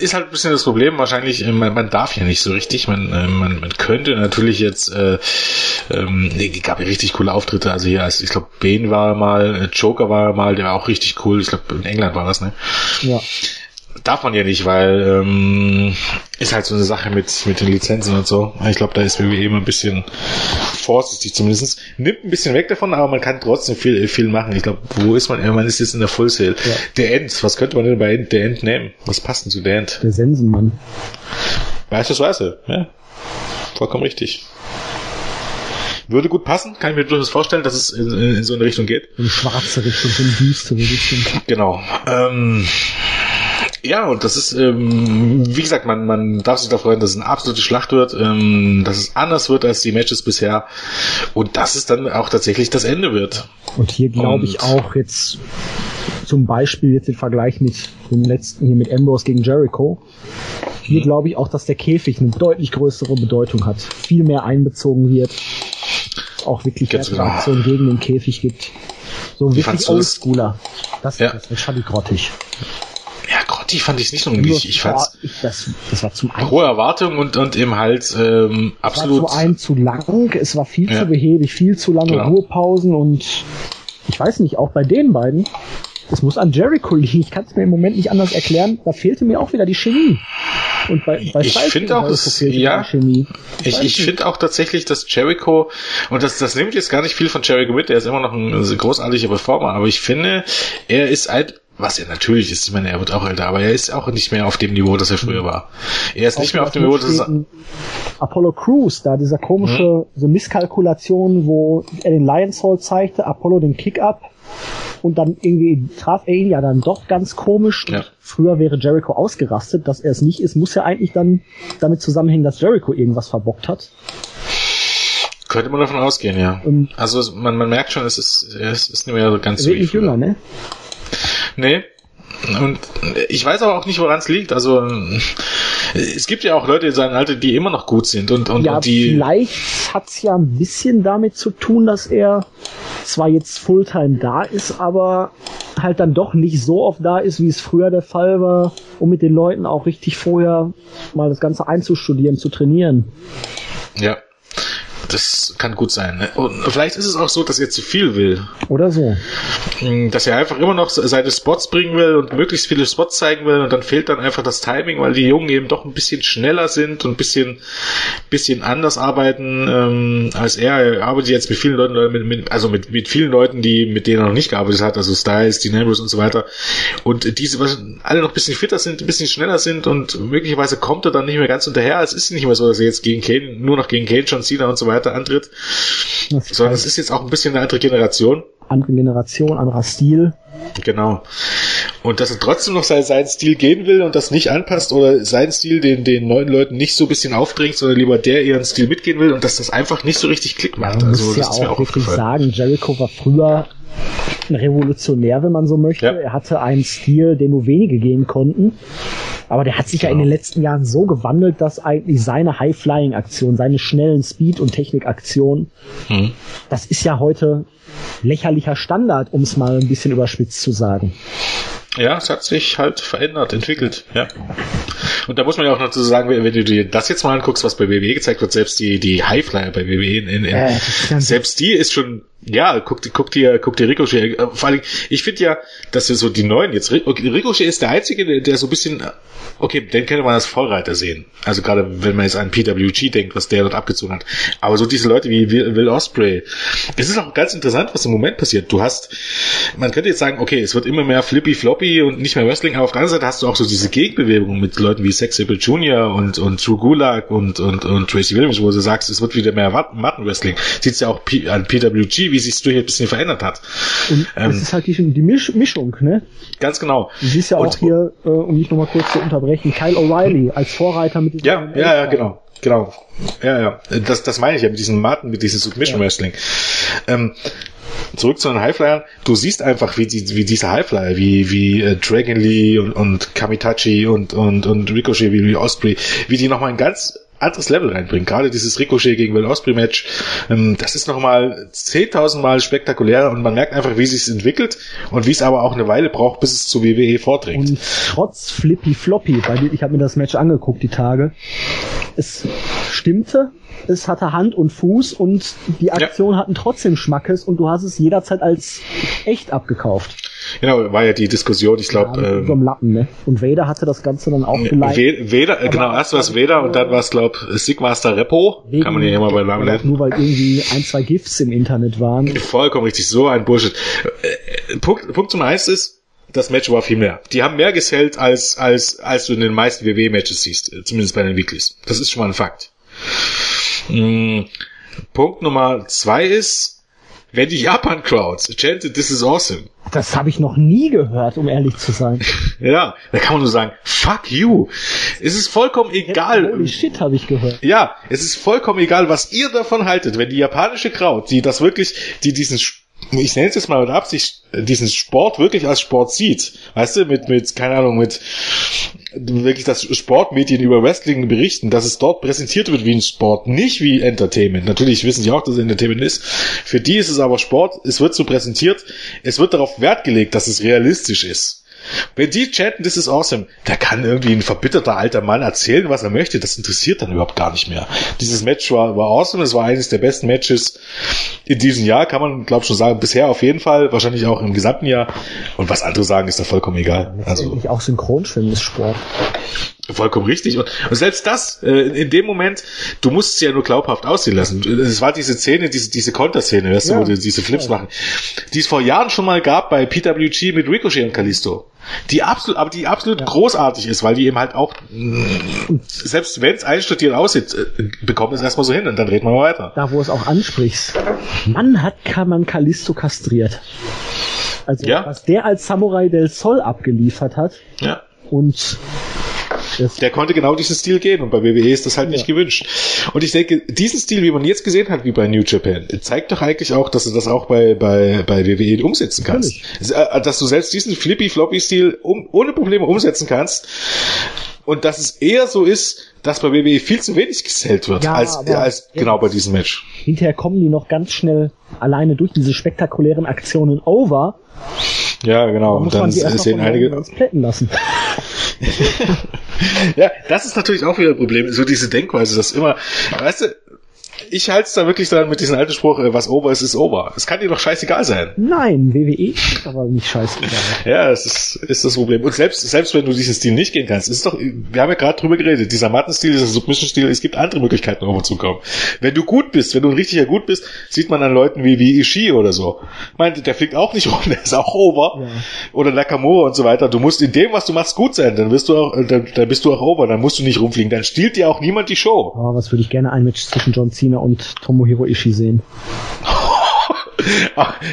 Ist halt ein bisschen das Problem, wahrscheinlich, man darf ja nicht so richtig, man könnte natürlich jetzt, die gab ja richtig coole Auftritte, also hier, ich glaube, Bane war mal, Joker war mal, der war auch richtig cool, ich glaube, in England war das, ne? Ja. Darf man ja nicht, weil ist halt so eine Sache mit den Lizenzen und so. Ich glaube, da ist WWE immer ein bisschen vorsichtig zumindest. Nimmt ein bisschen weg davon, aber man kann trotzdem viel machen. Ich glaube, wo ist man? Man ist jetzt in der Full Sail. Ja. Der End, was könnte man denn bei der End nehmen? Was passt denn zu der End? Der Sensenmann. Beispielsweise, ja. Vollkommen richtig. Würde gut passen, kann ich mir durchaus vorstellen, dass es in so eine Richtung geht. In schwarze Richtung, in düstere Richtung. Genau. Ja, und das ist, wie gesagt, man darf sich da freuen, dass es eine absolute Schlacht wird, dass es anders wird als die Matches bisher und dass es dann auch tatsächlich das Ende wird. Und hier glaube ich auch jetzt zum Beispiel jetzt den Vergleich mit dem letzten hier mit Ambrose gegen Jericho. Hier glaube ich auch, dass der Käfig eine deutlich größere Bedeutung hat, viel mehr einbezogen wird, auch wirklich Aktionen gegen den Käfig gibt. So ein wirklich Oldschooler. Das ist schon grottig. Ja, Grotti fand ich es nicht nur nicht. Ich fand's. Das war zum einen. Hohe Erwartung und eben halt absolut. Es war zum einen zu lang, es war viel zu behäbig, viel zu lange Ruhepausen und ich weiß nicht, auch bei den beiden, es muss an Jericho liegen. Ich kann es mir im Moment nicht anders erklären. Da fehlte mir auch wieder die Chemie. Und bei ich finde auch, Chemie. Ich finde auch tatsächlich, dass Jericho, und das nimmt jetzt gar nicht viel von Jericho mit, er ist immer noch ein großartiger Performer, aber ich finde, er ist halt, was er natürlich ist, ich meine, er wird auch älter, aber er ist auch nicht mehr auf dem Niveau, das er früher war. Er ist auch nicht mehr auf dem Niveau, das er... Apollo Crews, da dieser komische, so Misskalkulation, wo er den Lion's Hall zeigte, Apollo den Kick-Up und dann irgendwie traf er ihn ja dann doch ganz komisch. Ja. Früher wäre Jericho ausgerastet, dass er es nicht ist, muss ja eigentlich dann damit zusammenhängen, dass Jericho irgendwas verbockt hat. Könnte man davon ausgehen, ja. Also man merkt schon, es ist nicht mehr so ganz so wie früher. Jünger, ne? Nee. Und ich weiß aber auch nicht, woran es liegt. Also es gibt ja auch Leute in seinem Alter, die immer noch gut sind. Und die vielleicht hat es ja ein bisschen damit zu tun, dass er zwar jetzt Fulltime da ist, aber halt dann doch nicht so oft da ist, wie es früher der Fall war, um mit den Leuten auch richtig vorher mal das Ganze einzustudieren, zu trainieren. Ja. Das kann gut sein. Und vielleicht ist es auch so, dass er zu viel will. Oder so. Dass er einfach immer noch seine Spots bringen will und möglichst viele Spots zeigen will und dann fehlt dann einfach das Timing, weil die Jungen eben doch ein bisschen schneller sind und ein bisschen anders arbeiten als er. Er arbeitet jetzt mit vielen Leuten, mit vielen Leuten, mit denen er noch nicht gearbeitet hat, also Styles, die Neighbors und so weiter. Und diese, was alle noch ein bisschen fitter sind, ein bisschen schneller sind und möglicherweise kommt er dann nicht mehr ganz hinterher. Es ist nicht mehr so, dass er jetzt nur noch gegen Kane, John Cena und so weiter antritt, sondern es ist jetzt auch ein bisschen eine andere Generation. Anderer Stil. Genau. Und dass er trotzdem noch seinen Stil gehen will und das nicht anpasst oder seinen Stil den neuen Leuten nicht so ein bisschen aufdringt, sondern lieber der ihren Stil mitgehen will und dass das einfach nicht so richtig Klick macht. Ja, also das ist mir auch aufgefallen. Sagen, Jericho war früher ein Revolutionär, wenn man so möchte. Ja. Er hatte einen Stil, den nur wenige gehen konnten. Aber der hat sich ja in den letzten Jahren so gewandelt, dass eigentlich seine High-Flying-Aktion, seine schnellen Speed- und Technik-Aktionen, das ist ja heute lächerlicher Standard, um es mal ein bisschen überspitzt zu sagen. Ja, es hat sich halt verändert, entwickelt, ja. Und da muss man ja auch noch zu sagen, wenn du dir das jetzt mal anguckst, was bei WWE gezeigt wird, selbst die Highflyer bei WWE, selbst die ist schon, ja, guck dir Ricochet, vor allem, ich finde ja, dass wir so die Neuen jetzt, Ricochet ist der Einzige, der so ein bisschen, okay, den könnte man als Vorreiter sehen. Also gerade, wenn man jetzt an PWG denkt, was der dort abgezogen hat. Aber so diese Leute wie Will Ospreay, es ist auch ganz interessant, was im Moment passiert. Man könnte jetzt sagen, okay, es wird immer mehr Flippy-Floppy und nicht mehr Wrestling, aber auf der anderen Seite hast du auch so diese Gegenbewegung mit Leuten wie Zack Sabre Jr. und Drew Gulak und Tracy Williams, wo du sagst, es wird wieder mehr Matten-Wrestling. Sieht's ja auch an PWG, wie sich's durch ein bisschen verändert hat. Und das ist halt die Mischung, ne? Ganz genau. Du siehst ja auch hier, um dich nochmal kurz zu unterbrechen, Kyle O'Reilly als Vorreiter mit diesem Genau. Ja. Das meine ich ja mit diesen Matten, mit diesem Submission-Wrestling. Zurück zu den Highflyern. Du siehst einfach, wie diese Highflyer, wie Dragon Lee und Kamitachi und Ricochet, wie Osprey, wie die nochmal ein ganz anderes Level reinbringen. Gerade dieses Ricochet gegen Will Osprey-Match, das ist nochmal 10.000 Mal spektakulärer und man merkt einfach, wie es sich entwickelt und wie es aber auch eine Weile braucht, bis es zu WWE vordringt. Und trotz Flippy Floppy, weil ich habe mir das Match angeguckt, die Tage, es stimmte, es hatte Hand und Fuß und die Aktionen hatten trotzdem Schmackes und du hast es jederzeit als echt abgekauft. Genau, war ja die Diskussion, ich glaube... Ja, mit so einem Lappen, ne? Und Vader hatte das Ganze dann auch geleitet. Genau, erst war es Vader und dann war es, glaube ich, Sigmaster Repo. Kann man ja immer bei Namen nennen. Nur weil irgendwie 1-2 GIFs im Internet waren. Vollkommen richtig, so ein Bullshit. Punkt zum Eis ist, das Match war viel mehr. Die haben mehr gesellt, als du in den meisten WWE-Matches siehst. Zumindest bei den Weeklies. Das ist schon mal ein Fakt. Punkt Nummer 2 ist, wenn die Japan-Crowds chanted, "This is awesome." Das habe ich noch nie gehört, um ehrlich zu sein. Ja, da kann man nur sagen, fuck you. Es ist vollkommen egal. Holy shit, habe ich gehört. Ja, es ist vollkommen egal, was ihr davon haltet. Wenn die japanische Crowd, die das wirklich, die diesen, ich nenne es jetzt mal mit Absicht, diesen Sport wirklich als Sport sieht, weißt du, mit keine Ahnung, mit wirklich, dass Sportmedien über Wrestling berichten, dass es dort präsentiert wird wie ein Sport, nicht wie Entertainment. Natürlich wissen sie auch, dass es Entertainment ist. Für die ist es aber Sport, es wird so präsentiert, es wird darauf Wert gelegt, dass es realistisch ist. Wenn die chatten, "This is awesome", da kann irgendwie ein verbitterter alter Mann erzählen, was er möchte. Das interessiert dann überhaupt gar nicht mehr. Dieses Match war awesome. Es war eines der besten Matches in diesem Jahr, kann man, glaube ich, schon sagen. Bisher auf jeden Fall. Wahrscheinlich auch im gesamten Jahr. Und was andere sagen, ist da vollkommen egal. Ja, also auch Synchronschwimmen ist Sport. Vollkommen richtig. Und selbst das, in dem Moment, du musst es ja nur glaubhaft aussehen lassen. Es war diese Szene, diese Konterszene, weißt du, wo die diese Flips machen, die es vor Jahren schon mal gab bei PWG mit Ricochet und Kalisto. Die absolut großartig ist, weil die eben halt auch, selbst wenn es einstudiert aussieht, bekommt es erstmal so hin und dann reden wir mal weiter. Da, wo es auch ansprichst. Kann man Kalisto kastriert. Also, was der als Samurai del Sol abgeliefert hat. Ja. Und der konnte genau diesen Stil gehen und bei WWE ist das halt nicht gewünscht. Und ich denke, diesen Stil, wie man jetzt gesehen hat, wie bei New Japan, zeigt doch eigentlich auch, dass du das auch bei WWE umsetzen kannst. Natürlich. Dass du selbst diesen Flippy-Floppy-Stil ohne Probleme umsetzen kannst und dass es eher so ist, dass bei WWE viel zu wenig gesellt wird, als genau bei diesem Match. Hinterher kommen die noch ganz schnell alleine durch diese spektakulären Aktionen over. Ja, genau. Und dann sehen einige... plätten lassen. Ja, das ist natürlich auch wieder ein Problem, so diese Denkweise, dass immer, weißt du, ich halte es da wirklich dran mit diesem alten Spruch, was over ist over. Es kann dir doch scheißegal sein. Nein, WWE ist aber nicht scheißegal. Ja, das ist das Problem. Und selbst wenn du diesen Stil nicht gehen kannst, ist doch, wir haben ja gerade drüber geredet, dieser Matten-Stil, dieser Submission-Stil, es gibt andere Möglichkeiten, um zu kommen. Wenn du gut bist, wenn du ein richtiger gut bist, sieht man an Leuten wie Ishii oder so. Ich meine, der fliegt auch nicht rum, der ist auch over. Ja. Oder Nakamura und so weiter. Du musst in dem, was du machst, gut sein, dann bist du auch over, dann musst du nicht rumfliegen, dann stiehlt dir auch niemand die Show. Oh, was würde ich gerne ein Match zwischen John Cena und Tomohiro Ishii sehen.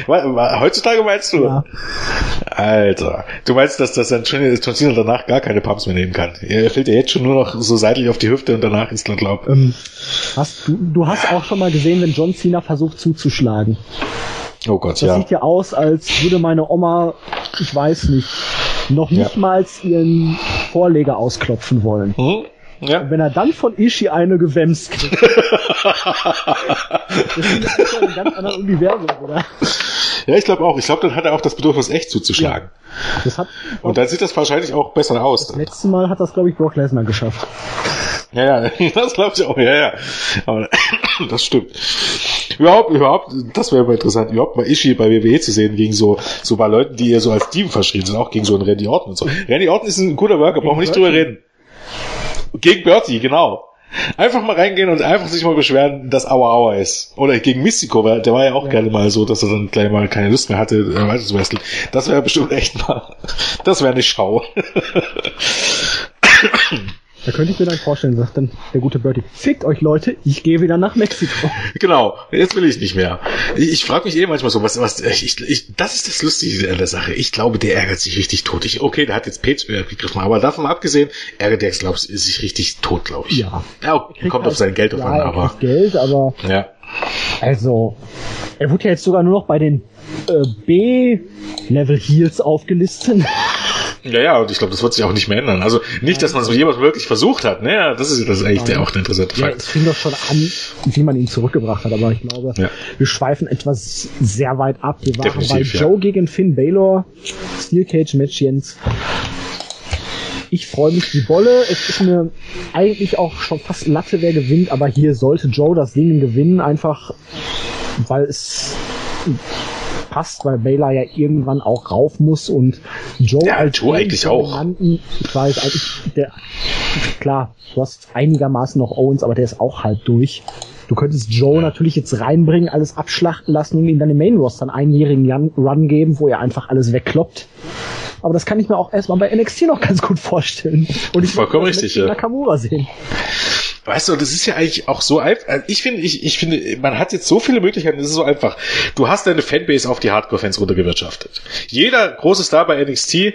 Heutzutage meinst du? Ja. Alter. Du meinst, dass das dann John Cena danach gar keine Pumps mehr nehmen kann. Er fällt ja jetzt schon nur noch so seitlich auf die Hüfte und danach ist dann Glaub. Du hast auch schon mal gesehen, wenn John Cena versucht zuzuschlagen. Oh Gott, das sieht ja aus, als würde meine Oma, ich weiß nicht, noch nicht mal ihren Vorleger ausklopfen wollen. Mhm. Ja. Und wenn er dann von Ishii eine gewämst kriegt. Das ist ja ein ganz anderes Universum, oder? Ja, ich glaube auch. Ich glaube, dann hat er auch das Bedürfnis, echt zuzuschlagen. Ja. Und dann sieht das wahrscheinlich auch besser aus. Das letzte Mal hat das, glaube ich, Brock Lesnar geschafft. Ja, das glaube ich auch. Ja. Aber das stimmt. Überhaupt, das wäre mal interessant, überhaupt mal Ishii bei WWE zu sehen, gegen so bei Leuten, die eher so als Team verschrieben sind, auch gegen so einen Randy Orton und so. Randy Orton ist ein guter Worker, brauchen wir nicht drüber reden. Gegen Bertie, genau. Einfach mal reingehen und einfach sich mal beschweren, dass Aua ist. Oder gegen Mystico, weil der war ja auch gerne mal so, dass er dann gleich mal keine Lust mehr hatte, weiter zu wresteln. Das wäre bestimmt echt mal. Das wäre eine Schau. Da könnte ich mir dann vorstellen, sagt dann der gute Bertie, fickt euch Leute, ich gehe wieder nach Mexiko. Genau, jetzt will ich nicht mehr. Ich frage mich manchmal so, das ist das Lustige an der Sache. Ich glaube, der ärgert sich richtig tot. Okay, der hat jetzt Page gegriffen, aber davon abgesehen, ärgert der sich richtig tot, glaube ich. Ja. Er kommt auf sein Geld drauf an, aber... Geld, aber... Ja. Also, Er wurde ja jetzt sogar nur noch bei den B-Level-Heals aufgelistet. Ja, und ich glaube, das wird sich auch nicht mehr ändern. Also nicht, dass man es mit jemandem wirklich versucht hat. Naja, das ist eigentlich auch ein interessanter Fakt. Es fing doch schon an, wie man ihn zurückgebracht hat, aber ich glaube, wir schweifen etwas sehr weit ab. Wir waren bei Joe gegen Finn Balor, Steel Cage Match, Jens. Ich freue mich die Bolle. Es ist mir eigentlich auch schon fast Latte, wer gewinnt, aber hier sollte Joe das Ding gewinnen, einfach weil es passt, weil Baylor ja irgendwann auch rauf muss und Joe als Joe eigentlich auch. Ich weiß eigentlich, klar, du hast einigermaßen noch Owens, aber der ist auch halt durch. Du könntest Joe natürlich jetzt reinbringen, alles abschlachten lassen und ihm dann im Main-Roster einen einjährigen Run geben, wo er einfach alles wegkloppt. Aber das kann ich mir auch erstmal bei NXT noch ganz gut vorstellen. Und ich vollkommen richtig, Nakamura sehen. Weißt du, das ist ja eigentlich auch so einfach. Ich finde, man hat jetzt so viele Möglichkeiten, das ist so einfach. Du hast deine Fanbase auf die Hardcore-Fans runtergewirtschaftet. Jeder große Star bei NXT,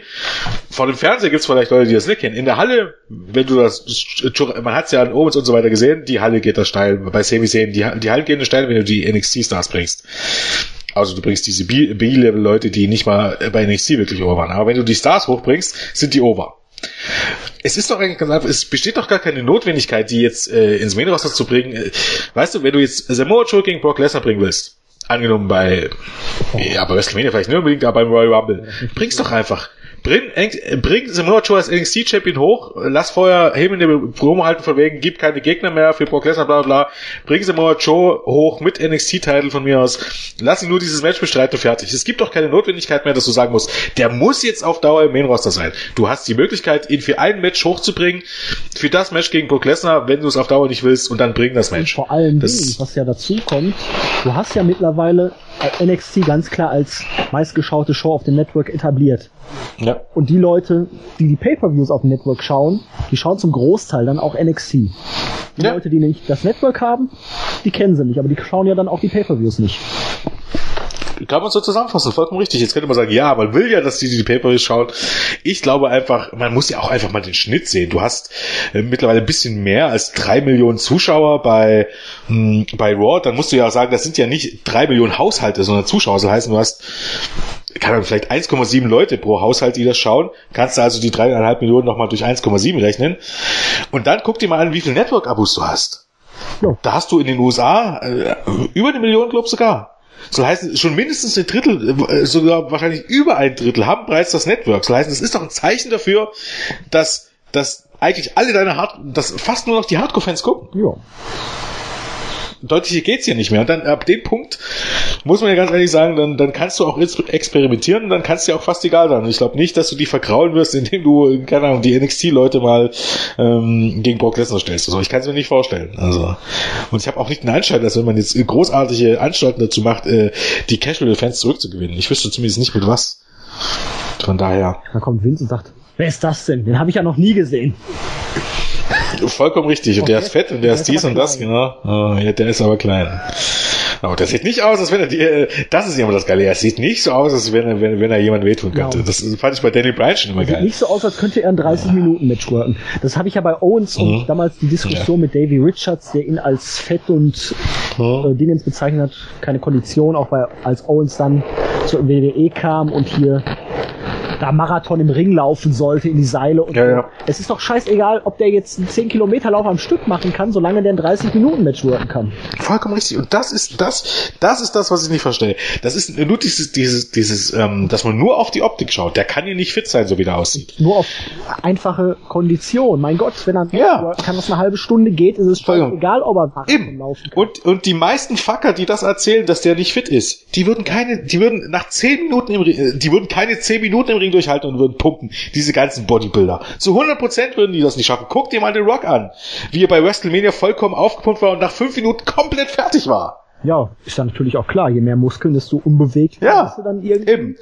vor dem Fernseher gibt's vielleicht Leute, die das nicht kennen. In der Halle, wenn du das, man hat's ja an Owens und so weiter gesehen, die Halle geht da steil. Bei Sami Zayn, die Halle gehen da steil, wenn du die NXT-Stars bringst. Also du bringst diese B-Level-Leute, die nicht mal bei NXT wirklich over waren. Aber wenn du die Stars hochbringst, sind die over. Es ist doch eigentlich ganz einfach, es besteht doch gar keine Notwendigkeit, die jetzt ins Main-Roster zu bringen. Weißt du, wenn du jetzt Samoa Joe gegen Brock Lesnar bringen willst, angenommen bei WrestleMania vielleicht nicht unbedingt, aber beim Royal Rumble, bring's doch einfach. Bring Samoa Joe als NXT-Champion hoch, lass vorher Heyman eine Promo halten von wegen, gib keine Gegner mehr für Brock Lesnar, bla bla bla, bring Samoa Joe hoch mit NXT-Titel von mir aus, lass ihn nur dieses Match bestreiten und fertig. Es gibt doch keine Notwendigkeit mehr, dass du sagen musst, der muss jetzt auf Dauer im Main-Roster sein. Du hast die Möglichkeit, ihn für ein Match hochzubringen, für das Match gegen Brock Lesnar, wenn du es auf Dauer nicht willst, und dann bring das Match. Und vor allem, was ja dazu kommt, du hast ja mittlerweile NXT ganz klar als meistgeschaute Show auf dem Network etabliert. Ja. Und die Leute, die Pay-Per-Views auf dem Network schauen, die schauen zum Großteil dann auch NXT. Die Leute, die nicht das Network haben, die kennen sie nicht, aber die schauen ja dann auch die Pay-Per-Views nicht. Kann man so zusammenfassen, vollkommen richtig. Jetzt könnte man sagen, ja, man will ja, dass die Pay-Per-Views schauen. Ich glaube einfach, man muss ja auch einfach mal den Schnitt sehen. Du hast mittlerweile ein bisschen mehr als 3 Millionen Zuschauer bei Raw. Dann musst du ja auch sagen, das sind ja nicht 3 Millionen Haushalte, sondern Zuschauer. Das heißt, du hast vielleicht 1,7 Leute pro Haushalt, die das schauen. Kannst du also die 3,5 Millionen nochmal durch 1,7 rechnen. Und dann guck dir mal an, wie viele Network-Abos du hast. Ja. Da hast du in den USA über 1 Million, glaub ich, sogar. Soll heißen, schon mindestens ein Drittel, sogar wahrscheinlich über ein Drittel haben bereits das Network. Soll heißen, das ist doch ein Zeichen dafür, dass eigentlich alle dass fast nur noch die Hardcore-Fans gucken. Ja. Deutlich geht's hier nicht mehr. Und dann ab dem Punkt muss man ja ganz ehrlich sagen, dann kannst du auch experimentieren und dann kannst dir auch fast egal sein. Ich glaube nicht, dass du die verkraulen wirst, indem du, keine Ahnung, die NXT-Leute mal gegen Brock Lesnar stellst. Also ich kann es mir nicht vorstellen. Also, und ich habe auch nicht den Anschein, dass wenn man jetzt großartige Anstalten dazu macht, die Casual-Fans zurückzugewinnen. Ich wüsste zumindest nicht mit was. Von daher. Da kommt Vince und sagt, wer ist das denn? Den habe ich ja noch nie gesehen. Vollkommen richtig. Und der ist fett und der ist dies und das, genau. Oh, ja, der ist aber klein. Aber das sieht nicht aus, als wenn er das ist immer das Geile. Er sieht nicht so aus, als wenn er jemand wehtun könnte. Genau. Das fand ich bei Daniel Bryan schon immer geil. Sieht nicht so aus, als könnte er in 30 Minuten mitschwirken. Das habe ich ja bei Owens und damals die Diskussion mit Davey Richards, der ihn als fett und Dingens bezeichnet hat, keine Kondition, auch als Owens dann zur WWE kam und hier da Marathon im Ring laufen sollte in die Seile und Es ist doch scheißegal, ob der jetzt einen 10-Kilometer-Lauf am Stück machen kann, solange der ein 30-Minuten-Match worken kann. Vollkommen richtig. Und das ist das, was ich nicht verstehe. Das ist nur dieses, dass man nur auf die Optik schaut. Der kann ja nicht fit sein, so wie der aussieht. Nur auf einfache Kondition. Mein Gott, wenn er worken kann, was eine halbe Stunde geht, ist es schon egal, ob er Marathon laufen kann. Und die meisten Fucker, die das erzählen, dass der nicht fit ist, die würden nach 10 Minuten im Ring, die würden keine 10 Minuten im Ring durchhalten und würden pumpen. Diese ganzen Bodybuilder. Zu 100% würden die das nicht schaffen. Guck dir mal den Rock an, wie er bei WrestleMania vollkommen aufgepumpt war und nach 5 Minuten komplett fertig war. Ja, ist dann natürlich auch klar. Je mehr Muskeln, desto unbewegt bist du dann irgendwie. Eben.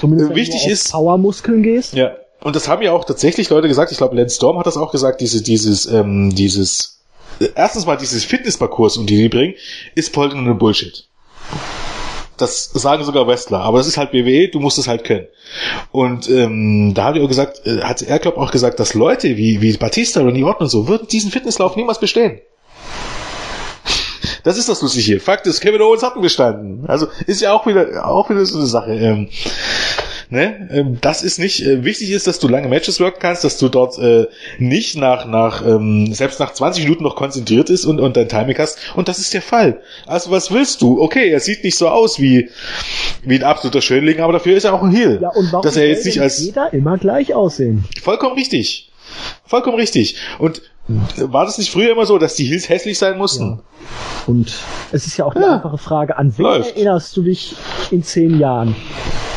Zumindest wichtig wenn du auf Powermuskeln gehst. Ja. Und das haben ja auch tatsächlich Leute gesagt. Ich glaube, Lance Storm hat das auch gesagt. Erstens mal dieses Fitnessparcours, um die bringen, ist voll nur Bullshit. Das sagen sogar Wrestler, aber das ist halt WWE, du musst es halt können. Und da hat er auch gesagt, dass Leute wie Batista oder Orton und so, würden diesen Fitnesslauf niemals bestehen. Das ist das Lustige hier. Fakt ist, Kevin Owens hat ihn bestanden. Also ist ja auch wieder so eine Sache. Das ist nicht wichtig ist, dass du lange Matches worken kannst, dass du dort nicht selbst nach 20 Minuten noch konzentriert ist und dein Timing hast. Und das ist der Fall. Also was willst du? Okay, er sieht nicht so aus wie ein absoluter Schönling, aber dafür ist er auch ein Heel. Ja, und warum dass er jetzt nicht als jeder immer gleich aussehen? Vollkommen richtig. Vollkommen richtig. Und war das nicht früher immer so, dass die Heels hässlich sein mussten? Ja. Und es ist ja auch die einfache Frage, an wen erinnerst du dich in 10 Jahren?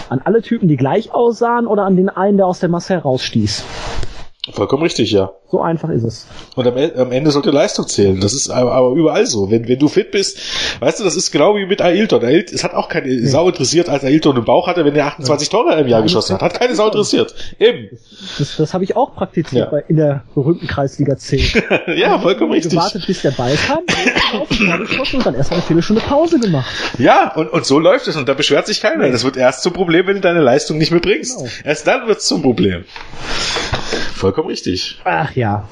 An alle Typen, die gleich aussahen, oder an den einen, der aus der Masse herausstieß? Vollkommen richtig, ja. So einfach ist es. Und am Ende sollte Leistung zählen. Das ist aber überall so. Wenn du fit bist, weißt du, das ist genau wie mit Ailton. Es hat auch keine Sau interessiert, als Ailton einen Bauch hatte, wenn er 28 Tore im Jahr geschossen hat. Hat keine Sau interessiert. Eben. Das habe ich auch praktiziert in der berühmten Kreisliga C. Ja, vollkommen richtig. Gewartet, bis der Ball kam, und dann erst eine Viertelstunde Pause gemacht. Ja, und so läuft es und da beschwert sich keiner. Das wird erst zum Problem, wenn du deine Leistung nicht mehr bringst. Genau. Erst dann wird es zum Problem. Vollkommen richtig. Ach ja.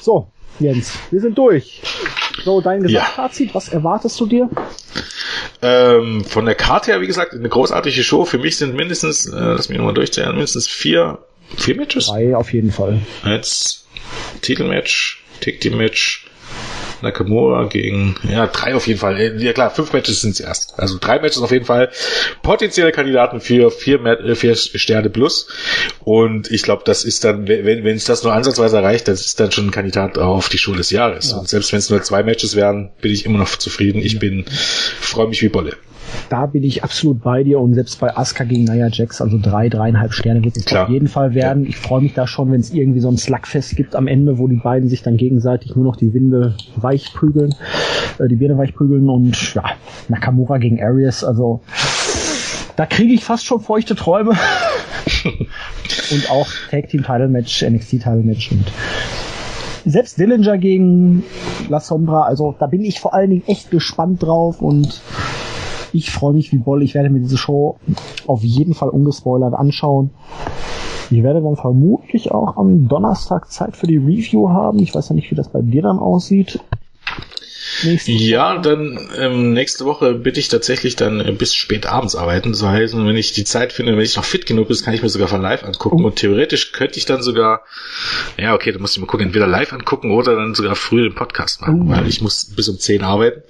So, Jens, wir sind durch. So, dein Gesamtfazit, was erwartest du dir? Von der Karte her, wie gesagt, eine großartige Show. Für mich sind mindestens, lass mich nochmal durchzählen, mindestens vier Matches. 3 auf jeden Fall. Als Titelmatch, Tag-Team-Match, Nakamura gegen 3 auf jeden Fall. Ja klar, 5 Matches sind es erst. Also 3 Matches auf jeden Fall. Potenzielle Kandidaten für 4 Sterne plus. Und ich glaube, das ist dann, wenn es das nur ansatzweise erreicht, das ist dann schon ein Kandidat auf die Show des Jahres. Ja. Und selbst wenn es nur 2 Matches wären, bin ich immer noch zufrieden. Ich freue mich wie Bolle. Da bin ich absolut bei dir und selbst bei Asuka gegen Nia Jax, also 3,5 Sterne wird es auf jeden Fall werden. Ja. Ich freue mich da schon, wenn es irgendwie so ein Slugfest gibt am Ende, wo die beiden sich dann gegenseitig nur noch die Birne weichprügeln und Nakamura gegen Arias, also da kriege ich fast schon feuchte Träume. Und auch Tag-Team-Title-Match, NXT-Title-Match und selbst Dillinger gegen La Sombra, also da bin ich vor allen Dingen echt gespannt drauf und ich freue mich wie Boll. Ich werde mir diese Show auf jeden Fall ungespoilert anschauen. Ich werde dann vermutlich auch am Donnerstag Zeit für die Review haben. Ich weiß ja nicht, wie das bei dir dann aussieht. Nächste Woche bitte ich tatsächlich dann bis spät abends arbeiten. So heißen, wenn ich die Zeit finde, wenn ich noch fit genug bin, kann ich mir sogar von live angucken. Und theoretisch könnte ich dann sogar, dann muss ich mal gucken, entweder live angucken oder dann sogar früh den Podcast machen, weil ich muss bis um 10 arbeiten.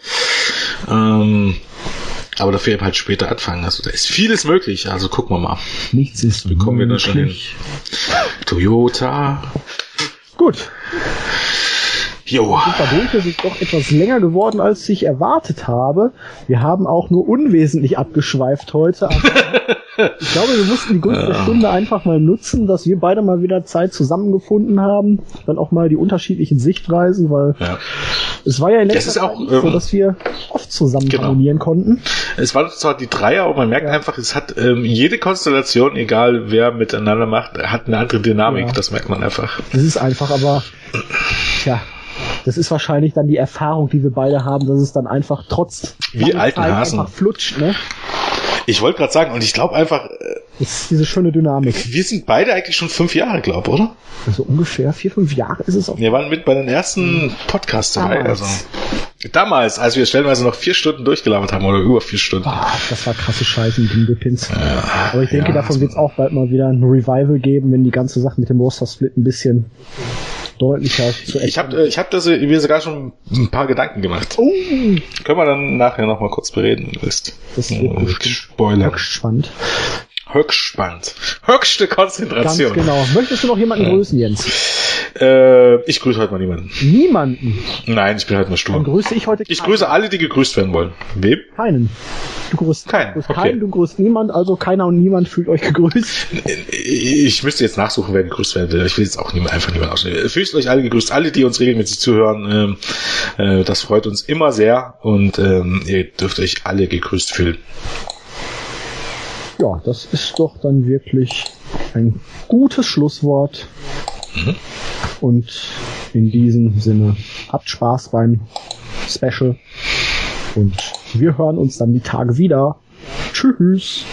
Aber dafür eben halt später anfangen. Also da ist vieles möglich. Also gucken wir mal. Nichts ist möglich. Bekommen wir da schon hin. Toyota. Gut. Jo. Das ist doch etwas länger geworden, als ich erwartet habe. Wir haben auch nur unwesentlich abgeschweift heute. Ich glaube, wir mussten die Gunst der Stunde einfach mal nutzen, dass wir beide mal wieder Zeit zusammengefunden haben. Dann auch mal die unterschiedlichen Sichtweisen, weil es war ja in letzter Zeit so, dass wir oft zusammen harmonieren konnten. Es waren zwar die Dreier, aber man merkt einfach, es hat jede Konstellation, egal wer miteinander macht, hat eine andere Dynamik. Ja. Das merkt man einfach. Das ist einfach, aber das ist wahrscheinlich dann die Erfahrung, die wir beide haben, dass es dann einfach trotz wie alten Hasen einfach flutscht, ne? Ich wollte gerade sagen, und ich glaube einfach... Das ist diese schöne Dynamik. Wir sind beide eigentlich schon 5 Jahre, glaube ich, oder? Also ungefähr 4, 5 Jahre ist es auch. Wir waren mit bei den ersten Podcasts dabei. Also. Damals, als wir stellenweise noch 4 Stunden durchgelabert haben, oder über 4 Stunden. Das war krasse Scheiße mit den Pins. Aber ich denke, davon wird es auch bald mal wieder ein Revival geben, wenn die ganze Sache mit dem Roster-Split ein bisschen... deutlicher zu ändern. Ich habe mir sogar schon ein paar Gedanken gemacht. Oh. Können wir dann nachher nochmal kurz bereden, wenn du willst. Das ist höchst spannend. Höchste Konzentration. Ganz genau. Möchtest du noch jemanden grüßen, Jens? Ich grüße heute mal niemanden. Niemanden? Nein, ich bin halt nur stur. Dann grüße ich heute keinen. Ich grüße alle, die gegrüßt werden wollen. Wem? Keinen. Du grüßt keinen. Du grüßt niemand, also keiner und niemand fühlt euch gegrüßt. Ich müsste jetzt nachsuchen, wer gegrüßt werden will. Ich will jetzt auch einfach niemanden ausschneiden. Fühlt euch alle gegrüßt, alle, die uns regelmäßig zuhören. Das freut uns immer sehr und ihr dürft euch alle gegrüßt fühlen. Ja, das ist doch dann wirklich ein gutes Schlusswort. Und in diesem Sinne, habt Spaß beim Special und wir hören uns dann die Tage wieder. Tschüss.